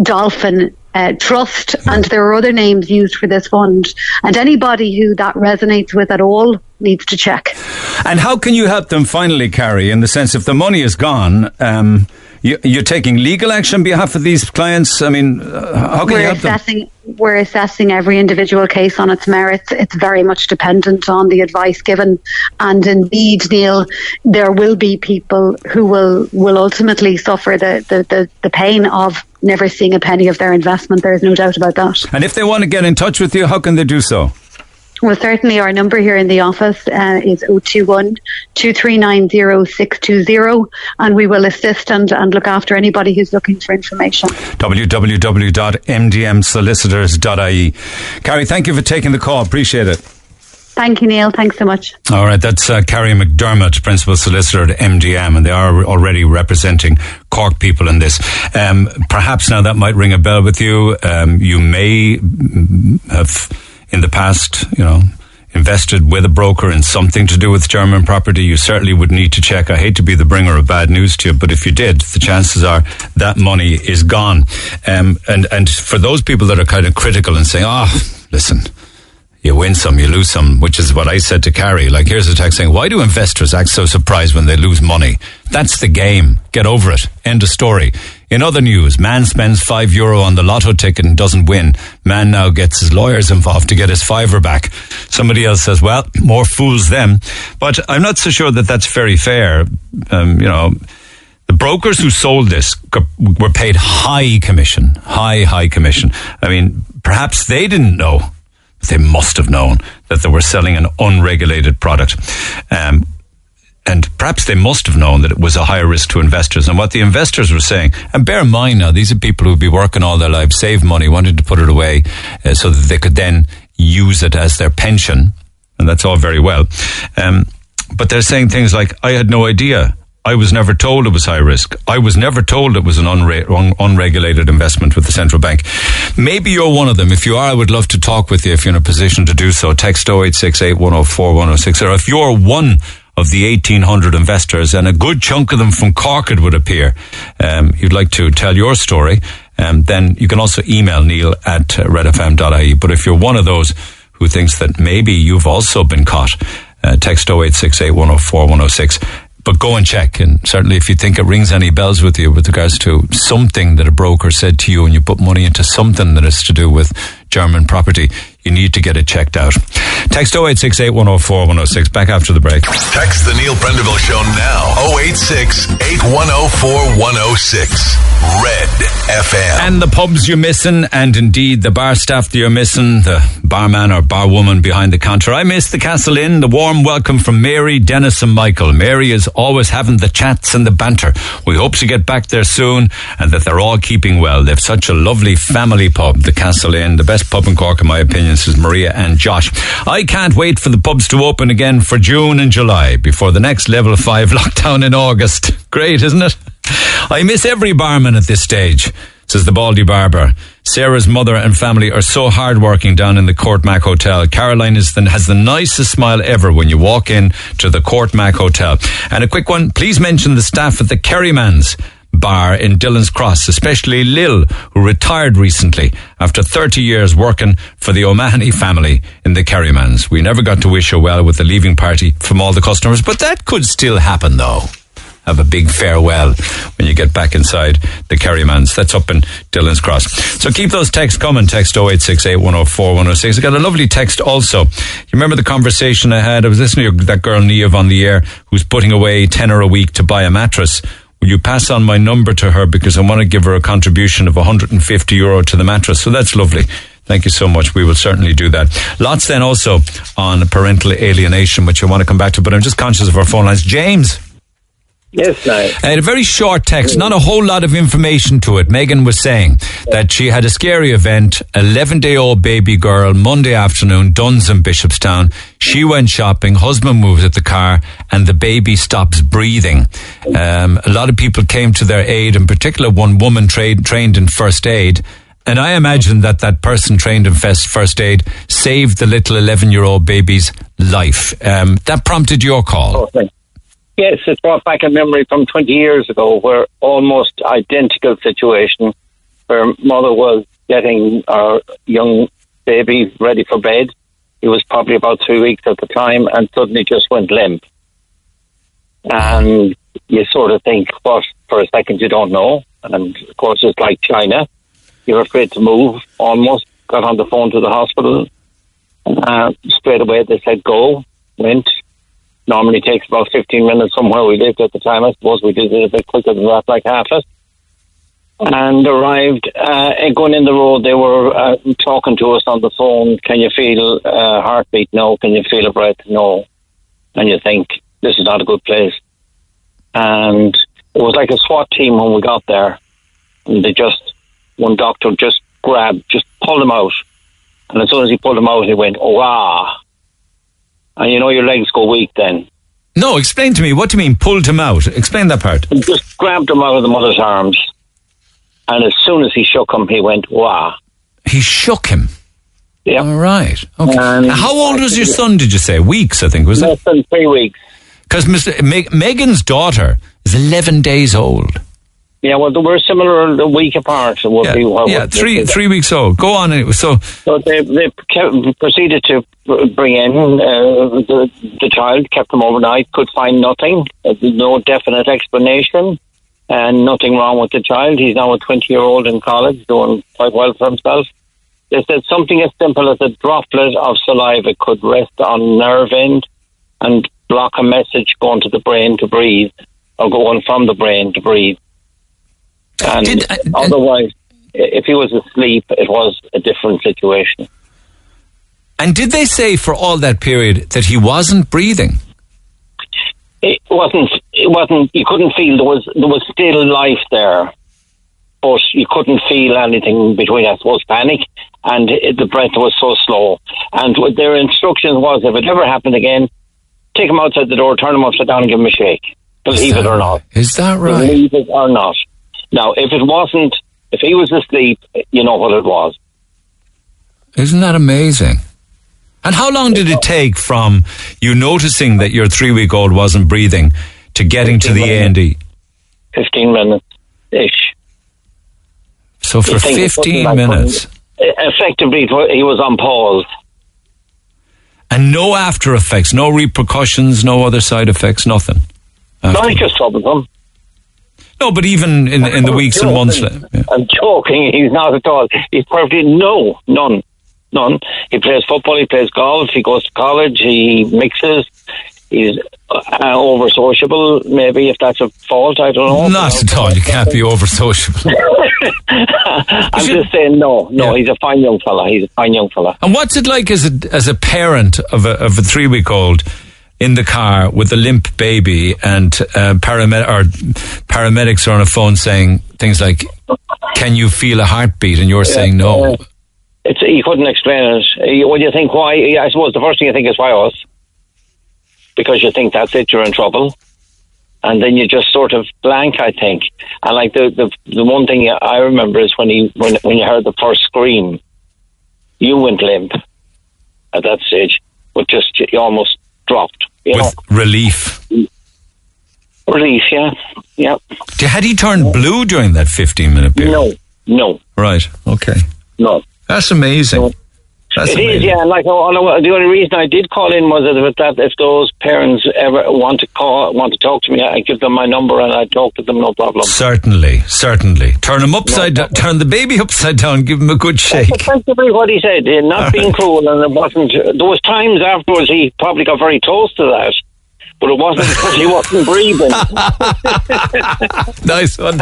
Dolphin Uh, trust, and there are other names used for this fund, and anybody who that resonates with at all needs to check. And how can you help them finally, Carrie, in the sense if the money is gone, um, you, you're taking legal action on behalf of these clients? I mean, uh, how can we're you help assessing, them? We're assessing every individual case on its merits. It's very much dependent on the advice given, and indeed, Neil, there will be people who will, will ultimately suffer the, the, the, the pain of never seeing a penny of their investment. There is no doubt about that. And if they want to get in touch with you, how can they do so? Well, certainly our number here in the office uh, is oh two one, two three nine oh, six two oh, and we will assist and, and look after anybody who's looking for information. w w w dot m d m solicitors dot i e. Carrie, thank you for taking the call. Appreciate it. Thank you, Neil. Thanks so much. All right, that's uh, Carrie McDermott, Principal Solicitor at M D M, and they are already representing Cork people in this. Um, perhaps now that might ring a bell with you. Um, you may have, in the past, you know, invested with a broker in something to do with German property. You certainly would need to check. I hate to be the bringer of bad news to you, but if you did, the chances are that money is gone. Um, and, and for those people that are kind of critical and saying, ah, oh, listen, you win some, you lose some, which is what I said to Carrie. Like, here's a text saying, why do investors act so surprised when they lose money? That's the game. Get over it. End of story. In other news, man spends five euro on the lotto ticket and doesn't win. Man now gets his lawyers involved to get his fiver back. Somebody else says, well, more fools them. But I'm not so sure that that's very fair. Um, you know, the brokers who sold this were paid high commission, high, high commission. I mean, perhaps they didn't know. They must have known that they were selling an unregulated product. Um, and perhaps they must have known that it was a higher risk to investors. And what the investors were saying, and bear in mind now, these are people who'd be working all their lives, save money, wanted to put it away uh, so that they could then use it as their pension. And that's all very well. Um, but they're saying things like, I had no idea. I was never told it was high risk. I was never told it was an unre- un- unregulated investment with the central bank. Maybe you're one of them. If you are, I would love to talk with you if you're in a position to do so. Text oh eight six eight, one oh four, one oh six. Or if you're one of the eighteen hundred investors, and a good chunk of them from Cork, it would appear, um, you'd like to tell your story, um, then you can also email Neil at uh, red f m dot i e. But if you're one of those who thinks that maybe you've also been caught, uh, text oh eight six eight, one oh four, one oh six. But go and check, and certainly if you think it rings any bells with you with regards to something that a broker said to you and you put money into something that is to do with German property, you need to get it checked out. Text oh eight six eight, one oh four, one oh six. Back after the break. Text the Neil Prendeville Show now, oh eight six, eight one oh four, one oh six. Red F M. And the pubs you're missing, and indeed the bar staff that you're missing, the barman or barwoman behind the counter. I miss the Castle Inn. The warm welcome from Mary, Dennis and Michael. Mary is always having the chats and the banter. We hope to get back there soon and that they're all keeping well. They've such a lovely family pub, the Castle Inn. The best pub in Cork, in my opinion, says Maria and Josh. I can't wait for the pubs to open again for June and July before the next level five lockdown in August. Great, isn't it? I miss every barman at this stage, says the Baldy Barber. Sarah's mother and family are so hardworking down in the Court Mac Hotel. Caroline is the, has the nicest smile ever when you walk in to the Court Mac Hotel. And a quick one, please mention the staff at the Kerryman's bar in Dillon's Cross, especially Lil, who retired recently after thirty years working for the O'Mahony family in the Kerrymans. We never got to wish her well with the leaving party from all the customers, but that could still happen though. Have a big farewell when you get back inside the Kerrymans. That's up in Dillon's Cross. So keep those texts coming. Text oh eight six eight, one oh four, one oh six. I got a lovely text also. You remember the conversation I had? I was listening to that girl Niamh on the air who's putting away tenner a week to buy a mattress. Will you pass on my number to her because I want to give her a contribution of one hundred fifty euro to the mattress? So that's lovely. Thank you so much. We will certainly do that. Lots then also on parental alienation, which I want to come back to, but I'm just conscious of our phone lines. James. Yes, mate. I had a very short text, not a whole lot of information to it. Megan was saying that she had a scary event, eleven-day-old baby girl, Monday afternoon, Duns in Bishopstown. She went shopping, husband moves at the car, and the baby stops breathing. Um, a lot of people came to their aid, in particular one woman tra- trained in first aid. And I imagine that that person trained in first aid saved the little eleven-year-old baby's life. Um, that prompted your call. Oh, thanks. Yes, it's brought back a memory from twenty years ago where almost identical situation where mother was getting our young baby ready for bed. He was probably about three weeks at the time and suddenly just went limp. And you sort of think, what, for a second you don't know. And of course it's like China. You're afraid to move, almost. Got on the phone to the hospital. Uh, straight away they said go, went. Normally takes about fifteen minutes from where we lived at the time. I suppose we did it a bit quicker than that, like half it. And arrived, uh, going in the road, they were uh, talking to us on the phone. Can you feel a uh, heartbeat? No. Can you feel a breath? No. And you think, this is not a good place. And it was like a SWAT team when we got there. And they just, one doctor just grabbed, just pulled him out. And as soon as he pulled him out, he went, oh, ah. And you know your legs go weak then. No, explain to me. What do you mean pulled him out? Explain that part. And just grabbed him out of the mother's arms. And as soon as he shook him, he went, wah. He shook him? Yeah. All right. Okay. Um, How old was your son, did you say? Weeks, I think, was it? Less than three weeks. Because Meg- Megan's daughter is eleven days old. Yeah, well, they were similar a week apart. So would yeah, be, well, yeah three three weeks old. Go on. Anyway. So so they, they kept, proceeded to bring in uh, the, the child, kept him overnight, could find nothing, no definite explanation. and nothing wrong with the child. He's now a twenty-year-old in college, doing quite well for himself. They said something as simple as a droplet of saliva could rest on nerve end and block a message going to the brain to breathe, or going from the brain to breathe. And Did, uh, otherwise, if he was asleep, it was a different situation. And did they say for all that period that he wasn't breathing? It wasn't. It wasn't. You couldn't feel. There was. There was still life there, but you couldn't feel anything between. I suppose panic, and it, the breath was so slow. And what their instructions was, if it ever happened again, take him outside the door, turn him upside down, and give him a shake. Believe it or not. Is that right? Believe it or not. Now, if it wasn't, if he was asleep, you know what it was. Isn't that amazing? And how long did it take from you noticing that your three-week-old wasn't breathing to getting to the A and E? Fifteen minutes-ish. So for fifteen minutes? Effectively, he was on pause. And no after effects, no repercussions, no other side effects, nothing? No, he just troubled them. No, but even in, in the weeks and months... Yeah. I'm joking, he's not at all. He's perfectly... No, none. None. He plays football, he plays golf, he goes to college, he mixes, he's uh, over-sociable, maybe, if that's a fault, I don't know. Not at all, you can't be over-sociable. I'm just saying no, no, yeah. He's a fine young fella, he's a fine young fella. And what's it like as a, as a parent of a, of a three-week-old in the car with a limp baby and uh, paramed- or paramedics are on a phone saying things like, can you feel a heartbeat? And you're yeah, saying no. Uh, It's, you couldn't explain it. When you think why, I suppose the first thing you think is why us, because you think that's it, you're in trouble, and then you just sort of blank. I think, and like the the, the one thing I remember is when you when when you heard the first scream, you went limp at that stage, but just you almost dropped. You With know? relief. Relief, yeah, yeah. Had he turned blue during that fifteen-minute period? No, no. Right. Okay. No. That's amazing. That's it amazing. Is, yeah. Like the only reason I did call in was that if those parents ever want to call, want to talk to me, I give them my number and I talk to them, no problem. Certainly, certainly. Turn them upside no down, turn the baby upside down, give him a good shake. That's essentially what he said, not All being right. cruel, and it wasn't. There was times afterwards he probably got very close to that, but it wasn't because he wasn't breathing. Nice one.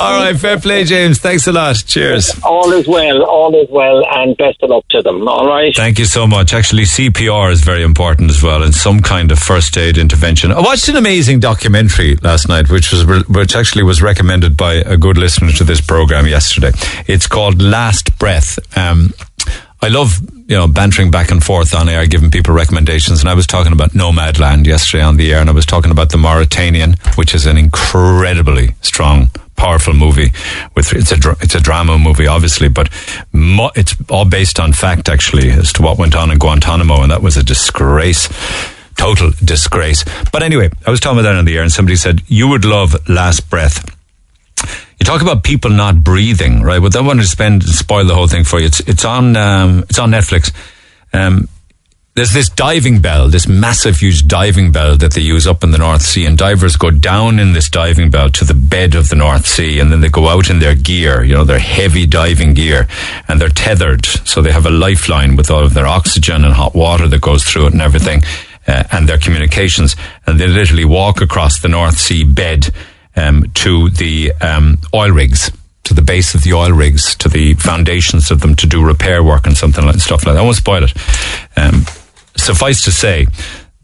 All right, fair play, James. Thanks a lot. Cheers. All is well, all is well, and best of luck to them, all right? Thank you so much. Actually, C P R is very important as well, and some kind of first aid intervention. I watched an amazing documentary last night, which was which actually was recommended by a good listener to this program yesterday. It's called Last Breath. Um, I love... you know, bantering back and forth on air, giving people recommendations. And I was talking about Nomadland yesterday on the air, and I was talking about The Mauritanian, which is an incredibly strong, powerful movie. With it's a it's a drama movie, obviously, but mo- it's all based on fact, actually, as to what went on in Guantanamo, and that was a disgrace, total disgrace. But anyway, I was talking about that on the air, and somebody said, you would love Last Breath. You talk about people not breathing, right? But I don't want to spend spoil the whole thing for you. It's it's on um, it's on Netflix. Um, there's this diving bell, this massive, huge diving bell that they use up in the North Sea, and divers go down in this diving bell to the bed of the North Sea, and then they go out in their gear, you know, their heavy diving gear, and they're tethered, so they have a lifeline with all of their oxygen and hot water that goes through it and everything, uh, and their communications, and they literally walk across the North Sea bed. Um, to the um, oil rigs, to the base of the oil rigs, to the foundations of them to do repair work and something like stuff like that. I won't spoil it. Um, suffice to say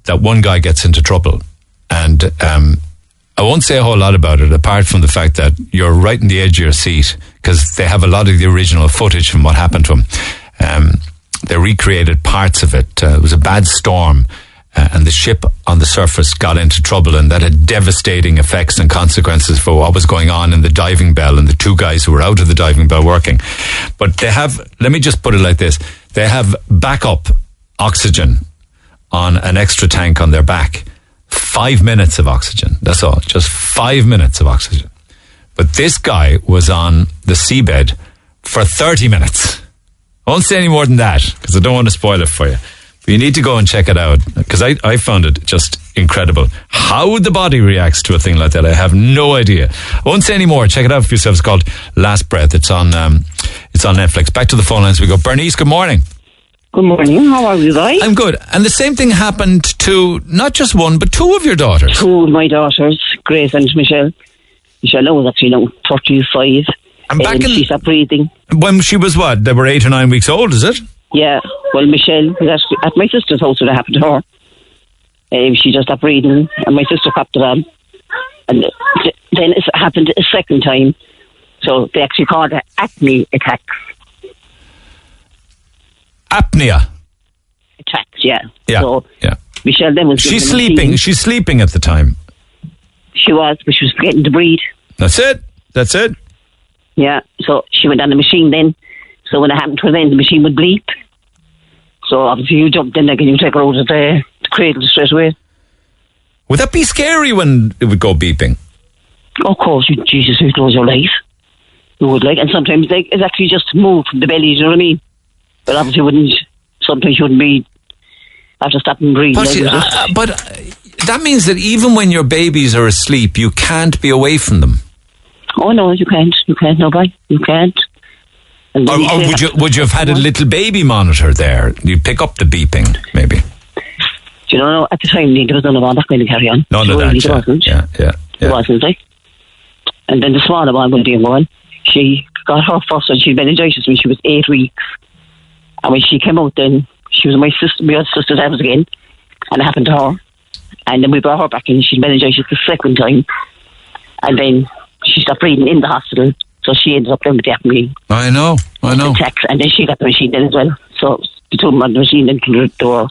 that one guy gets into trouble, and um, I won't say a whole lot about it apart from the fact that you're right in the edge of your seat because they have a lot of the original footage from what happened to him. Um, they recreated parts of it. Uh, it was a bad storm. Uh, and the ship on the surface got into trouble, and that had devastating effects and consequences for what was going on in the diving bell and the two guys who were out of the diving bell working. But they have, let me just put it like this, they have backup oxygen on an extra tank on their back. Five minutes of oxygen, that's all, just five minutes of oxygen. But this guy was on the seabed for thirty minutes. I won't say any more than that, because I don't want to spoil it for you. You need to go and check it out, because I, I found it just incredible. How the body reacts to a thing like that, I have no idea. I won't say any more. Check it out for yourself. It's called Last Breath. It's on um, it's on Netflix. Back to the phone lines we go. Bernice, good morning. Good morning. How are you guys? I'm good. And the same thing happened to not just one, but two of your daughters. Two of my daughters, Grace and Michelle. Michelle I was actually now thirty-five. And back um, in, she stopped breathing. When she was what? They were eight or nine weeks old, is it? Yeah. Well, Michelle, at my sister's house, it happened to her. Um, she just stopped breathing, and my sister popped it on. And then it happened a second time. So they actually called it acne attacks. Apnea. Attacks, yeah. Yeah, so yeah. Michelle then was... She's sleeping. She's sleeping at the time. She was, but she was forgetting to breathe. That's it. That's it. Yeah, so she went on the machine then. So when it happened to her then, the machine would bleep. So obviously you jumped in there and you take her out of the, the cradle straight away. Would that be scary when it would go beeping? Of course, you, Jesus, it knows your life. You would like, and sometimes like, it's actually just moved from the belly, you know what I mean? But obviously wouldn't, sometimes you wouldn't be, have to stop and breathe. But, like, see, uh, but uh, that means that even when your babies are asleep, you can't be away from them. Oh no, you can't. You can't, nobody. You can't. Or, or would you would you have had a little baby monitor there? You pick up the beeping, maybe. Do you know, at the time, there was none of that going to carry on. None so of that, really, yeah. It wasn't. Yeah, yeah, yeah. It wasn't, like. And then the smaller one, one day one, she got her first one. She had meningitis when she was eight weeks. And when she came out then, she was in my sister, my other sister's house again. And it happened to her. And then we brought her back in. She had meningitis the second time. And then she stopped breathing in the hospital. So she ended up down with the apnea. I know, I know. Attacks, and then she got the machine then as well. So the two of them on the machine then till they were,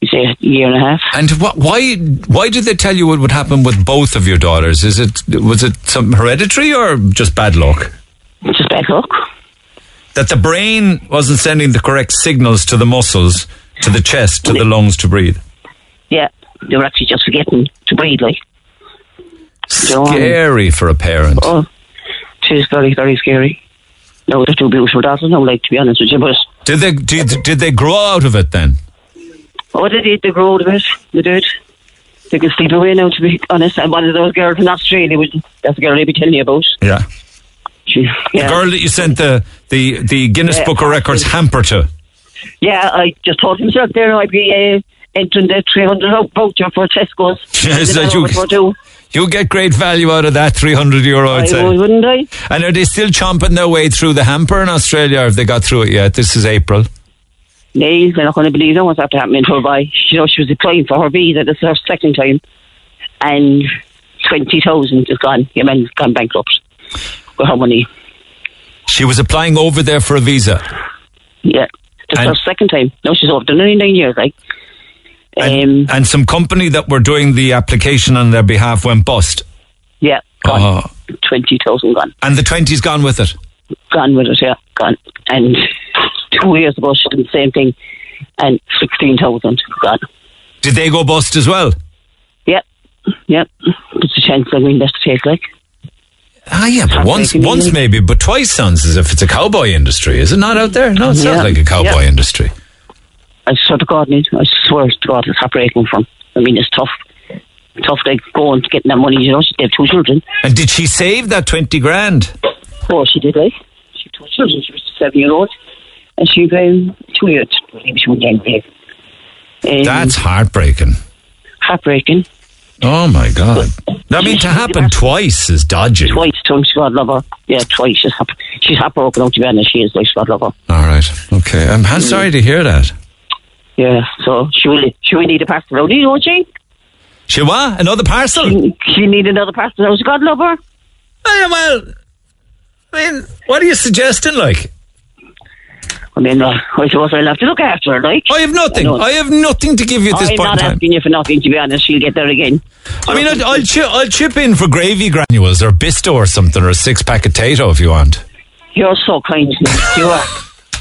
you say, a year and a half. And what, why why did they tell you what would happen with both of your daughters? Is it Was it some hereditary or just bad luck? Just bad luck. That the brain wasn't sending the correct signals to the muscles, to the chest, to the lungs to breathe? Yeah, they were actually just forgetting to breathe, like. Scary for a parent. Oh. It's very, very scary. No, they're two beautiful daughters now, like, to be honest with you. But did they did, did they grow out of it then? Oh, they did. They grew out of it. They did. They can sleep away now, to be honest. And one of those girls in Australia, was, that's the girl they'd be telling you about. Yeah. She, yeah. The girl that you sent the, the, the Guinness yeah, Book of Records hamper to. Yeah, I just told him, sir, there I'd be uh, entering the three hundred voucher for Tesco's. Yes, that you... You'll get great value out of that three hundred euro, I'd say. I would, wouldn't I? And are they still chomping their way through the hamper in Australia, or have they got through it yet? This is April. Nay, they're not going to believe that what's after happening to her by. You know, she was applying for her visa. This is her second time. And twenty thousand is gone. Your man's gone bankrupt with her money. She was applying over there for a visa? Yeah. This is her second time. Now she's over there nearly nine years, like. And, um, and some company that were doing the application on their behalf went bust. Yeah, gone. Oh. twenty thousand gone. And the twenty's gone with it? Gone with it, yeah, gone. And two years ago she did the same thing, and sixteen thousand gone. Did they go bust as well? Yep, yep. It's a chance that we invest to take, like. Ah, yeah, but once, once money. Maybe, but twice sounds as if it's a cowboy industry. Is it not out there? No, it sounds yeah. like a cowboy yeah. industry. I swear to God, I swear to God, it's heartbreaking for him. I mean, it's tough. Tough, like, going to get that money, you know, they have two children. And did she save that twenty grand? Oh, she did, like. She had two children, she was a seven-year-old. And she um, two years, maybe she went down um, That's heartbreaking. Heartbreaking. Oh, my God. But, I mean, to happen twice is dodgy. Twice, twice, God love her. Yeah, twice. She's, happy. she's heartbroken out to be honest, she is, like, God love her. All right, okay. I'm mm. sorry to hear that. Yeah, so she will, she will need a parcel round, won't she? She what? Another parcel? She, she need another parcel round. God love her. Oh, well, I mean, what are you suggesting, like? I mean, uh, I suppose I'll have to look after her, like. I have nothing. I, I have nothing to give you at this I'm point in time. I'm not asking you for nothing, to be honest. She'll get there again. I mean, I'll, I'll, chi- I'll chip in for gravy granules or Bisto or something, or a six-pack of Tato if you want. You're so kind to me. You are.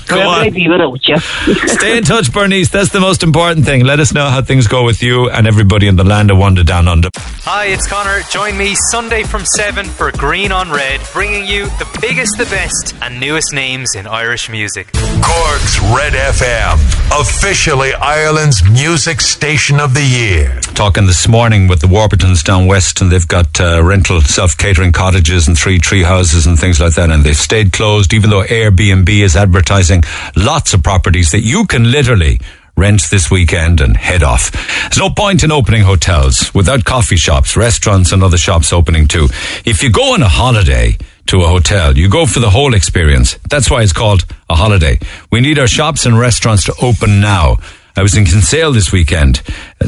Go on. Stay in touch, Bernice. That's the most important thing. Let us know how things go with you and everybody in the land of Wonder Down Under. Hi, it's Connor. Join me Sunday from seven for Green on Red, bringing you the biggest, the best and newest names in Irish music. Cork's Red F M, officially Ireland's music station of the year. Talking this morning with the Warburtons down west, and they've got uh, rental self-catering cottages and three tree houses and things like that, and they've stayed closed even though Airbnb is advertising lots of properties that you can literally rent this weekend and head off. There's no point in opening hotels without coffee shops, restaurants and other shops opening too. If you go on a holiday to a hotel, you go for the whole experience. That's why it's called a holiday. We need our shops and restaurants to open now. I was in Kinsale this weekend,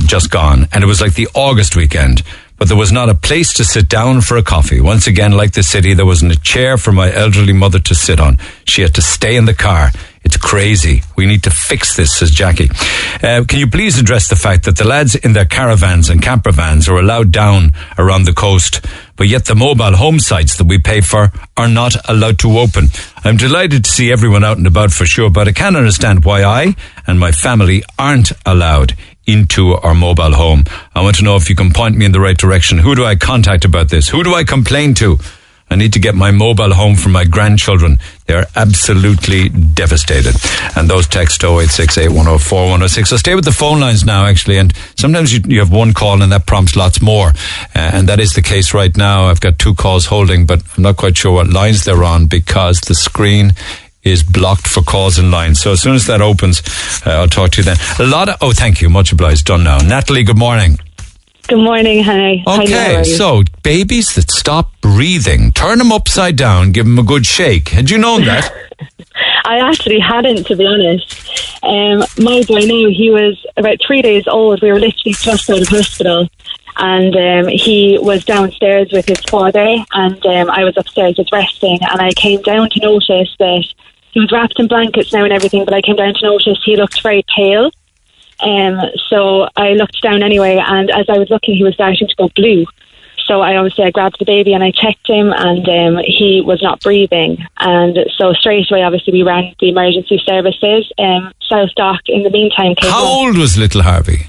just gone, and it was like the August weekend, but there was not a place to sit down for a coffee. Once again, like the city, there wasn't a chair for my elderly mother to sit on. She had to stay in the car. It's crazy. We need to fix this, says Jackie. Uh, can you please address the fact that the lads in their caravans and camper vans are allowed down around the coast, but yet the mobile home sites that we pay for are not allowed to open? I'm delighted to see everyone out and about for sure, but I can understand why I and my family aren't allowed into our mobile home. I want to know if you can point me in the right direction. Who do I contact about this? Who do I complain to? I need to get my mobile home for my grandchildren. They are absolutely devastated. And those text oh eight six eight one oh four one oh six. So stay with the phone lines now, actually. And sometimes you, you have one call and that prompts lots more. Uh, and that is the case right now. I've got two calls holding, but I'm not quite sure what lines they're on because the screen is blocked for calls in line. So as soon as that opens, uh, I'll talk to you then. A lot of... Oh, thank you. Much obliged. Done now. Natalie, good morning. Good morning, hi. Okay, hi, so babies that stop breathing, turn them upside down, give them a good shake. Had you known that? I actually hadn't, to be honest. Um, my boy now, he was about three days old. We were literally just out of hospital. And um, he was downstairs with his father. And um, I was upstairs just resting. And I came down to notice that he was wrapped in blankets now and everything. But I came down to notice he looked very pale. Um, so I looked down anyway, and as I was looking, he was starting to go blue. So I obviously I grabbed the baby and I checked him, and um, he was not breathing. And so straight away, obviously, we ran the emergency services. Um, SouthDoc, in the meantime, came. How old was little Harvey?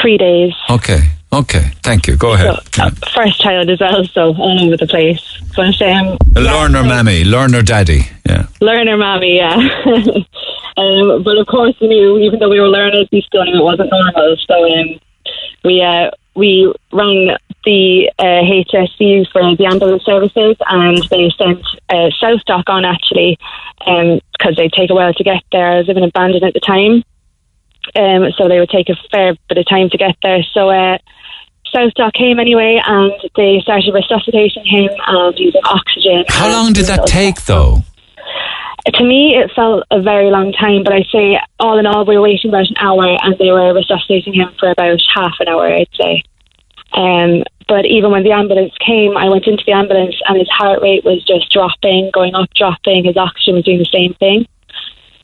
Three days. Okay, okay, thank you. Go ahead. So, uh, first child as well, so all over the place. But, um, learn her mammy, learn her daddy. Yeah. Learn her mammy, yeah. Um, but of course we knew, even though we were learners, we still knew it wasn't normal. So um, we uh, we rang the uh, H S C for the ambulance services, and they sent uh, SouthDoc on actually, because um, they take a while to get there. I was living in Bandon at the time, um, so they would take a fair bit of time to get there. So uh, SouthDoc came anyway, and they started resuscitating him and using oxygen. How long did that take, though? To me, it felt a very long time, but I'd say all in all, we were waiting about an hour, and they were resuscitating him for about half an hour, I'd say. Um, but even when the ambulance came, I went into the ambulance, and his heart rate was just dropping, going up, dropping. His oxygen was doing the same thing.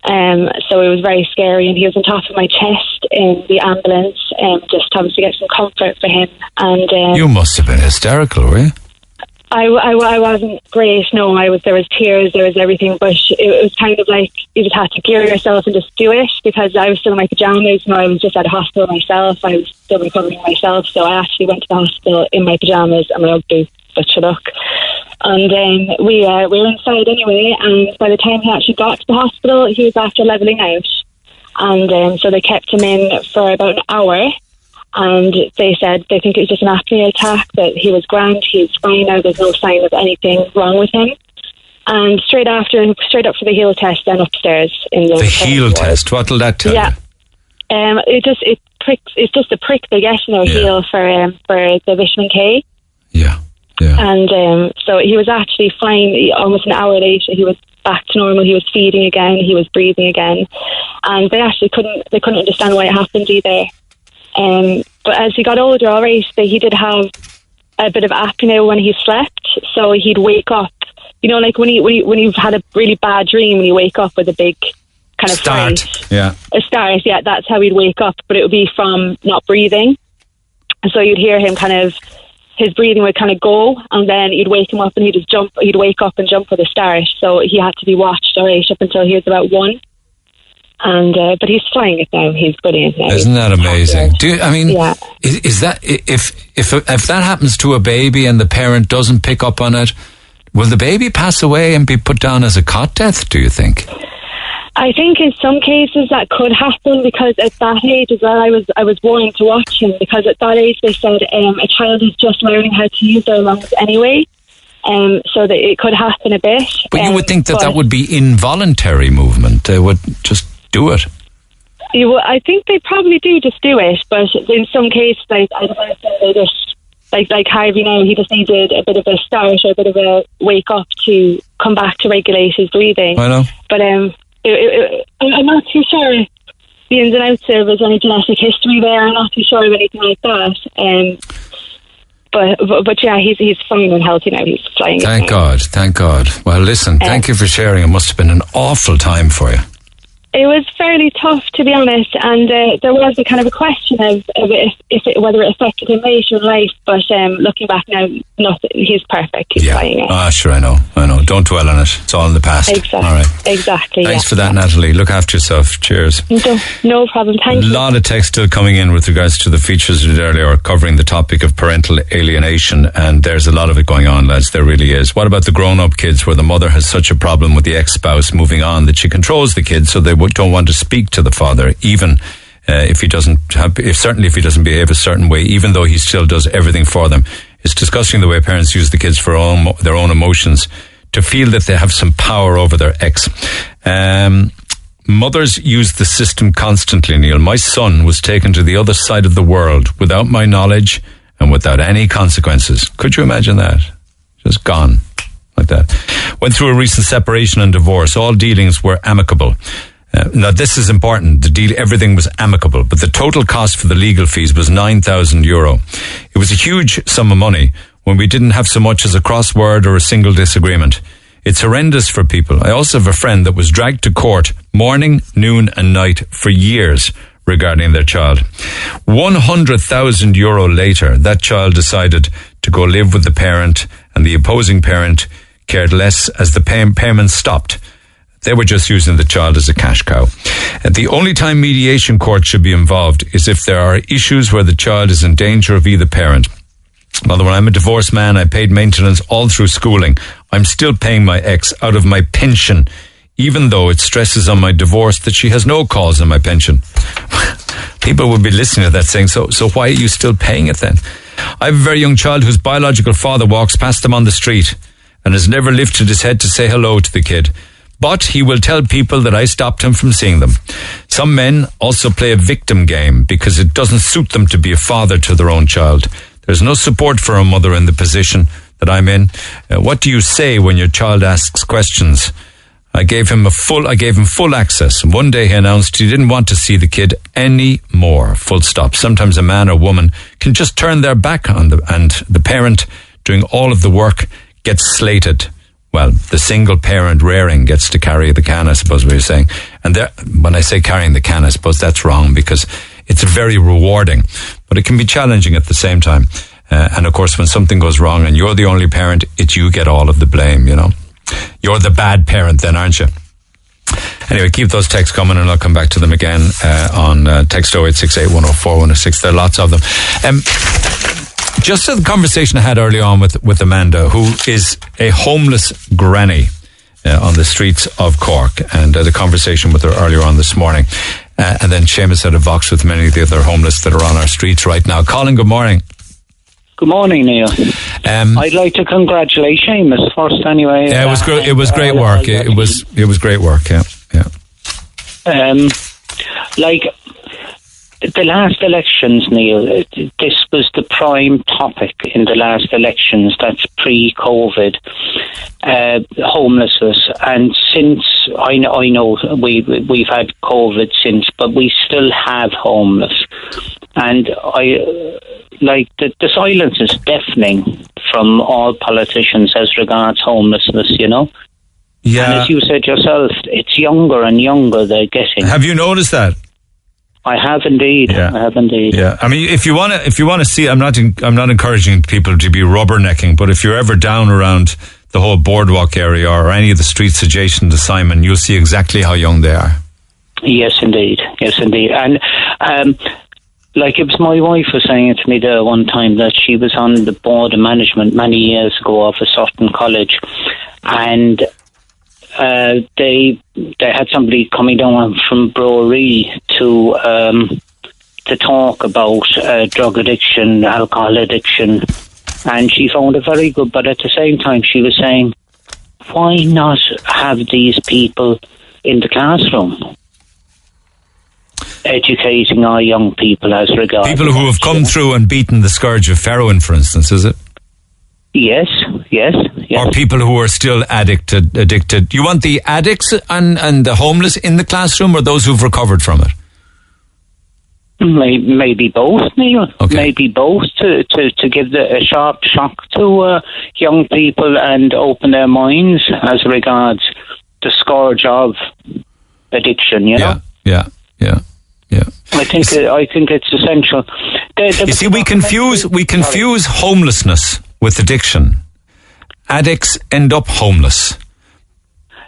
Um, so it was very scary, and he was on top of my chest in the ambulance, um, just obviously to get some comfort for him. And um, you must have been hysterical, were you? I, I, I wasn't great, no. I was. There was tears, there was everything, but it, it was kind of like you just had to gear yourself and just do it, because I was still in my pyjamas, and I was just at a hospital myself. I was still recovering myself, so I actually went to the hospital in my pyjamas and my Ugg boots, but you look. And then um, we, uh, we were inside anyway, and by the time he actually got to the hospital, he was after levelling out. And um, so they kept him in for about an hour. And they said they think it was just an apnea attack, that he was grand, he's fine now, there's no sign of anything wrong with him. And straight after, straight up for the heel test, then upstairs. in The, the heel test, what'll that tell yeah. you? Um, it just, it pricks, it's just a prick they get in their yeah. heel for um, for the vitamin K. Yeah, yeah. And um, so he was actually fine, almost an hour later, he was back to normal, he was feeding again, he was breathing again. And they actually couldn't, they couldn't understand why it happened either. Um, but as he got older, all right, he did have a bit of apnea when he slept. So he'd wake up, you know, like when he when he, when you've had a really bad dream, when you wake up with a big kind of start, fright, yeah, a start, yeah. That's how he'd wake up, but it would be from not breathing. And so you'd hear him kind of, his breathing would kind of go, and then you'd wake him up, and he'd just jump. He'd wake up and jump with a start. So he had to be watched, all right, up until he was about one. And uh, but he's flying it now. He's brilliant now. Isn't that amazing? Do you, I mean, yeah. is, is that if if if that happens to a baby and the parent doesn't pick up on it, will the baby pass away and be put down as a cot death, do you think? I think in some cases that could happen, because at that age as well, I was I was warning to watch him, because at that age they said um, a child is just learning how to use their lungs anyway, um, so that it could happen a bit. But um, you would think that that would be involuntary movement. They would just do it. You would, I think they probably do just do it, but in some cases, like, I don't know, they just like like Harvey now, he just needed a bit of a start, or a bit of a wake up to come back to regulate his breathing. I know, but um. It, it, it, I'm not too sure the ins and outs of there's any genetic history there. I'm not too sure of anything like that. Um, but, but but yeah, he's he's fine and healthy now. He's flying. Thank God, thank God. Well, listen, um, thank you for sharing. It must have been an awful time for you. It was fairly tough, to be honest, and uh, there was a kind of a question of, of if, if it, whether it affected him later in life. But um, looking back now, nothing. He's perfect. He's yeah. fine. Ah, sure, I know, I know. Don't dwell on it. It's all in the past. Exactly. All right. Exactly. Thanks yeah. for that, Natalie. Look after yourself. Cheers. No, no problem. Thank you. A lot of text still coming in with regards to the features we did earlier, covering the topic of parental alienation, and there's a lot of it going on, lads. There really is. What about the grown-up kids where the mother has such a problem with the ex-spouse moving on that she controls the kids so they would don't want to speak to the father, even uh, if he doesn't have, if certainly if he doesn't behave a certain way, even though he still does everything for them. It's disgusting the way parents use the kids for own, their own emotions to feel that they have some power over their ex. Um, mothers use the system constantly, Neil. My son was taken to the other side of the world without my knowledge and without any consequences. Could you imagine that? Just gone like that. Went through a recent separation and divorce. All dealings were amicable. Uh, now, this is important. The deal, everything was amicable, but the total cost for the legal fees was nine thousand euro. It was a huge sum of money when we didn't have so much as a crossword or a single disagreement. It's horrendous for people. I also have a friend that was dragged to court morning, noon and night for years regarding their child. one hundred thousand euro later, that child decided to go live with the parent, and the opposing parent cared less as the pay- payments stopped. They were just using the child as a cash cow. The only time mediation court should be involved is if there are issues where the child is in danger of either parent. Mother, when I'm a divorced man, I paid maintenance all through schooling. I'm still paying my ex out of my pension, even though it stresses on my divorce that she has no cause in my pension. People would be listening to that saying, so, so why are you still paying it then? I have a very young child whose biological father walks past them on the street and has never lifted his head to say hello to the kid. But he will tell people that I stopped him from seeing them. Some men also play a victim game because it doesn't suit them to be a father to their own child. There's no support for a mother in the position that I'm in. Uh, what do you say when your child asks questions? I gave him a full, I gave him full access. One day he announced he didn't want to see the kid anymore. Full stop. Sometimes a man or woman can just turn their back on the, and the parent doing all of the work gets slated. Well, the single parent rearing gets to carry the can, I suppose we were saying. And there, when I say carrying the can, I suppose that's wrong because it's very rewarding, but it can be challenging at the same time. Uh, and of course, when something goes wrong and you're the only parent, it's you get all of the blame, you know. You're the bad parent then, aren't you? Anyway, keep those texts coming and I'll come back to them again uh, on uh, text oh eight six eight, one oh four, one oh six. There are lots of them. Um, Just the conversation I had early on with, with Amanda, who is a homeless granny uh, on the streets of Cork, and uh, the conversation with her earlier on this morning. Uh, and then Seamus out of Vox with many of the other homeless that are on our streets right now. Colin, good morning. Good morning, Neil. Um, I'd like to congratulate Seamus first, anyway. Yeah, it was great. It was great work. It, it was it was great work. Yeah, yeah. Um, like. The last elections, Neil, this was the prime topic in the last elections, that's pre-COVID, uh, homelessness. And since, I know, I know we, we've had COVID since, but we still have homeless. And I, like, the, the silence is deafening from all politicians as regards homelessness, you know? Yeah. And as you said yourself, it's younger and younger they're getting. Have you noticed that? I have indeed. Yeah. I have indeed. Yeah. I mean, if you want to, if you want to see, I'm not, in, I'm not encouraging people to be rubbernecking, but if you're ever down around the whole boardwalk area or any of the streets adjacent to Simon, you'll see exactly how young they are. Yes, indeed. Yes, indeed. And um, like, it was my wife was saying it to me there one time that she was on the board of management many years ago of a certain college, and uh, they they had somebody coming down from Broree to um, to talk about uh, drug addiction, alcohol addiction, and she found it very good. But at the same time, she was saying, why not have these people in the classroom educating our young people as regards people who have come through and beaten the scourge of heroin, for instance? Is it? Yes, yes, yes. Or people who are still addicted. Addicted. You want the addicts and, and the homeless in the classroom, or those who've recovered from it? Maybe, maybe both, Neil. Okay. Maybe both to, to, to give the, a sharp shock to uh, young people and open their minds as regards the scourge of addiction. You know. Yeah. Yeah. Yeah. Yeah, I think uh, I think it's essential. The, the you see, we confuse we confuse sorry. homelessness with addiction. Addicts end up homeless,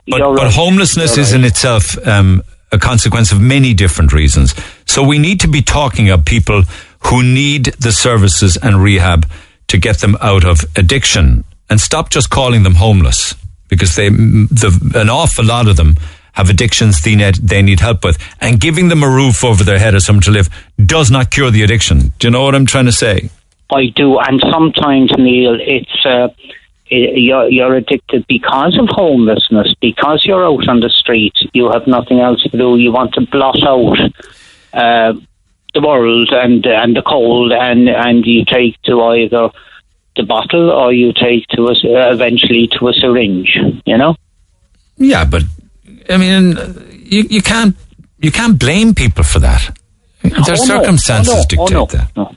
but, right. but homelessness You're is right. in itself um, a consequence of many different reasons. So we need to be talking of people who need the services and rehab to get them out of addiction, and stop just calling them homeless, because they the, an awful lot of them have addictions they need help with, and giving them a roof over their head or something to live does not cure the addiction. Do you know what I'm trying to say? I do, and sometimes, Neil, it's uh, you're, you're addicted because of homelessness, because you're out on the street, you have nothing else to do, you want to blot out uh, the world and and the cold, and, and you take to either the bottle or you take to a, eventually to a syringe, you know? Yeah, but I mean, you, you can't you can't blame people for that. Their oh, circumstances no. Oh, no. dictate oh, no. that. No.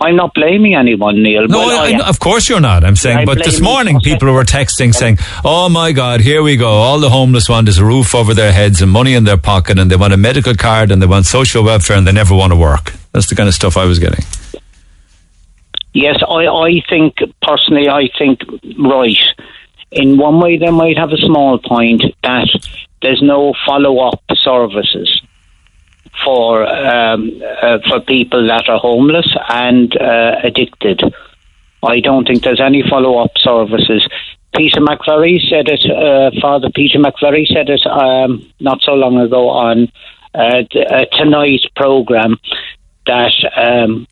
I'm not blaming anyone, Neil. No, I, I, of course you're not. I'm saying, I but this morning people were texting saying, "Oh my God, here we go! All the homeless want is a roof over their heads and money in their pocket, and they want a medical card, and they want social welfare, and they never want to work." That's the kind of stuff I was getting. Yes, I, I think personally, I think right. In one way, they might have a small point that there's no follow-up services for um, uh, for people that are homeless and uh, addicted. I don't think there's any follow-up services. Peter McClary said it. Uh, Father Peter McClary said it um, not so long ago on uh, a Tonight programme that. Um,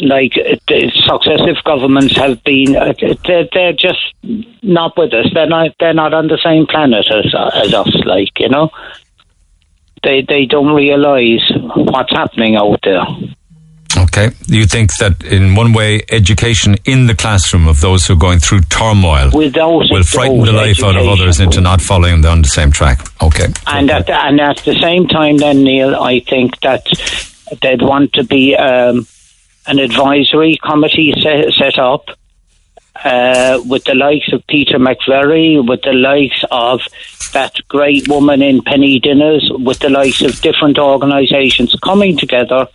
Like successive governments have been, they're, they're just not with us. They're not. They're not on the same planet as, as us. Like, you know, they they don't realise what's happening out there. Okay, you think that in one way, education in the classroom of those who are going through turmoil Without will frighten the life education. out of others into not following them on the same track. Okay, and okay. at the, and at the same time, then, Neil, I think that they'd want to be. Um, an advisory committee set, set up uh, with the likes of Peter McClary, with the likes of that great woman in Penny Dinners, with the likes of different organisations coming together,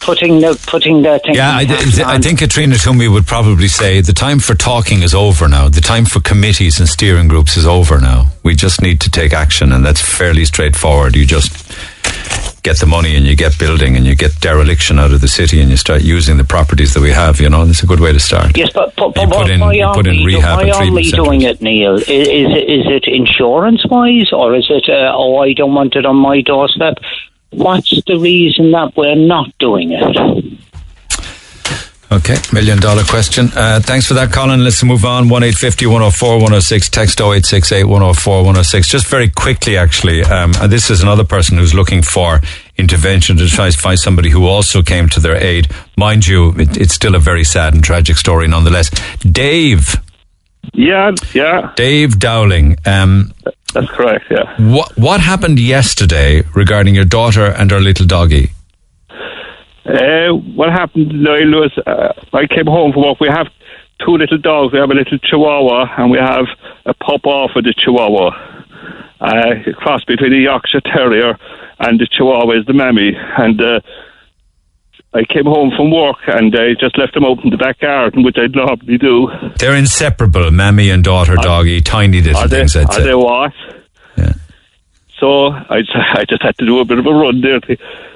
putting the, putting their things Yeah, I, th- I think Katrina Toomey would probably say the time for talking is over now. The time for committees and steering groups is over now. We just need to take action, and that's fairly straightforward. You just get the money and you get building and you get dereliction out of the city and you start using the properties that we have, you know. That's a good way to start. Yes, but, but, but put in, why put in rehab and treatment centres. Why are we doing it, Neil? Is, is it insurance-wise, or is it, uh, oh, I don't want it on my doorstep? What's the reason that we're not doing it? Okay, million dollar question. Uh, thanks for that, Colin. Let's move on. one eight five zero one zero four one zero six. Text oh eight six eight one zero four one zero six. Just very quickly, actually. Um, and this is another person who's looking for intervention to try to find somebody who also came to their aid. Mind you, it, it's still a very sad and tragic story nonetheless. Dave. Yeah, yeah. Dave Dowling. Um, That's correct, yeah. What, what happened yesterday regarding your daughter and her little doggy? Uh, what happened, Niall, was uh, I came home from work. We have two little dogs. We have a little Chihuahua and we have a pop-off with the Chihuahua. Uh, a cross between the Yorkshire Terrier and the Chihuahua is the mammy. And uh, I came home from work and I just left them out in the back garden, which I'd normally do. They're inseparable, mammy and daughter doggy, tiny little are things, they, I'd are say. Are they what? Yeah. So I, I just had to do a bit of a run there.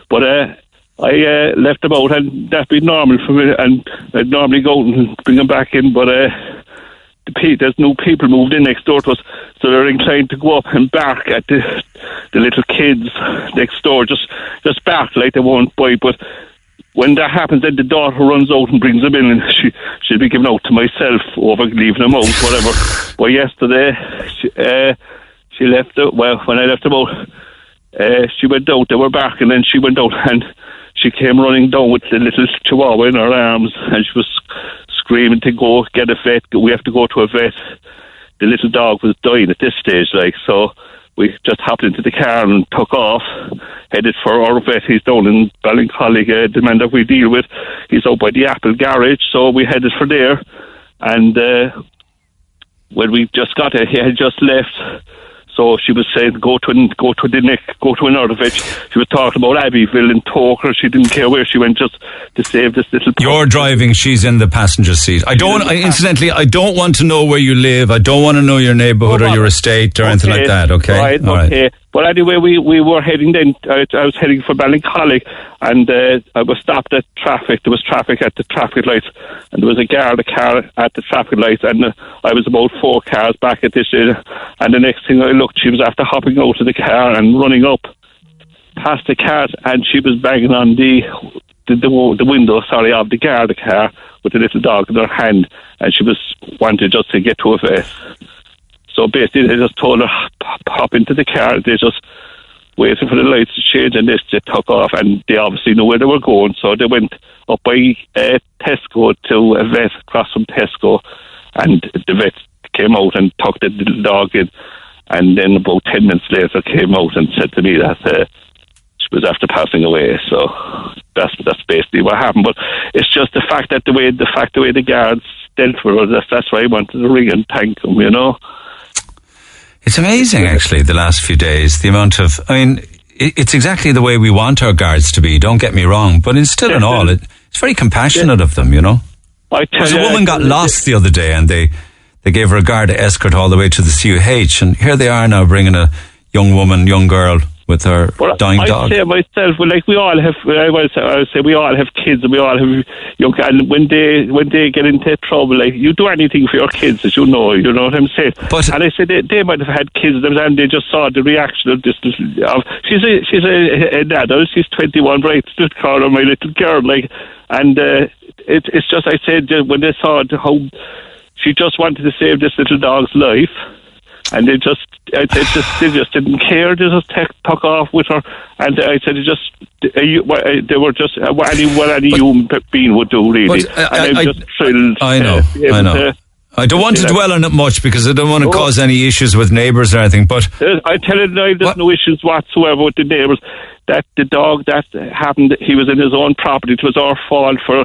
But uh, I uh, left them out, and that'd be normal for me. And I'd normally go and bring them back in. But uh, the pe- there's new people moved in next door to us, so they're inclined to go up and bark at the, the little kids next door. Just just bark like they won't bite. But when that happens, then the daughter runs out and brings them in, and she, she'll be given out to myself over leaving them out, whatever. But yesterday, she, uh, she left, the, well, when I left them out, uh, she went out, they were barking, and then she went out, and she came running down with the little chihuahua in her arms, and she was screaming to go get a vet, we have to go to a vet. The little dog was dying at this stage, like, so we just hopped into the car and took off, headed for our vet. He's down in Ballinascarthy, uh, the man that we deal with. He's out by the Apple garage, so we headed for there. And uh, when we just got there, he had just left. So she was saying, go to an, go to the next, go to another vet. She was talking about Abbeville and Toker. She didn't care where she went, just to save this little... You're driving, she's in the passenger seat. I don't. I, incidentally, I don't want to know where you live. I don't want to know your neighbourhood or your estate or okay. anything like that, okay? Right, All okay. Right. But anyway, we, we were heading then. I, I was heading for Ballincollig, and uh, I was stopped at traffic. There was traffic at the traffic lights, and there was a guard a car at the traffic lights, and uh, I was about four cars back at this uh, and the next thing I looked, she was after hopping out of the car and running up past the cars, and she was banging on the the, the, the window, sorry, of the Garda car with the little dog in her hand, and she was wanted just to get to her face. So basically, they just told her, hop into the car. They just waited for the lights to change, and they just took off. And they obviously knew where they were going, so they went up by uh, Tesco to a vet across from Tesco. And the vet came out and took the little dog in. And then about ten minutes later, came out and said to me that uh, she was after passing away. So that's that's basically what happened. But it's just the fact that the way the fact the way the guards dealt with her, that's, that's why I wanted to ring and thank them, you know. It's amazing, actually, the last few days, the amount of... I mean, it's exactly the way we want our guards to be, don't get me wrong, but in still and all, it, it's very compassionate yeah. of them, you know? I tell you, a woman got lost the other day, and they, they gave her a Garda escort all the way to the C U H, and here they are now bringing a young woman, young girl, with her well, dying I'd dog. I say myself, well, like we all have, I would say, I would say we all have kids, and we all have young. And when they when they get into trouble, like you do anything for your kids, as you know, you know what I'm saying. But and I said they, they might have had kids, and they just saw the reaction of this. Of, she's a, she's a, an adult. She's twenty-one, right? Still calling her my little girl, like, and uh, it, it's just I said when they saw the how she just wanted to save this little dog's life. And they just, I just, they just didn't care. They just took off with her, and I said, they just, they were just what any, what any but, human being would do, really. I, I, and I'm I, just thrilled. I know, uh, I know. To, I don't want to dwell that. on it much because I don't want to oh. cause any issues with neighbours or anything. But I tell you now, there's what? no issues whatsoever with the neighbours. That the dog that happened, he was in his own property. It was our fault for.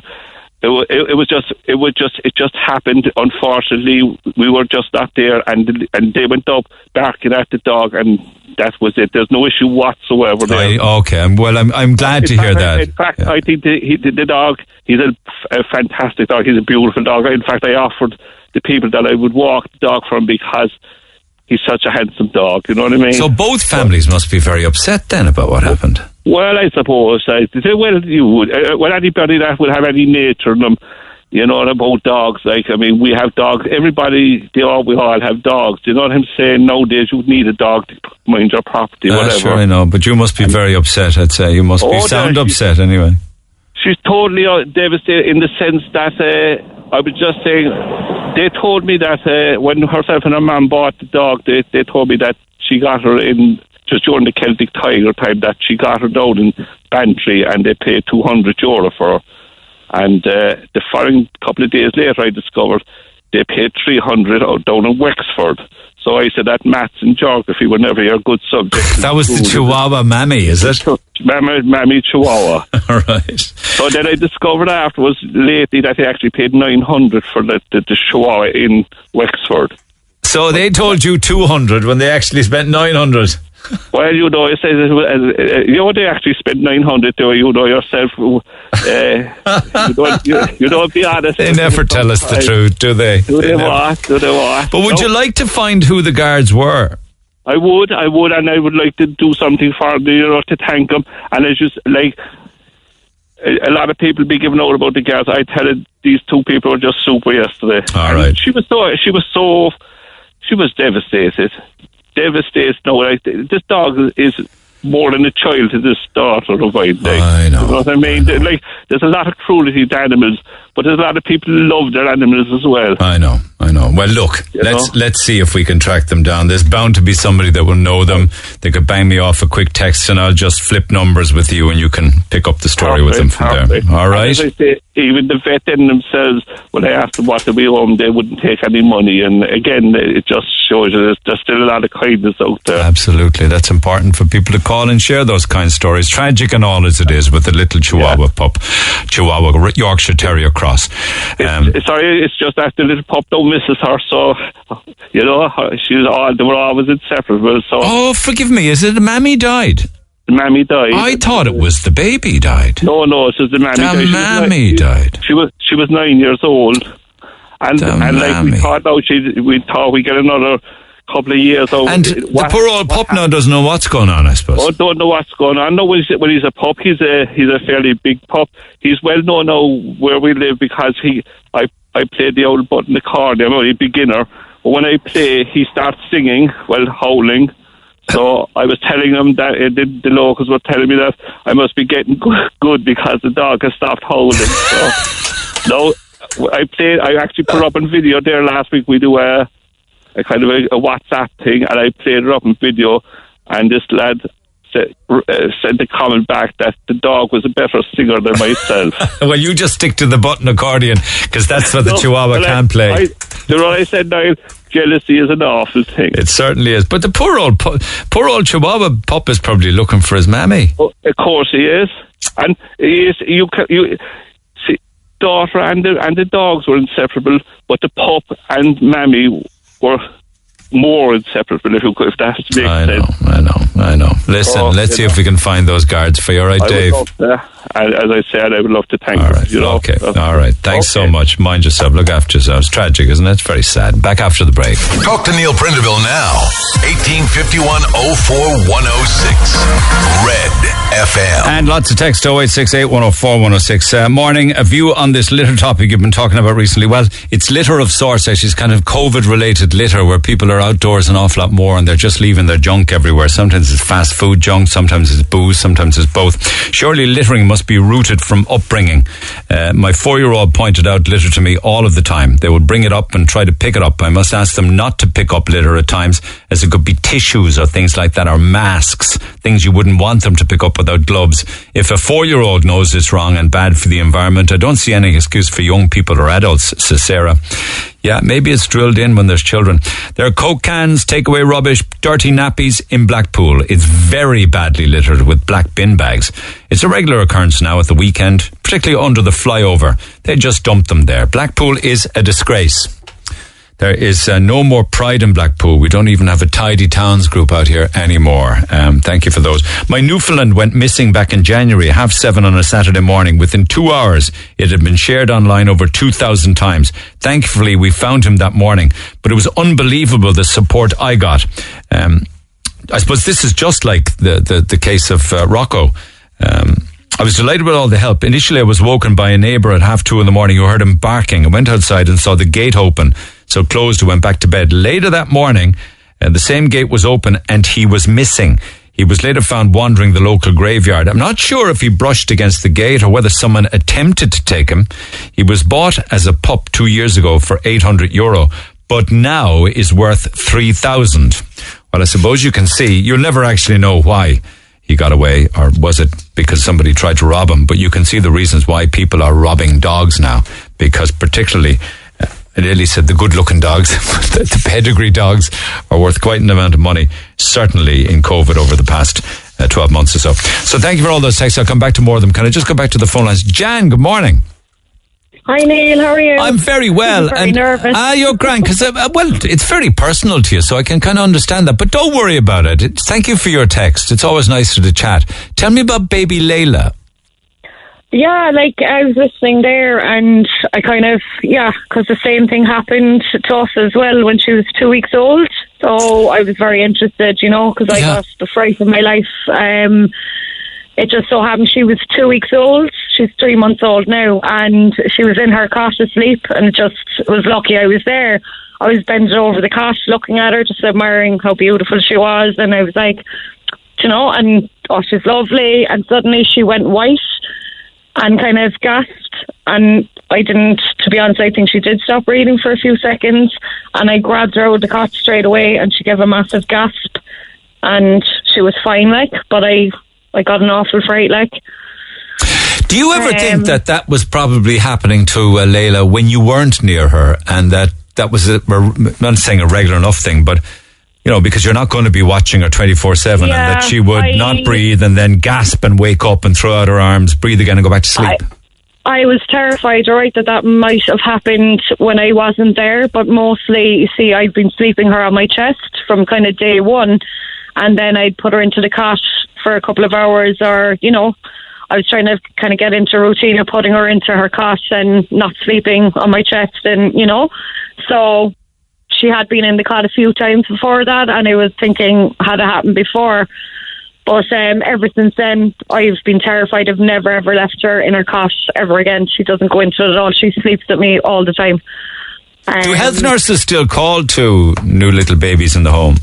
It, it, it was just, it was just, it just happened. Unfortunately, we were just not there, and and they went up barking at the dog, and that was it. There's no issue whatsoever there. I, okay, well, I'm I'm glad in to fact, hear that. In fact, yeah. I think the, he, the, the dog, he's a, a fantastic dog. He's a beautiful dog. In fact, I offered the people that I would walk the dog from because he's such a handsome dog. You know what I mean? So both families so, must be very upset then about what happened. Well, I suppose. I say, well, you would. Uh, well, anybody that would have any nature in them, you know, about dogs. Like, I mean, we have dogs. Everybody, they all, we all have dogs. You know what I'm saying? Nowadays, you would need a dog to mind your property, whatever. Uh, sure, I know. But you must be very upset, I'd say. You must oh, be sound no, upset, anyway. She's totally devastated in the sense that, uh, I was just saying, they told me that uh, when herself and her mum bought the dog, they, they told me that she got her in... just during the Celtic Tiger time that she got her down in Bantry, and they paid two hundred euro for her. And uh, the following couple of days later, I discovered they paid three hundred down in Wexford. So I said that maths and geography were never a good subject. That was the Chihuahua Mammy, is it? Mammy, Mammy Chihuahua. All right. So then I discovered afterwards, lately, that they actually paid nine hundred for the, the, the Chihuahua in Wexford. So they told you two hundred when they actually spent nine hundred. Well, you know, it says, you know, they actually spent nine hundred there, you know, yourself. Uh, you, don't, you, you don't be honest. They never tell us the truth, do they? Do they, they what? Do they what? But would no. you like to find who the guards were? I would, I would, and I would like to do something for them, you know, to thank them. And it's just like a lot of people be giving out about the girls. I tell you, these two people were just super yesterday. All right, and she was so, she was so, she was devastated, devastated. No, like this dog is more than a child to this daughter of mine. Like, I know. You know what I mean? I know. Like, there's a lot of cruelty to animals, but there's a lot of people who love their animals as well. I know, I know. Well, look, you let's know? let's see if we can track them down. There's bound to be somebody that will know them. They could bang me off a quick text, and I'll just flip numbers with you, and you can pick up the story perfect, with them from perfect. there. All right. As I say, even the vet in themselves, when I asked them what to be home, they wouldn't take any money. And again, it just shows you there's, there's still a lot of kindness out there. Absolutely, that's important for people to call and share those kind of stories. Tragic and all as it is with the little Chihuahua yeah. pup, Chihuahua Yorkshire Terrier cross. Um, it's, sorry, it's just that the little pup don't misses her, so you know she's all they were always inseparable. So oh, forgive me, is it the mammy died? The mammy died. I thought it was the baby died. No, no, it was the mammy. The died. mammy she was, like, died. She was she was nine years old, and the and like mammy. we thought now she we thought we get another couple of years old. And it, the what, poor old pup now doesn't know what's going on, I suppose. Oh, don't know what's going on. No, when he's, when he's a pup, he's a he's a fairly big pup. He's well known now where we live because he I I played the old button accordion. I'm only a beginner, but when I play, he starts singing, well, howling. So I was telling him that uh, the, the locals were telling me that I must be getting good because the dog has stopped howling. So no, I played. I actually put up on video there last week. We do a. Uh, A kind of a, a WhatsApp thing, and I played it up in video, and this lad said, uh, sent a comment back that the dog was a better singer than myself. Well, you just stick to the button accordion, because that's what no, the Chihuahua can I, play. I, you know what I said, Niall? Jealousy is an awful thing. It certainly is. But the poor old pu- poor old Chihuahua pup is probably looking for his mammy. Oh, of course he is. And he is, you can... You, see, daughter and the, and the dogs were inseparable, but the pup and mammy... were more inseparable, if, if that makes sense. I know, I know, I know. Listen, oh, let's see know. if we can find those guards for you. All right, I Dave? Would love to, as I said, I would love to thank all right, you. Okay, know. all right. Thanks okay. so much. Mind yourself. Look after yourselves. Tragic, isn't it? It's very sad. Back after the break. Talk to Neil Prendeville now. eighteen fifty-one oh four one oh six Red F M. And lots of text oh eight six eight one oh four one oh six. Uh, morning, a view on this litter topic you've been talking about recently. Well, it's litter of sorts, actually. It's kind of COVID-related litter where people are outdoors an awful lot more and they're just leaving their junk everywhere. Sometimes it's fast food junk, sometimes it's booze, sometimes it's both. Surely littering must be rooted from upbringing. Uh, my four-year-old pointed out litter to me all of the time. They would bring it up and try to pick it up. I must ask them not to pick up litter at times, as it could be tissues or things like that, or masks, things you wouldn't want them to pick up without gloves. If a four-year-old knows it's wrong and bad for the environment, I don't see any excuse for young people or adults, says Sarah. Yeah, maybe it's drilled in when there's children. There are Coke cans, takeaway rubbish, dirty nappies in Blackpool. It's very badly littered with black bin bags. It's a regular occurrence now at the weekend, particularly under the flyover. They just dump them there. Blackpool is a disgrace. There is uh, no more pride in Blackpool. We don't even have a tidy towns group out here anymore. Um, thank you for those. My Newfoundland went missing back in January, half seven on a Saturday morning. Within two hours, it had been shared online over two thousand times. Thankfully, we found him that morning, but it was unbelievable the support I got. Um, I suppose this is just like the, the, the case of uh, Rocco. Um, I was delighted with all the help. Initially, I was woken by a neighbour at half two in the morning who heard him barking. I went outside and saw the gate open. So closed, and went back to bed. Later that morning, uh, the same gate was open and he was missing. He was later found wandering the local graveyard. I'm not sure if he brushed against the gate or whether someone attempted to take him. He was bought as a pup two years ago for eight hundred euro, but now is worth three thousand. Well, I suppose you can see, you'll never actually know why he got away, or was it because somebody tried to rob him? But you can see the reasons why people are robbing dogs now, because particularly... It really said the good-looking dogs, the pedigree dogs, are worth quite an amount of money, certainly in COVID over the past uh, twelve months or so. So thank you for all those texts. I'll come back to more of them. Can I just go back to the phone lines? Jan, good morning. Hi, Neil. How are you? I'm very well. I'm very and, nervous. Ah, uh, you're grand, because, uh, well, it's very personal to you, so I can kind of understand that. But don't worry about it. It's, thank you for your text. It's always nicer to chat. Tell me about baby Layla. Yeah, like I was listening there and I kind of, yeah, because the same thing happened to us as well when she was two weeks old. So I was very interested, you know, because I yeah. got the fright of my life. Um, it just so happened she was two weeks old. She's three months old now, and she was in her cot asleep, and it just it was lucky I was there. I was bending over the cot looking at her, just admiring how beautiful she was, and I was like, you know, and oh, she's lovely. And suddenly she went white and kind of gasped, and I didn't, to be honest, I think she did stop breathing for a few seconds, and I grabbed her out of the cot straight away, and she gave a massive gasp, and she was fine, like, but I, I got an awful fright, like. Do you ever um, think that that was probably happening to uh, Layla when you weren't near her, and that that was, a, I'm not saying a regular enough thing, but, you know, because you're not going to be watching her twenty-four seven, yeah, and that she would I, not breathe and then gasp and wake up and throw out her arms, breathe again and go back to sleep? I, I was terrified, right, that that might have happened when I wasn't there, but mostly, you see, I'd been sleeping her on my chest from kind of day one, and then I'd put her into the cot for a couple of hours, or, you know, I was trying to kind of get into a routine of putting her into her cot and not sleeping on my chest, and, you know, so she had been in the cot a few times before that, and I was thinking, had it happened before? But um, ever since then, I've been terrified. I've never, ever left her in her cot ever again. She doesn't go into it at all. She sleeps at me all the time. Um, Do health nurses still call to new little babies in the home?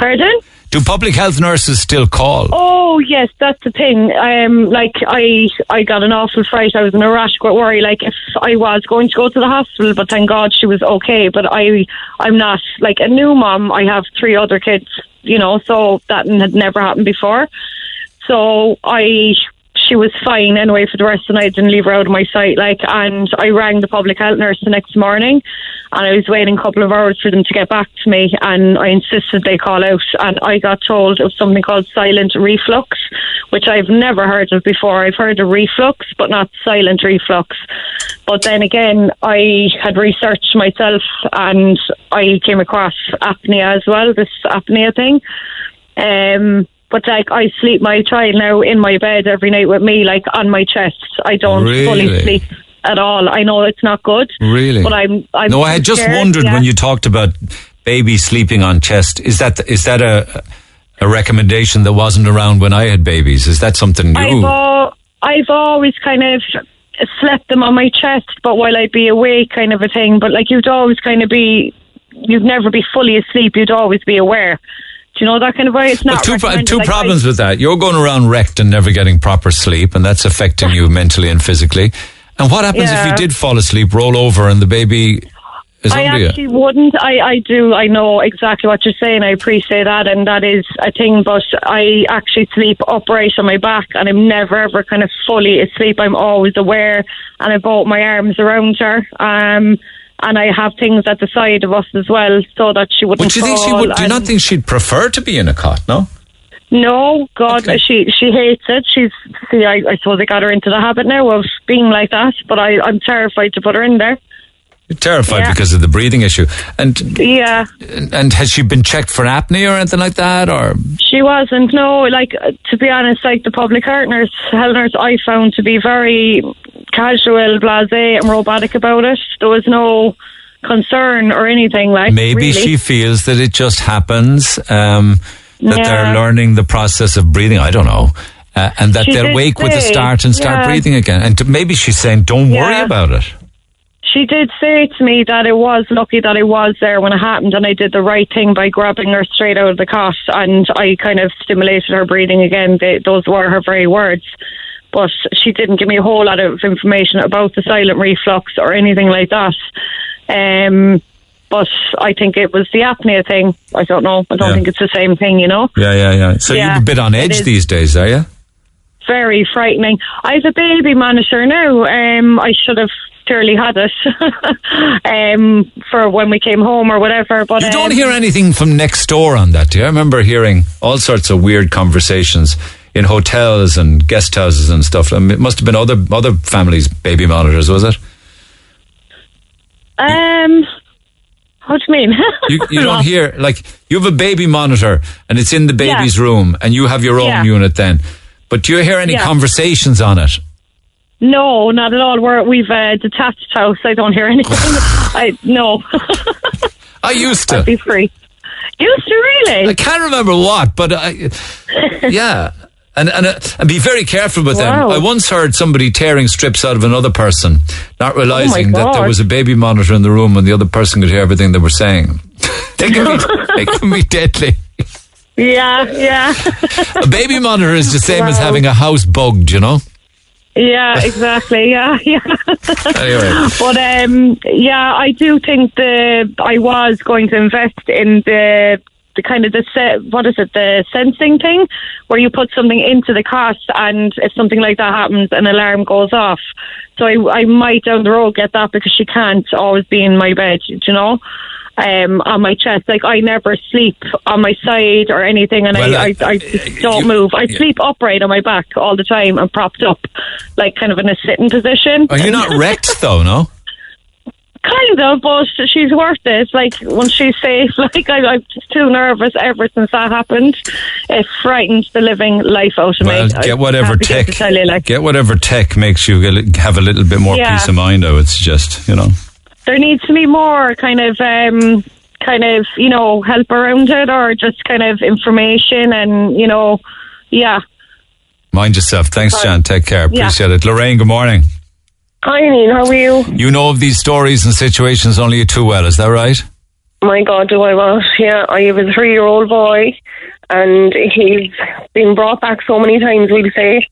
Pardon? Do public health nurses still call? Oh, yes, that's the thing. Um, like, I I got an awful fright. I was in a rash, quite worried. Like, if I was going to go to the hospital, but thank God she was okay. But I, I'm not, like, a new mum. I have three other kids, you know, so that had never happened before. So I... She was fine anyway for the rest of the night. Didn't leave her out of my sight, like. And I rang the public health nurse the next morning, and I was waiting a couple of hours for them to get back to me. And I insisted they call out, and I got told of something called silent reflux, which I've never heard of before. I've heard of reflux, but not silent reflux. But then again, I had researched myself, and I came across apnea as well. This apnea thing. Um. But, like, I sleep my child now in my bed every night with me, like, on my chest. I don't really? fully sleep at all. I know it's not good. Really? But I'm... I'm no, I had just scared, wondered yeah. when you talked about babies sleeping on chest. Is that is that a a recommendation that wasn't around when I had babies? Is that something new? I've, all, I've always kind of slept them on my chest, but while I'd be awake kind of a thing. But, like, you'd always kind of be... You'd never be fully asleep. You'd always be aware. Do you know that kind of way? It's not two, pro- two like problems I- with that. You're going around wrecked and never getting proper sleep, and that's affecting you mentally and physically. And what happens yeah. if you did fall asleep, roll over, and the baby is I under you? I actually wouldn't. I, I do. I know exactly what you're saying. I appreciate that, and that is a thing, but I actually sleep upright on my back, and I'm never, ever kind of fully asleep. I'm always aware, and I bolt my arms around her. Um... And I have things at the side of us as well, so that she wouldn't. Would you think she would? Do you not think she'd prefer to be in a cot? No. No, God, okay. she she hates it. She's see, I, I suppose I got her into the habit now of being like that. But I, I'm terrified to put her in there. You're terrified yeah. because of the breathing issue, and yeah, and has she been checked for apnea or anything like that? Or she wasn't. No, like to be honest, like the public health nurse, health nurse, I found to be very casual, blasé and robotic about it. There was no concern or anything like maybe really. She feels that it just happens um, that yeah. they're learning the process of breathing, I don't know, uh, and that she they'll wake say, with a start and start yeah. breathing again, and to, maybe she's saying don't yeah. worry about it. She did say to me that I was lucky that I was there when it happened, and I did the right thing by grabbing her straight out of the cot, and I kind of stimulated her breathing again. They, those were her very words. But she didn't give me a whole lot of information about the silent reflux or anything like that. Um, but I think it was the apnea thing. I don't know. I don't yeah. think it's the same thing, you know? Yeah, yeah, yeah. So yeah, you're a bit on edge these days, are you? Very frightening. I have a baby monitor now. Um, I should have surely had it um, for when we came home or whatever. But You don't um, hear anything from next door on that, do you? I remember hearing all sorts of weird conversations in hotels and guest houses and stuff. I mean, it must have been other other families' baby monitors, was it? Um, what do you mean? you you don't hear, like, you have a baby monitor and it's in the baby's yeah. room, and you have your own yeah. unit then. But do you hear any yeah. conversations on it No, not at all. We're, we've a detached house. I don't hear anything. I No. I used to. I'd be free. Used to, really? I can't remember what, but I, yeah. And and uh, and be very careful with wow. them. I once heard somebody tearing strips out of another person, not realising oh that there was a baby monitor in the room and the other person could hear everything they were saying. They can be, they can be deadly. Yeah, yeah. A baby monitor is the same wow. as having a house bugged, you know? Yeah, exactly. Yeah, yeah. Anyway. But, um, yeah, I do think the I was going to invest in the... the kind of the se- what is it the sensing thing where you put something into the cost and if something like that happens an alarm goes off, so I, I might down the road get that because she can't always be in my bed, you know, um, on my chest. Like I never sleep on my side or anything, and well, I, I, I, I just don't you, move I yeah. sleep upright on my back all the time and propped up, like kind of in a sitting position. Are you not wrecked though? No. Kind of, but she's worth it. Like, once she's safe, like, I, I'm just too nervous ever since that happened. It frightens the living life out of well, me. Get whatever tech, tell you, like, get whatever tech makes you have a little bit more yeah. peace of mind, I would suggest, you know. There needs to be more kind of, um, kind of, you know, help around it, or just kind of information and, you know, yeah. Mind yourself. Thanks, but, Jan. Take care. Appreciate yeah. it. Lorraine, good morning. Hi Neil, how are you? You know of these stories and situations only too well, is that right? My God, do I not? Yeah, I have a three-year-old boy and he's been brought back so many times, we'll say.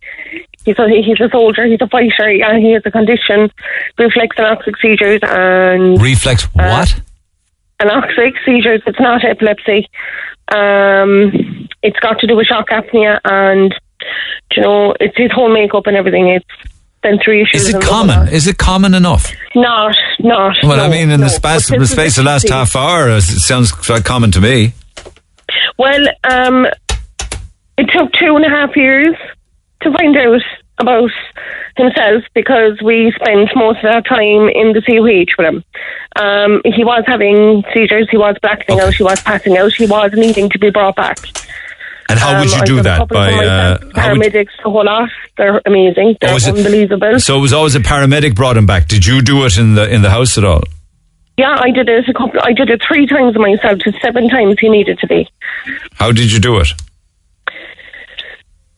He's a, he's a soldier, he's a fighter, and he has a condition, reflex anoxic seizures and... Reflex what? Uh, anoxic seizures, it's not epilepsy. Um, it's got to do with shock apnea and, you know, it's his whole makeup and everything, it's... Three issues. Is it common? Is it common enough? Not, not. Well, no, I mean, in no. the space of the space of the last half hour, it sounds quite common to me. Well, um, it took two and a half years to find out about himself because we spent most of our time in the C U H with him. Um, he was having seizures. He was blacking okay. out. He was passing out. He was needing to be brought back. And how um, would you do that? By uh, paramedics, the whole lot. They're amazing. They're oh, unbelievable. It, so it was always a paramedic brought him back. Did you do it in the in the house at all? Yeah, I did it a couple. I did it three times myself. To seven times he needed to be. How did you do it?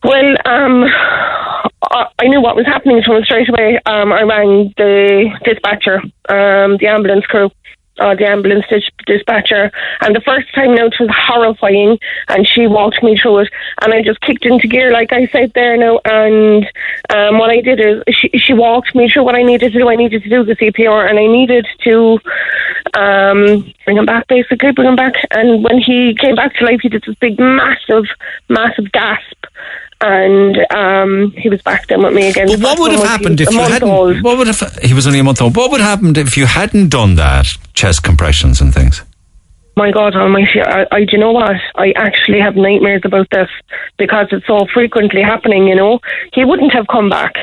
Well, um, I, I knew what was happening to him straight away. Um, I rang the dispatcher, um, the ambulance crew. Uh, the ambulance dispatcher, and the first time now it was horrifying and she walked me through it and I just kicked into gear like I said there now, and um, what I did is she, she walked me through what I needed to do. I needed to do the C P R and I needed to um, bring him back, basically bring him back, and when he came back to life he did this big massive massive gasp and um, he was back then with me again. Well, what would have happened if you hadn't old. What would have, he was only a month old. What would have happened if you hadn't done that chest compressions and things? My God almighty, I, I, do you know what, I actually have nightmares about this because it's so frequently happening, you know. He wouldn't have come back.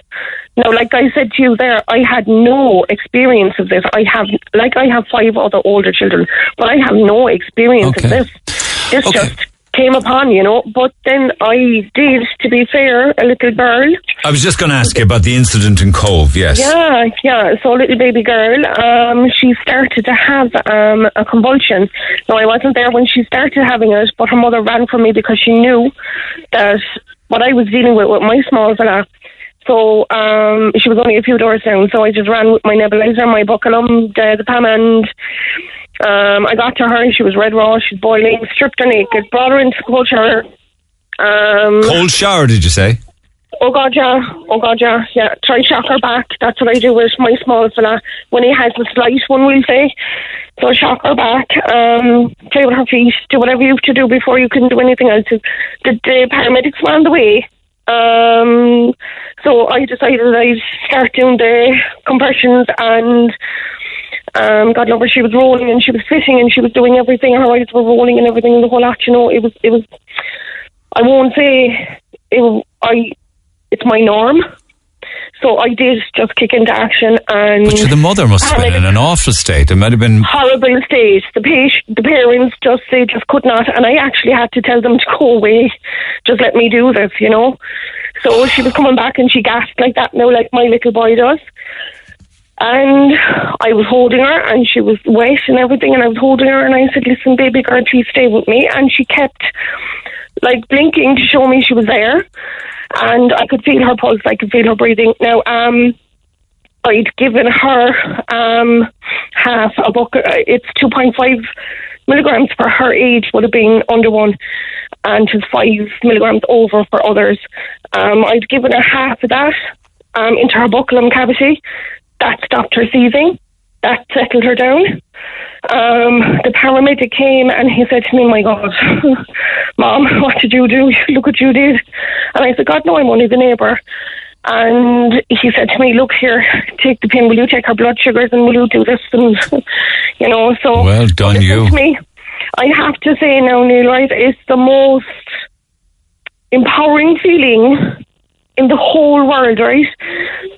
Now, like I said to you there, I had no experience of this. I have, like I have five other older children, but I have no experience okay. of this. This okay. just came upon, you know, but then I did, to be fair, a little girl. I was just going to ask you about the incident in Cove, yes. Yeah, yeah, so a little baby girl, um, she started to have um, a convulsion. Now, I wasn't there when she started having it, but her mother ran from me because she knew that what I was dealing with, with my small fella. So um, she was only a few doors down, so I just ran with my nebulizer, my buckalum, the, the Pam, and... Um, I got to her, she was red raw, she's boiling, stripped her naked, brought her into the cold shower. Um, cold shower, did you say? Oh God, yeah. Oh God, yeah. Yeah. Try shock her back. That's what I do with my small fella when he has the slight one, we'll say. So shock her back, um, play with her feet, do whatever you have to do before you can do anything else. The, the paramedics were on the way. Um, so I decided I'd start doing the compressions and... Um, God love her, she was rolling and she was sitting and she was doing everything. Her eyes were rolling and everything, and the whole lot, you know. It was, it was, I won't say, it was, I, it's my norm. So I did just kick into action. And but the mother must have been in an awful state. It might have been... Horrible state. The patient, the parents just, they just could not. And I actually had to tell them to go away. Just let me do this, you know. So she was coming back and she gasped like that now, like my little boy does. And I was holding her and she was wet and everything, and I was holding her and I said, listen, baby girl, please stay with me. And she kept like blinking to show me she was there, and I could feel her pulse, I could feel her breathing. Now, um... I'd given her um, half a bucket. It's two point five milligrams for her age, would have been under one, and to five milligrams over for others. Um, I'd given her half of that um, into her buccal cavity. That stopped her seizing. That settled her down. Um, the paramedic came and he said to me, my God, Mom, what did you do? Look what you did. And I said, God, no, I'm only the neighbour. And he said to me, look here, take the pin, will you take her blood sugars and will you do this? And, you know, so... Well done, you. To me, I have to say now, Neil, right, it's the most empowering feeling in the whole world, right?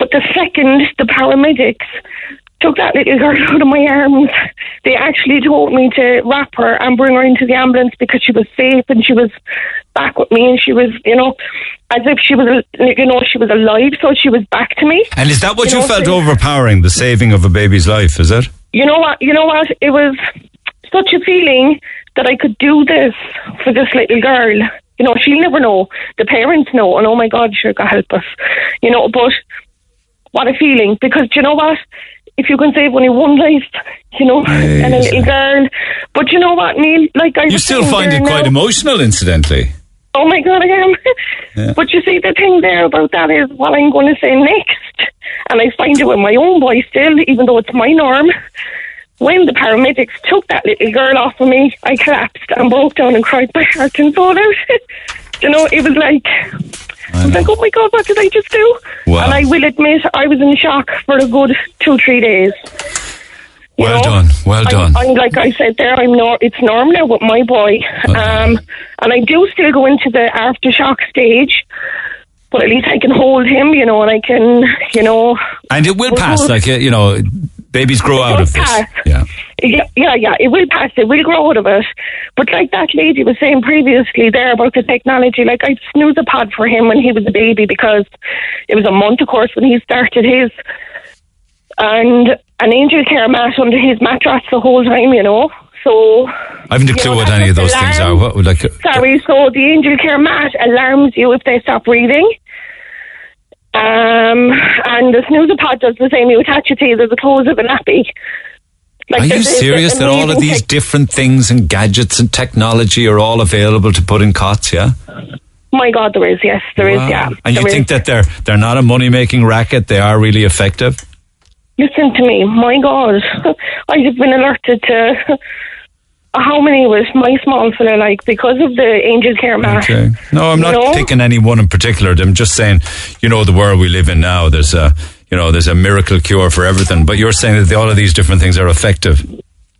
But the second the paramedics took that little girl out of my arms, they actually told me to wrap her and bring her into the ambulance because she was safe and she was back with me and she was, you know... as if she was, you know, she was alive, so she was back to me. And is that what you, you know, felt overpowering, the saving of a baby's life, is it? You know what, you know what, it was such a feeling that I could do this for this little girl. You know, she'll never know, the parents know, and oh my God, she could help us. You know, but what a feeling, because you know what, if you can save only one life, you know, yes. And a little girl, but you know what, Neil, like I... You still find it quite now, emotional, incidentally. Oh my God, I am. Yeah. But you see, the thing there about that is what I'm going to say next. And I find it with my own boy still, even though it's my norm. When the paramedics took that little girl off of me, I collapsed and broke down and cried my heart and soul out. You know, it was like, I, I was like, oh my God, what did I just do? Wow. And I will admit, I was in shock for a good two, three days. You well know, done, well done. I'm, I'm, like I said there, I'm nor- it's normal now with my boy. Okay. Um, and I do still go into the aftershock stage, but at least I can hold him, you know, and I can, you know... And it will pass, hold. Like, you know, babies grow it out of pass. This. Yeah. yeah, yeah, yeah, it will pass, it will grow out of it. But like that lady was saying previously there about the technology, like I'd snooze a pod for him when he was a baby because it was a month, of course, when he started his... and an angel care mat under his mattress the whole time, you know. So I haven't a clue know, what any of those alarm. things are. What would like? Sorry, so the angel care mat alarms you if they stop breathing. Um, and the snoozer pod does the same. You attach it to either the clothes or the nappy. Like are you serious that all of these tech- different things and gadgets and technology are all available to put in cots? Yeah. My God, there is. Yes, there wow. is. Yeah. And you there think is. that they're they're not a money making racket? They are really effective. Listen to me, my God, I have been alerted to how many was my small fella like because of the angel care mat. Okay. No, I'm not you know? picking anyone in particular. I'm just saying, you know, the world we live in now, there's a, you know, there's a miracle cure for everything. But you're saying that all of these different things are effective.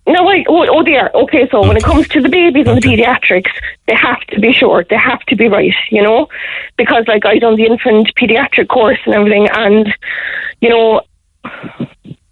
No, I, oh, oh, they are. Okay, so okay. when it comes to the babies and okay. the pediatrics, they have to be short. They have to be right, you know, because like I done the infant pediatric course and everything, and you know.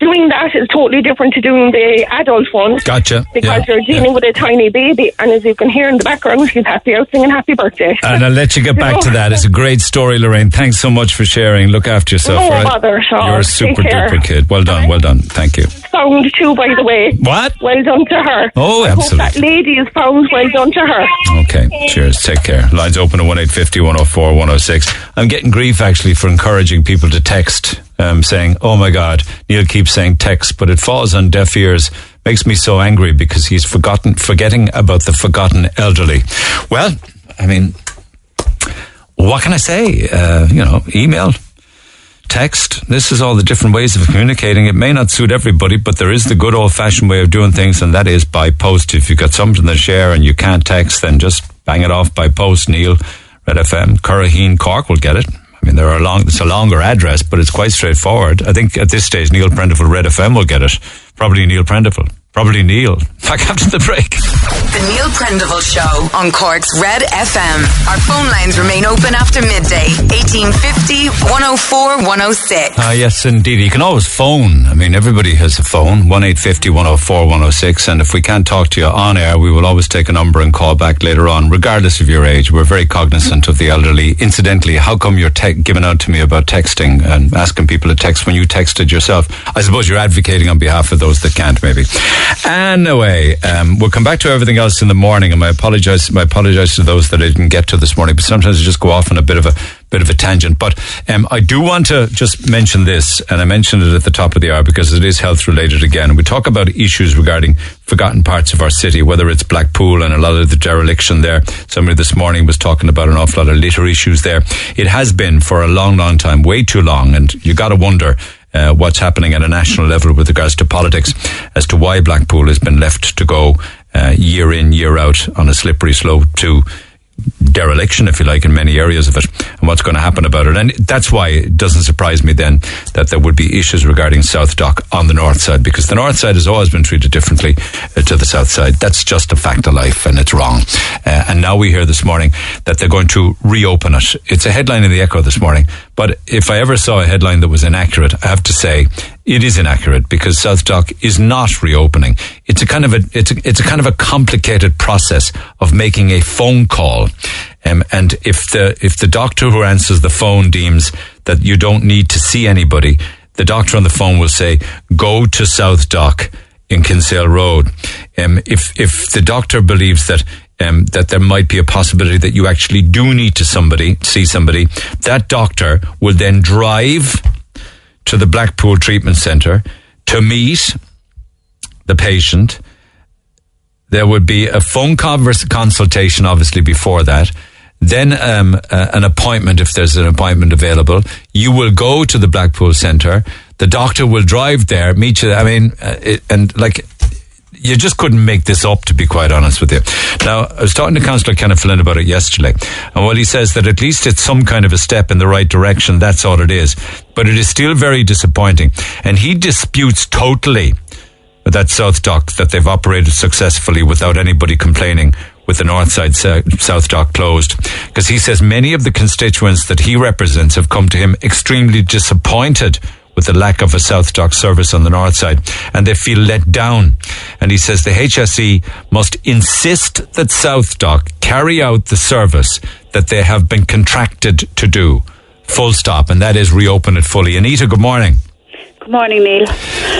Doing that is totally different to doing the adult one. Gotcha. Because yeah, you're dealing yeah. with a tiny baby, and as you can hear in the background, she's happy out singing happy birthday. And I'll let you get back to that. It's a great story, Lorraine. Thanks so much for sharing. Look after yourself. No right? bother, Sean. You're a super duper kid. Well done, well done. Thank you. Found too, by the way. What? Well done to her. Oh, I absolutely. Hope that lady is found. Well done to her. Okay. Cheers. Take care. Lines open at one eight five zero, one zero four, one zero six. I'm getting grief actually for encouraging people to text. Um, saying, oh my God, Neil keeps saying text, but it falls on deaf ears. Makes me so angry because he's forgotten, forgetting about the forgotten elderly. Well, I mean, what can I say? Uh, you know, email, text. This is all the different ways of communicating. It may not suit everybody, but there is the good old fashioned way of doing things, and that is by post. If you've got something to share and you can't text, then just bang it off by post. Neil, Red F M, Curraheen, Cork will get it. I mean, there are long, it's a longer address, but it's quite straightforward. I think at this stage, Neil Prendeville, Red F M will get it. Probably Neil Prendeville. Probably Neil. Back after the break. The Neil Prendeville Show on Cork's Red F M. Our phone lines remain open after midday. eighteen fifty, one oh four, one oh six. Ah, uh, yes, indeed. You can always phone. I mean, everybody has a phone. one eight five zero, one oh four, one oh six. And if we can't talk to you on air, we will always take a number and call back later on, regardless of your age. We're very cognizant of the elderly. Incidentally, how come you're te- giving out to me about texting and asking people to text when you texted yourself? I suppose you're advocating on behalf of those that can't, maybe. Anyway, um, we'll come back to everything else in the morning, and I apologize. I apologize to those that I didn't get to this morning, but sometimes I just go off on a bit of a bit of a tangent. But um, I do want to just mention this, and I mentioned it at the top of the hour because it is health related again. We talk about issues regarding forgotten parts of our city, whether it's Blackpool and a lot of the dereliction there. Somebody this morning was talking about an awful lot of litter issues there. It has been for a long, long time, way too long, and you got to wonder Uh, what's happening at a national level with regards to politics as to why Blackpool has been left to go uh, year in, year out on a slippery slope to dereliction, if you like, in many areas of it, and what's going to happen about it. And that's why it doesn't surprise me then that there would be issues regarding SouthDoc on the north side, because the north side has always been treated differently uh, to the south side. That's just a fact of life, and it's wrong. Uh, and now we hear this morning that they're going to reopen it. It's a headline in The Echo this morning. But if I ever saw a headline that was inaccurate, I have to say it is inaccurate, because SouthDoc is not reopening. It's a kind of a it's a, it's a kind of a complicated process of making a phone call, um, and if the if the doctor who answers the phone deems that you don't need to see anybody, the doctor on the phone will say, "Go to SouthDoc in Kinsale Road." Um, if if the doctor believes that. Um, that there might be a possibility that you actually do need to somebody see somebody, that doctor will then drive to the Blackpool Treatment Centre to meet the patient. There would be a phone converse, consultation, obviously, before that. Then um, uh, an appointment, if there's an appointment available. You will go to the Blackpool Centre. The doctor will drive there, meet you. I mean, uh, it, and like... You just couldn't make this up, to be quite honest with you. Now, I was talking to Councillor Kenneth Flynn about it yesterday, and while he says that at least it's some kind of a step in the right direction, that's all it is. But it is still very disappointing. And he disputes totally that SouthDoc, that they've operated successfully without anybody complaining with the north side SouthDoc closed. Because he says many of the constituents that he represents have come to him extremely disappointed with the lack of a SouthDoc service on the north side, and they feel let down. And he says the H S E must insist that SouthDoc carry out the service that they have been contracted to do, full stop, and that is reopen it fully. Anita, good morning. Good morning, Neil.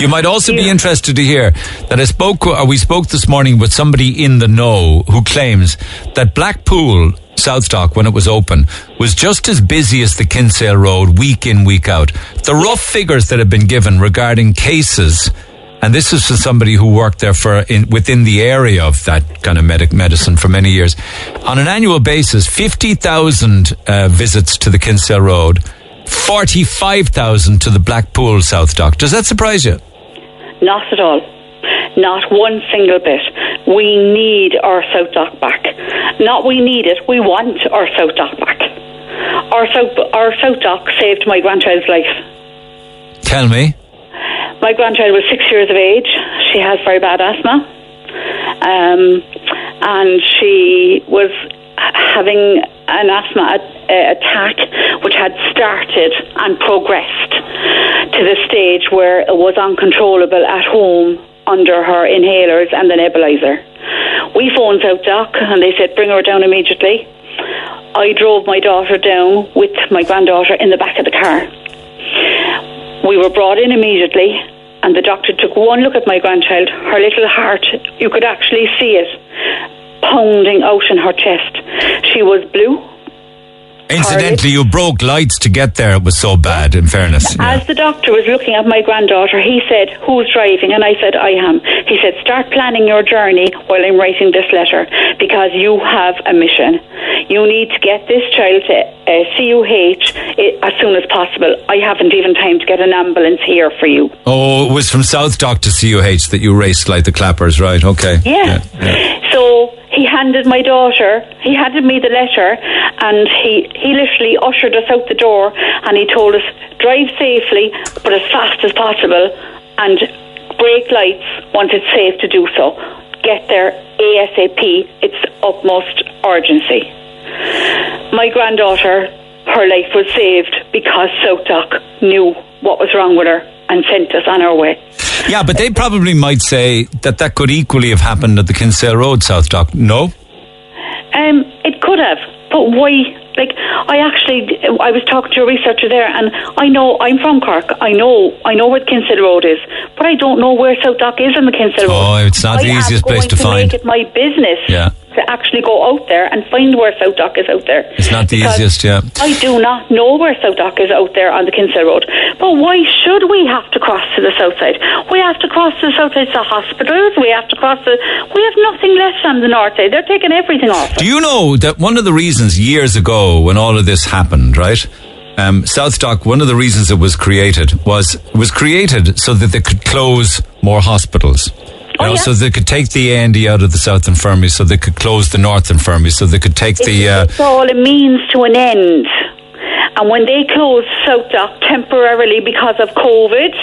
You might also be interested to hear that I spoke, or we spoke this morning with somebody in the know who claims that Blackpool SouthDoc, when it was open, was just as busy as the Kinsale Road week in, week out. The rough figures that have been given regarding cases, and this is for somebody who worked there for in, within the area of that kind of medic medicine for many years, on an annual basis, fifty thousand uh, visits to the Kinsale Road, forty-five thousand to the Blackpool SouthDoc. Does that surprise you? Not at all. Not one single bit. We need our SouthDoc back. Not we need it, we want our SouthDoc back. Our South, our SouthDoc saved my grandchild's life. Tell me. My grandchild was six years of age. She has very bad asthma. Um, and she was having an asthma attack which had started and progressed to the stage where it was uncontrollable at home under her inhalers and the nebulizer. We phoned SouthDoc and they said bring her down immediately. I drove my daughter down with my granddaughter in the back of the car. We were brought in immediately and the doctor took one look at my grandchild. Her little heart, you could actually see it pounding out in her chest. She was blue. Incidentally, you broke lights to get there. It was so bad, in fairness. As yeah. the doctor was looking at my granddaughter, he said, who's driving? And I said, I am. He said, start planning your journey while I'm writing this letter, because you have a mission. You need to get this child to uh, C U H as soon as possible. I haven't even time to get an ambulance here for you. Oh, it was from SouthDoc to C U H that you raced like the clappers, right? Okay. Yeah. yeah, yeah. So... He handed my daughter, he handed me the letter, and he, he literally ushered us out the door and he told us, drive safely, but as fast as possible, and brake lights once it's safe to do so. Get there ASAP, its utmost urgency. My granddaughter, her life was saved because SouthDoc knew what was wrong with her and sent us on our way. Yeah, but they probably might say that that could equally have happened at the Kinsale Road SouthDoc, no? Um, it could have, but why... Like, I actually, I was talking to a researcher there, and I know, I'm from Cork, I know I know where Kinsale Road is, but I don't know where SouthDoc is on the Kinsale Road. Oh, it's not I the easiest place to, to find. I am going to make it my business yeah. to actually go out there and find where SouthDoc is out there. It's not the easiest, yeah. I do not know where SouthDoc is out there on the Kinsale Road. But why should we have to cross to the south side? We have to cross to the south side to hospitals, we have to cross the... We have nothing left on the north side. They're taking everything off. Do you know that one of the reasons years ago when all of this happened, right? Um, SouthDoc, one of the reasons it was created was was created so that they could close more hospitals. You know, oh, yeah. So they could take the A and E out of the South Infirmary, so they could close the North Infirmary, so they could take it's, the... Uh, it's all a means to an end. And when they closed SouthDoc temporarily because of COVID,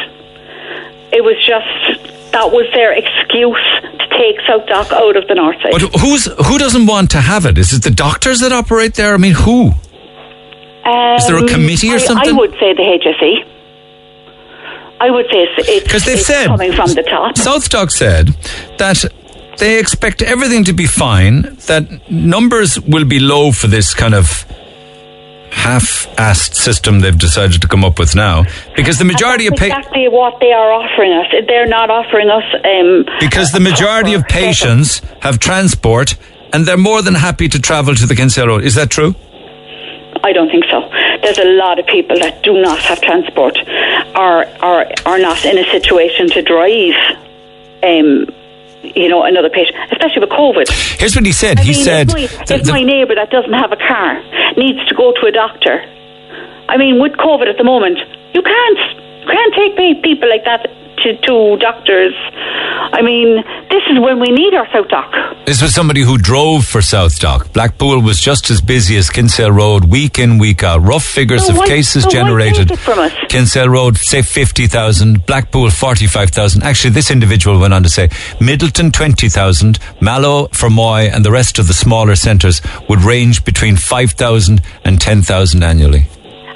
it was just, that was their excuse take SouthDoc out of the north side. But who's, who doesn't want to have it? Is it the doctors that operate there? I mean, who? Um, Is there a committee or I, something? I would say the H S E. I would say it's, it's, they've it's said, coming from the top. SouthDoc said that they expect everything to be fine, that numbers will be low for this kind of half-assed system they've decided to come up with now, because the majority of patients... exactly what they are offering us. They're not offering us... Um, because the majority of patients have transport and they're more than happy to travel to the Kinsale Road. Is that true? I don't think so. There's a lot of people that do not have transport, are are, are not in a situation to drive... Um, you know, another patient, especially with COVID. Here's what he said. I he mean, said... If my, th- my neighbour that doesn't have a car needs to go to a doctor, I mean, with COVID at the moment, you can't, you can't take people like that to, to doctors. I mean, this is when we need our SouthDoc. This was somebody who drove for SouthDoc. Blackpool was just as busy as Kinsale Road, week in, week out. Rough figures so of why, cases so generated. Kinsale Road, say fifty thousand, Blackpool forty-five thousand. Actually, this individual went on to say Middleton twenty thousand, Mallow, Fermoy and the rest of the smaller centres would range between five thousand and ten thousand annually.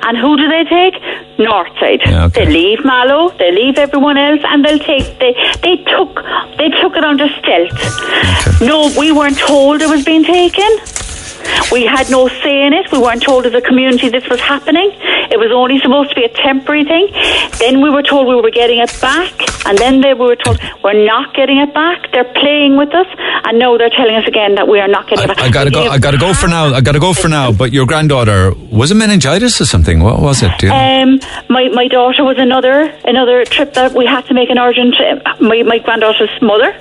And who do they take? Northside. Yeah, okay. They leave Mallow, they leave everyone else, and they'll take. They they took they took it under stealth. Okay. No, we weren't told it was being taken. We had no say in it. We weren't told as a community this was happening. It was only supposed to be a temporary thing. Then we were told we were getting it back, and then they, we were told we're not getting it back. They're playing with us, and now they're telling us again that we are not getting I, it back. I gotta go. I gotta go for now. I gotta go for now. But your granddaughter, was it meningitis or something? What was it? Do you um, my my daughter was another another trip that we had to make an urgent. My my granddaughter's mother.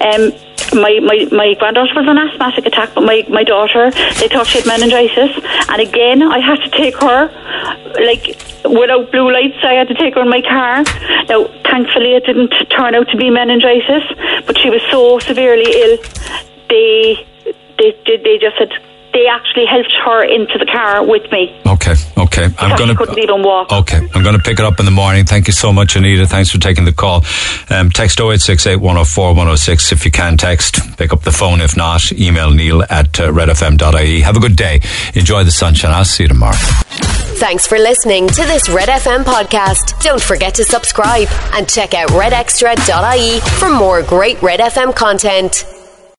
Um, my, my, my granddaughter was an asthmatic attack, but my, my daughter, they thought she had meningitis, and again I had to take her, like, without blue lights. I had to take her in my car. Now thankfully it didn't turn out to be meningitis, but she was so severely ill they they, they just said they actually helped her into the car with me. Okay, okay. I'm gonna, she couldn't even walk. Okay, I'm going to pick it up in the morning. Thank you so much, Anita. Thanks for taking the call. Um, text oh eight six eight, one oh four, one oh six if you can text. Pick up the phone. If not, email Neil at uh, red f m dot i e. Have a good day. Enjoy the sunshine. I'll see you tomorrow. Thanks for listening to this Red F M podcast. Don't forget to subscribe and check out red extra dot i e for more great Red F M content.